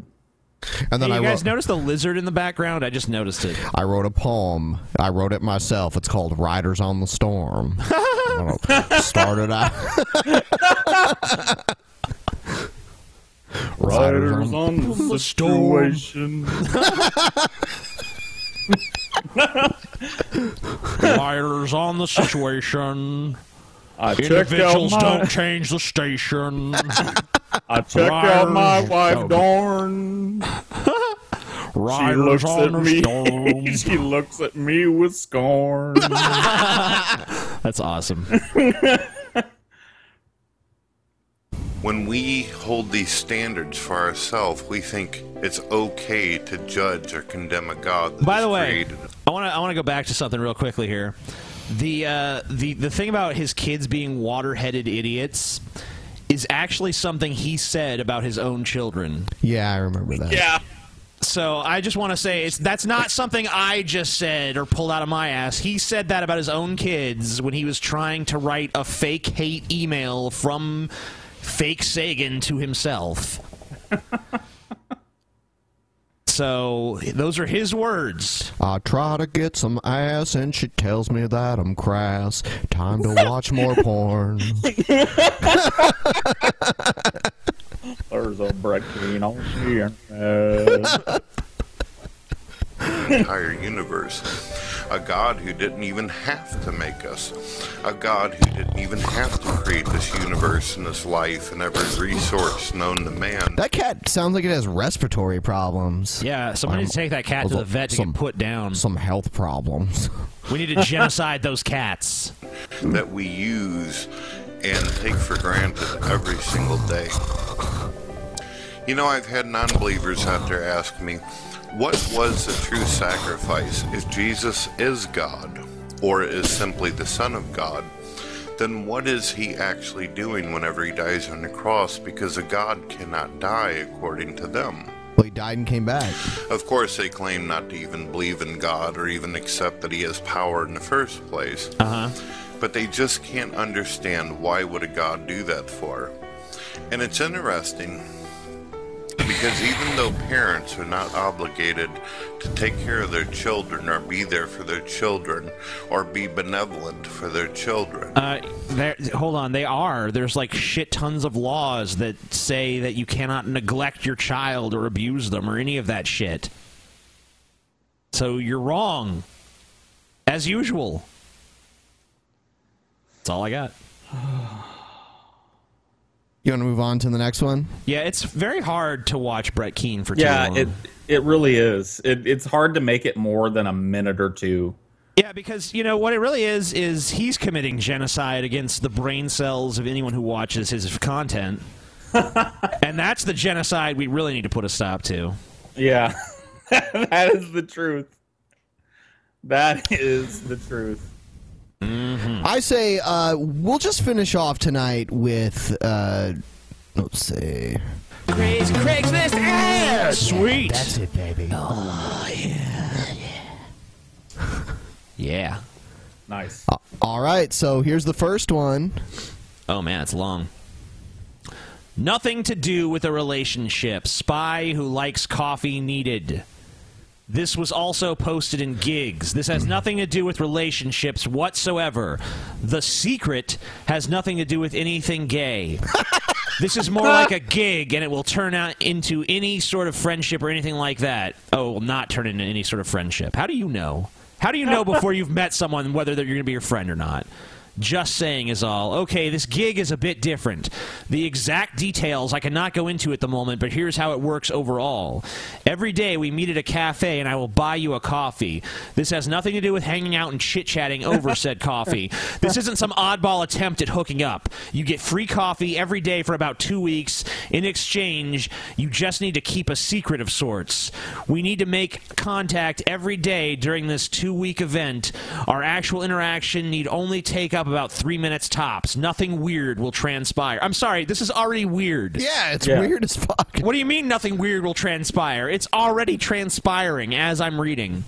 And then hey, you I guys notice the lizard in the background? I just noticed it. I wrote a poem. I wrote it myself. It's called Riders on the Storm. I don't know. Started out. Riders, Riders on the situation. Riders on the situation. I Individuals my... don't change the station. I checked Riders out my wife, Dorn. Riders she looks on at the me. She looks at me with scorn. That's awesome. When we hold these standards for ourselves, we think it's okay to judge or condemn a God. By the way, I want to I want to go back to something real quickly here. The uh, the the thing about his kids being water-headed idiots is actually something he said about his own children. Yeah, I remember that. Yeah. So I just want to say it's that's not something I just said or pulled out of my ass. He said that about his own kids when he was trying to write a fake hate email from fake Sagan to himself. So those are his words. I try to get some ass and she tells me that I'm crass. Time to watch more porn. There's a Brett Keane on the internet. Entire universe. A God who didn't even have to make us. A God who didn't even have to create this universe and this life and every resource known to man. That cat sounds like it has respiratory problems. Yeah, somebody um, take that cat to the vet to some, get put down. Some health problems. We need to genocide those cats. That we use and take for granted every single day. You know, I've had non-believers out there ask me, what was the true sacrifice? If Jesus is God, or is simply the Son of God, then what is he actually doing whenever he dies on the cross? Because a God cannot die, according to them. Well, he died and came back. Of course, they claim not to even believe in God or even accept that he has power in the first place. Uh-huh. But they just can't understand, why would a God do that for? And it's interesting, because even though parents are not obligated to take care of their children or be there for their children or be benevolent for their children. Uh, hold on. They are. There's like shit tons of laws that say that you cannot neglect your child or abuse them or any of that shit. So you're wrong. As usual. That's all I got. You want to move on to the next one? Yeah, it's very hard to watch Brett Keane for too yeah, long. Yeah, it, it really is. It, it's hard to make it more than a minute or two. Yeah, because, you know, what it really is, is he's committing genocide against the brain cells of anyone who watches his content. And that's the genocide we really need to put a stop to. Yeah, that is the truth. That is the truth. Mm-hmm. I say uh, we'll just finish off tonight with uh, let's see, Craig's Craigslist ass. Sweet, yeah, that's it, baby. Oh yeah, yeah, yeah. Nice. Uh, all right, so here's the first one. Oh man, it's long. Nothing to do with a relationship. Spy who likes coffee needed. This was also posted in gigs. This has nothing to do with relationships whatsoever. The secret has nothing to do with anything gay. This is more like a gig, and it will turn out into any sort of friendship or anything like that. Oh, it will not turn into any sort of friendship. How do you know? How do you know before you've met someone whether you're going to be your friend or not? Just saying is all. Okay, this gig is a bit different. The exact details I cannot go into at the moment, but here's how it works overall. Every day we meet at a cafe and I will buy you a coffee. This has nothing to do with hanging out and chit-chatting over said coffee. This isn't some oddball attempt at hooking up. You get free coffee every day for about two weeks. In exchange, you just need to keep a secret of sorts. We need to make contact every day during this two-week event. Our actual interaction need only take up about three minutes tops. Nothing weird will transpire. I'm sorry, this is already weird. Yeah, it's yeah. weird as fuck. What do you mean nothing weird will transpire? It's already transpiring as I'm reading.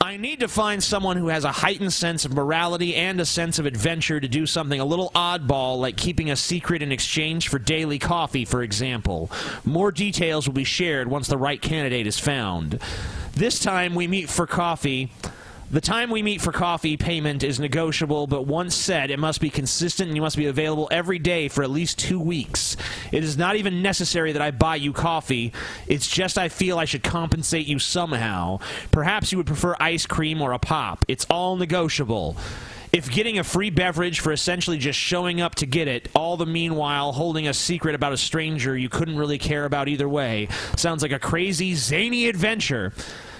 I need to find someone who has a heightened sense of morality and a sense of adventure to do something a little oddball, like keeping a secret in exchange for daily coffee, for example. More details will be shared once the right candidate is found. This time we meet for coffee. The time we meet for coffee payment is negotiable, but once set, it must be consistent and you must be available every day for at least two weeks. It is not even necessary that I buy you coffee. It's just I feel I should compensate you somehow. Perhaps you would prefer ice cream or a pop. It's all negotiable. If getting a free beverage for essentially just showing up to get it, all the meanwhile holding a secret about a stranger you couldn't really care about either way, sounds like a crazy, zany adventure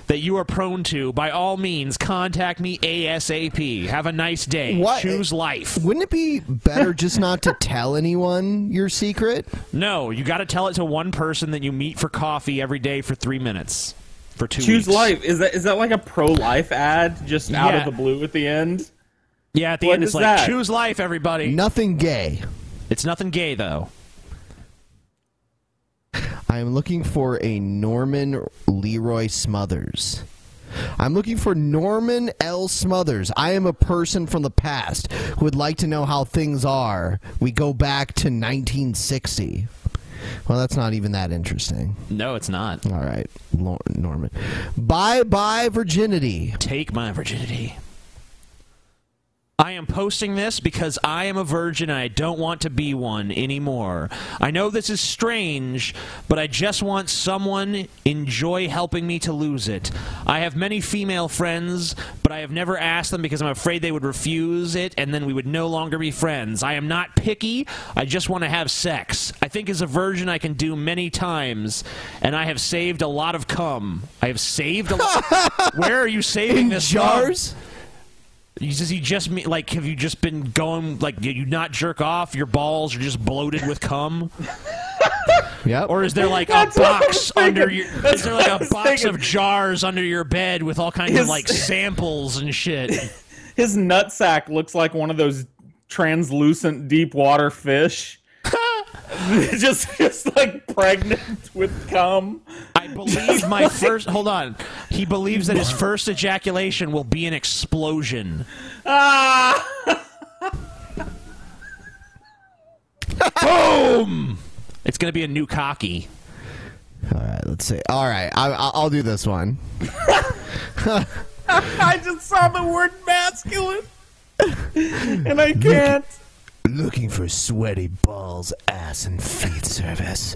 that you are prone to, by all means, contact me ASAP. Have a nice day. What? Choose life. Wouldn't it be better just not to tell anyone your secret? No, you got to tell it to one person that you meet for coffee every day for three minutes. For two Choose weeks. life. Is that is that like a pro-life ad just yeah. out of the blue at the end? Yeah, at the what end it's like, that? Choose life, everybody. Nothing gay. It's nothing gay, though. I am looking for a Norman Leroy Smothers. I'm looking for Norman L. Smothers. I am a person from the past who would like to know how things are. We go back to nineteen sixty. Well, that's not even that interesting. No, it's not. All right, Norman. Bye-bye, virginity. Take my virginity. I am posting this because I am a virgin and I don't want to be one anymore. I know this is strange, but I just want someone enjoy helping me to lose it. I have many female friends, but I have never asked them because I'm afraid they would refuse it and then we would no longer be friends. I am not picky. I just want to have sex. I think as a virgin I can do many times, and I have saved a lot of cum. I have saved a lot. Where are you saving this? In jars? Cum? Does he just mean, like, have you just been going, like, you not jerk off, your balls are just bloated with cum? Yep. Or is there, like, a box under your, is there, like, a box of jars under your bed with all kinds of, like, samples and shit? His nutsack looks like one of those translucent deep water fish. just, just, like, pregnant with cum. I believe my first... Hold on. He believes that his first ejaculation will be an explosion. Ah! Boom! It's going to be a new cocky. All right, let's see. All right, I, I'll do this one. I just saw the word masculine, and I can't. Looking for sweaty balls, ass, and feet service.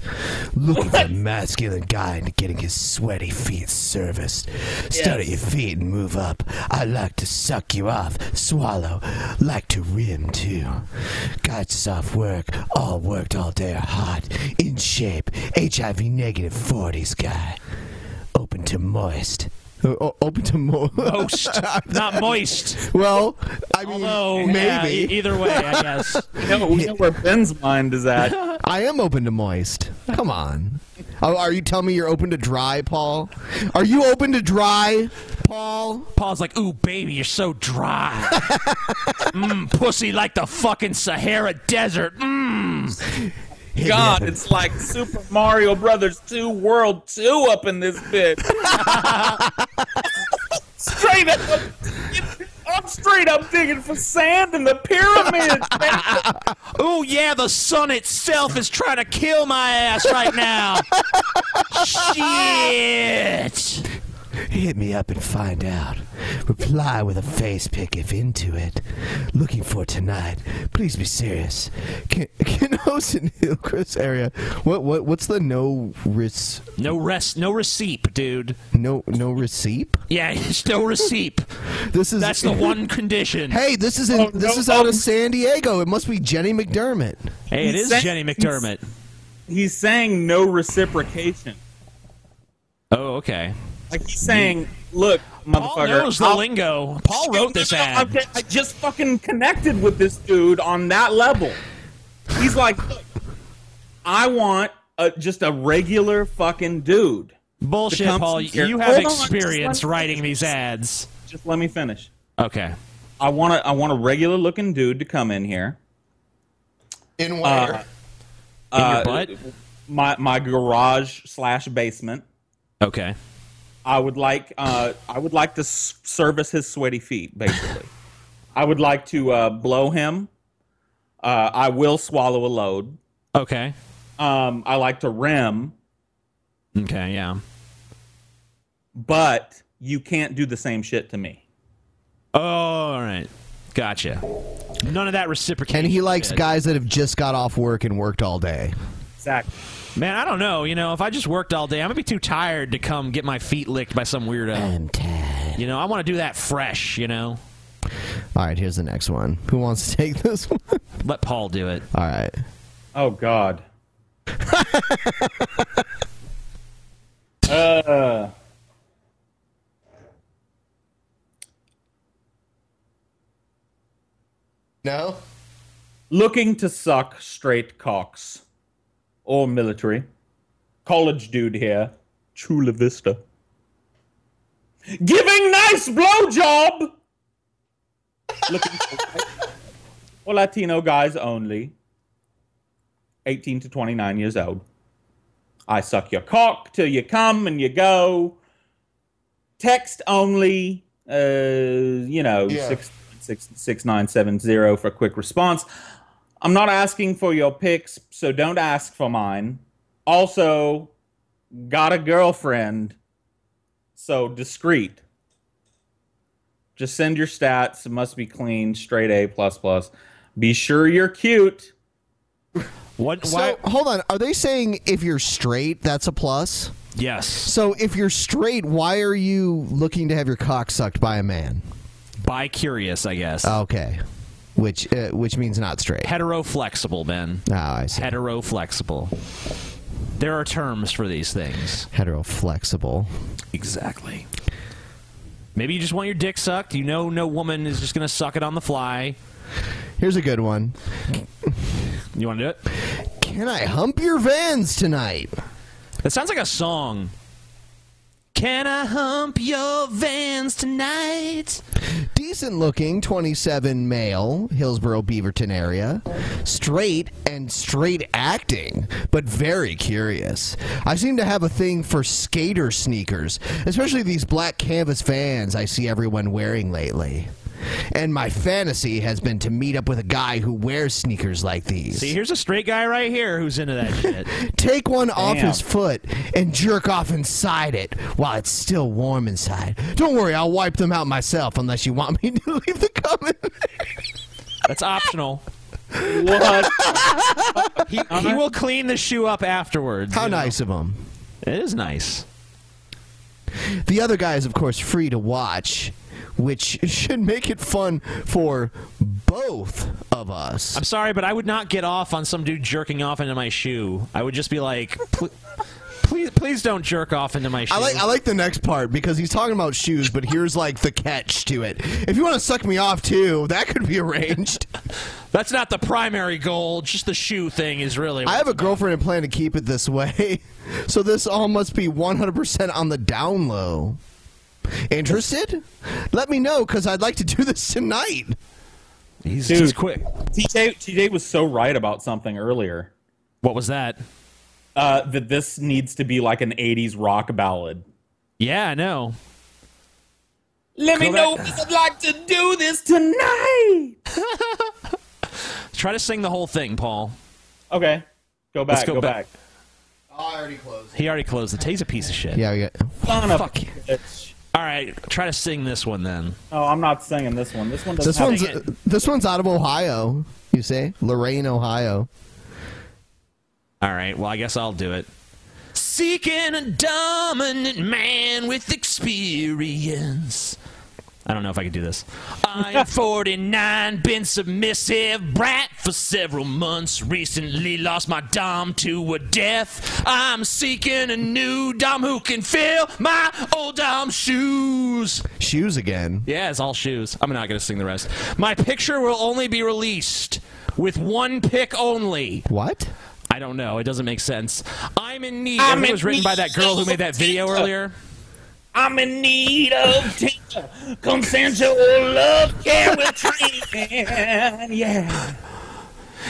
Looking what? For a masculine guy and getting his sweaty feet serviced. Yes. Study your feet and move up. I like to suck you off, swallow, like to rim too. Got soft work, all worked all day, hot, in shape, H I V negative forties guy. Open to moist. O open to mo most, not moist. Well, I mean, although, maybe. Yeah, e either way, I guess. No, we know where Ben's mind is at. I am open to moist. Come on. Oh, are you telling me you're open to dry, Paul? Are you open to dry, Paul? Paul's like, ooh, baby, you're so dry. Mmm, pussy like the fucking Sahara Desert. Mmm. God, it's like Super Mario Brothers two World two up in this bitch. Straight up, I'm straight up digging for sand in the pyramid. Oh yeah, the sun itself is trying to kill my ass right now. Shit. Hit me up and find out. Reply with a face pic if into it. Looking for tonight. Please be serious. Can can host in Hillcrest area. What what what's the no risk? No rest. No receipt, dude. No no receipt. Yeah, it's no receipt. This is that's the one condition. Hey, this is in, oh, this no, is out um, of San Diego. It must be Jenny McDermott. Hey, it he's is Jenny McDermott. He's, he's saying no reciprocation. Oh, okay. Like he's saying, look, motherfucker. Paul knows the I'll, lingo. Paul wrote this ad. I just fucking connected with this dude on that level. He's like, look, I want a, just a regular fucking dude. Bullshit, Paul. You have experience writing these ads. Just let me finish. Okay. I want a, I want a regular looking dude to come in here. In where? Uh, in your butt? Uh, my, my garage slash basement. Okay. I would like uh, I would like to s service his sweaty feet, basically. I would like to uh, blow him. Uh, I will swallow a load. Okay. Um, I like to rim. Okay, yeah. But you can't do the same shit to me. Oh, all right. Gotcha. None of that reciprocation. And he likes shit. Guys that have just got off work and worked all day. Exactly. Man, I don't know. You know, if I just worked all day, I'm going to be too tired to come get my feet licked by some weirdo. I'm tired. You know, I want to do that fresh, you know? All right, here's the next one. Who wants to take this one? Let Paul do it. All right. Oh, God. uh... No? Looking to suck straight cocks. Or military. College dude here. Chula Vista. Giving nice blowjob! Looking for or Latino guys only. eighteen to twenty-nine years old. I suck your cock till you come and you go. text only, uh, you know, yeah. six six six nine seven zero for quick response. I'm not asking for your pics, so don't ask for mine. Also, got a girlfriend, so discreet. Just send your stats. It must be clean, straight A plus plus. Be sure you're cute. What? So, why? Hold on. Are they saying if you're straight, that's a plus? Yes. So if you're straight, why are you looking to have your cock sucked by a man? Bi curious, I guess. Okay. Which uh, which means not straight. Hetero flexible, Ben. Oh, I see. Hetero flexible. There are terms for these things. Hetero flexible. Exactly. Maybe you just want your dick sucked. You know, no woman is just going to suck it on the fly. Here's a good one. You want to do it? Can I hump your Vans tonight? That sounds like a song. Can I hump your Vans tonight? Decent looking, twenty-seven male, Hillsborough, Beaverton area. Straight and straight acting, but very curious. I seem to have a thing for skater sneakers, especially these black canvas Vans I see everyone wearing lately. And my fantasy has been to meet up with a guy who wears sneakers like these. See, here's a straight guy right here who's into that shit. Take one Damn. off his foot and jerk off inside it while it's still warm inside. Don't worry, I'll wipe them out myself unless you want me to leave the comment. That's optional. What? he, he will clean the shoe up afterwards. How nice know? of him. It is nice. The other guy is, of course, free to watch, which should make it fun for both of us. I'm sorry, but I would not get off on some dude jerking off into my shoe. I would just be like, Pl please, please don't jerk off into my shoe. I like, I like the next part, because he's talking about shoes, but here's like the catch to it. If you want to suck me off too, that could be arranged. That's not the primary goal. Just the shoe thing is really what I have a about. girlfriend and plan to keep it this way. So this all must be one hundred percent on the down low. Interested? Let me know, because I'd like to do this tonight. He's, Dude, he's quick. T J, T J was so right about something earlier. What was that? Uh, that this needs to be like an eighties rock ballad. Yeah, I know. Let Go me back. know if you'd like to do this tonight. Try to sing the whole thing, Paul. Okay. Go back. Let's go, go back. back. Oh, I already closed. He already closed it. He's a piece of shit. Yeah, we got... Son of a bitch. All right, try to sing this one then. Oh, I'm not singing this one. This one doesn't. This one's uh, this one's out of Ohio. You say Lorain, Ohio. All right. Well, I guess I'll do it. Seeking a dominant man with experience. I don't know if I could do this. I'm forty-nine, been submissive brat for several months. Recently lost my dom to a death. I'm seeking a new dom who can fill my old dom's shoes. Shoes again. Yeah, it's all shoes. I'm not going to sing the rest. My picture will only be released with one pick only. What? I don't know. It doesn't make sense. I'm in need. I'm it was written need. by that girl who made that video earlier. I'm in need of tender, consensual love care with training. Yeah.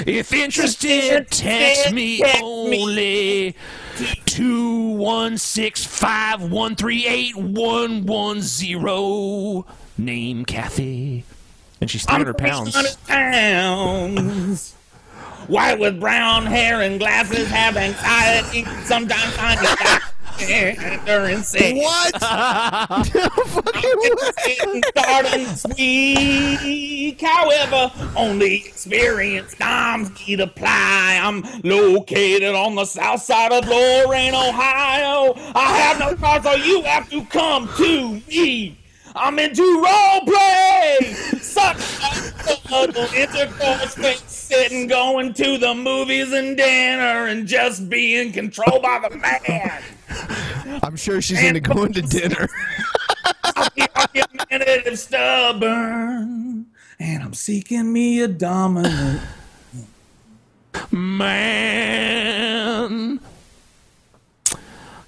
If interested, text me only two one six five one three eight one one zero. Name Kathy, and she's three hundred pounds. three hundred pounds. White with brown hair and glasses, have anxiety. Sometimes I get. What? No fucking way. Starting this week. However, only experienced times need apply. I'm located on the south side of Lorain, Ohio. I have no car, so you have to come to me. I'm into role play. Suck intercourse, sitting, going to the movies and dinner, and just being controlled by the man. I'm sure she's and into going to dinner. I'll be argumentative and stubborn, and I'm seeking me a dominant man.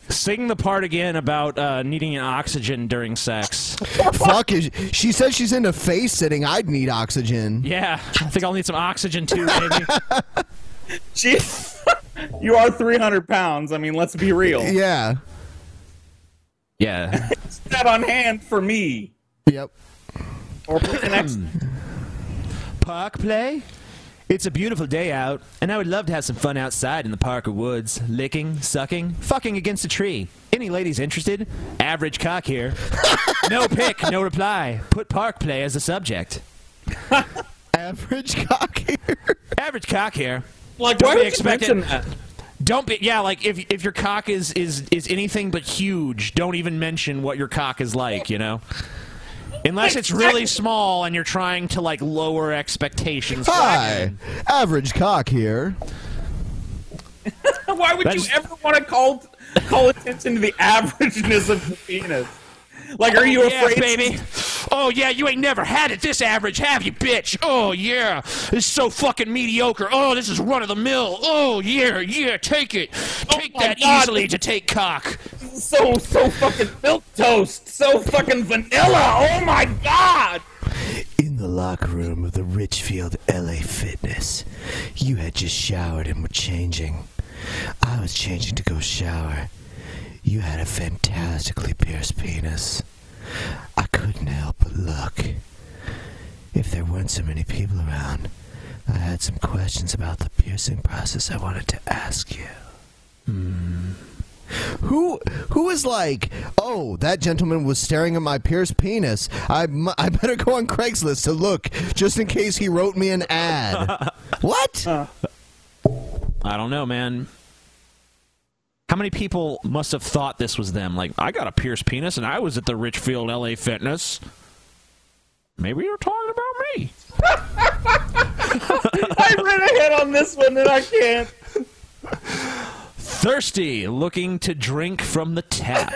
Sing the part again about uh, needing an oxygen during sex. Fuck it. She said she's into face sitting. I'd need oxygen. Yeah, I think I'll need some oxygen too, baby. Jeez. You are three hundred pounds. I mean, let's be real. Yeah. Yeah. It's not on hand for me. Yep. Or pick an X. Park play? It's a beautiful day out, and I would love to have some fun outside in the park or woods. Licking, sucking, fucking against a tree. Any ladies interested? Average cock here. No pick, no reply. Put park play as the subject. Average cock here? Average cock here. Like, don't be expecting that. Don't be, yeah, like, if if your cock is, is, is anything but huge, don't even mention what your cock is like, you know? Unless it's really small and you're trying to, like, lower expectations. Hi, average cock here. Why would That's... you ever want to call call attention to the averageness of the penis? Like, are you oh, afraid, yeah, baby? Oh yeah, you ain't never had it this average, have you, bitch? Oh yeah, it's so fucking mediocre. Oh, this is run of the mill. Oh yeah, yeah, take it, take oh that God. Easily to take cock. So so fucking milk toast, so fucking vanilla. Oh my God. In the locker room of the Richfield L A Fitness, you had just showered and were changing. I was changing to go shower. You had a fantastically pierced penis. I couldn't help but look. If there weren't so many people around, I had some questions about the piercing process I wanted to ask you. Hmm. Who who is like, oh, that gentleman was staring at my pierced penis. I, I better go on Craigslist to look, just in case he wrote me an ad. What? Uh, I don't know, man. How many people must have thought this was them? Like, I got a pierced penis, and I was at the Richfield L A Fitness. Maybe you're talking about me. I ran ahead on this one, and I can't. Thirsty, looking to drink from the tap.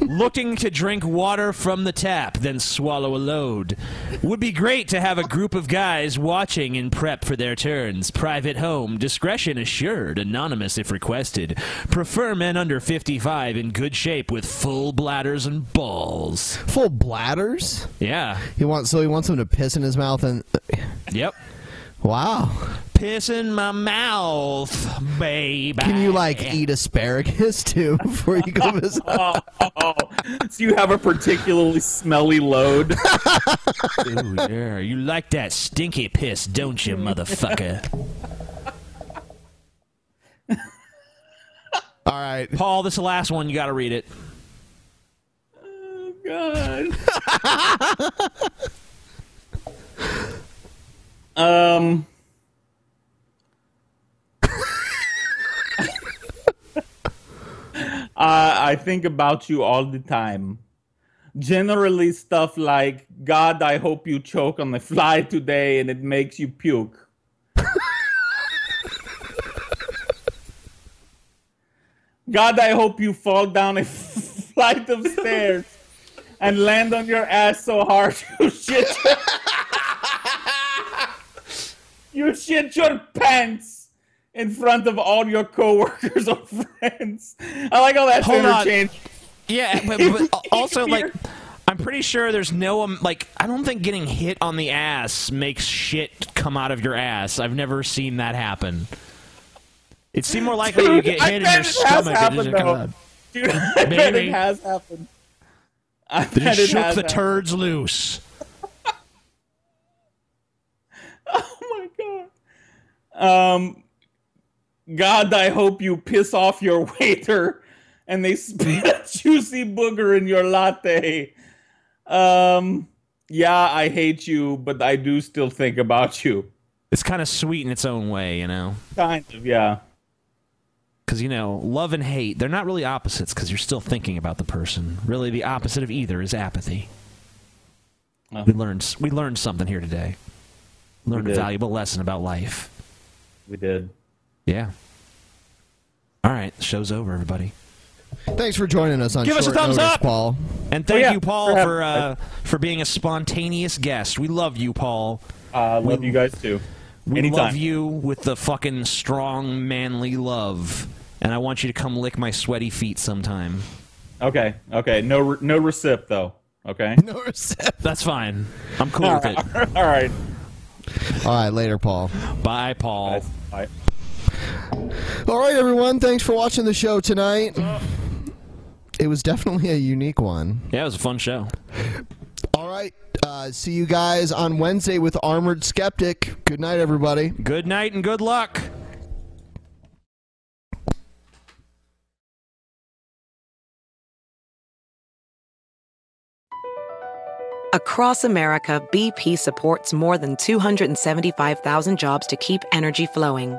Looking to drink water from the tap, then swallow a load. Would be great to have a group of guys watching in prep for their turns. Private home, discretion assured, anonymous if requested. Prefer men under fifty-five in good shape with full bladders and balls. Full bladders? Yeah. He wants, so he wants them to piss in his mouth and... Yep. Wow. Piss in my mouth, baby. Can you, like, eat asparagus, too, before you go visit? Oh, oh, oh. So you have a particularly smelly load? Ooh, yeah. You like that stinky piss, don't you, motherfucker? All right. Paul, this is the last one. You got to read it. Oh, God. um... uh, I think about you all the time. Generally stuff like, God, I hope you choke on the fly today and it makes you puke. God, I hope you fall down a flight of stairs and land on your ass so hard you shit your, you shit your pants in front of all your coworkers or friends. I like all that interchange. Yeah, but, but also, like, I'm pretty sure there's no, um, like, I don't think getting hit on the ass makes shit come out of your ass. I've never seen that happen. It seemed more likely Dude, you get hit in your stomach than it come out. Dude, I bet it has happened. I bet it has happened. They shook the turds loose. Oh, my God. Um... God, I hope you piss off your waiter and they spit a juicy booger in your latte. Um, yeah, I hate you, but I do still think about you. It's kind of sweet in its own way, you know? Kind of, yeah. Because, you know, love and hate, they're not really opposites because you're still thinking about the person. Really, the opposite of either is apathy. Oh. We learned, we learned something here today. Learned a valuable lesson about life. We did. Yeah. All right, show's over, everybody. Thanks for joining us on Give Short us a thumbs notice, up, Paul. And thank oh, yeah. you, Paul, for uh, for being a spontaneous guest. We love you, Paul. I uh, love we, you guys too. We Anytime. love you with the fucking strong, manly love, and I want you to come lick my sweaty feet sometime. Okay. Okay. No. Re no recip though. Okay. No recip. That's fine. I'm cool with it. All right. All right. Later, Paul. Bye, Paul. Bye. Bye. All right, everyone. Thanks for watching the show tonight. it was definitely a unique one. Yeah, it was a fun show. All right. Uh, see you guys on Wednesday with Armored Skeptic. Good night, everybody. Good night and good luck. Across America, B P supports more than two hundred seventy-five thousand jobs to keep energy flowing.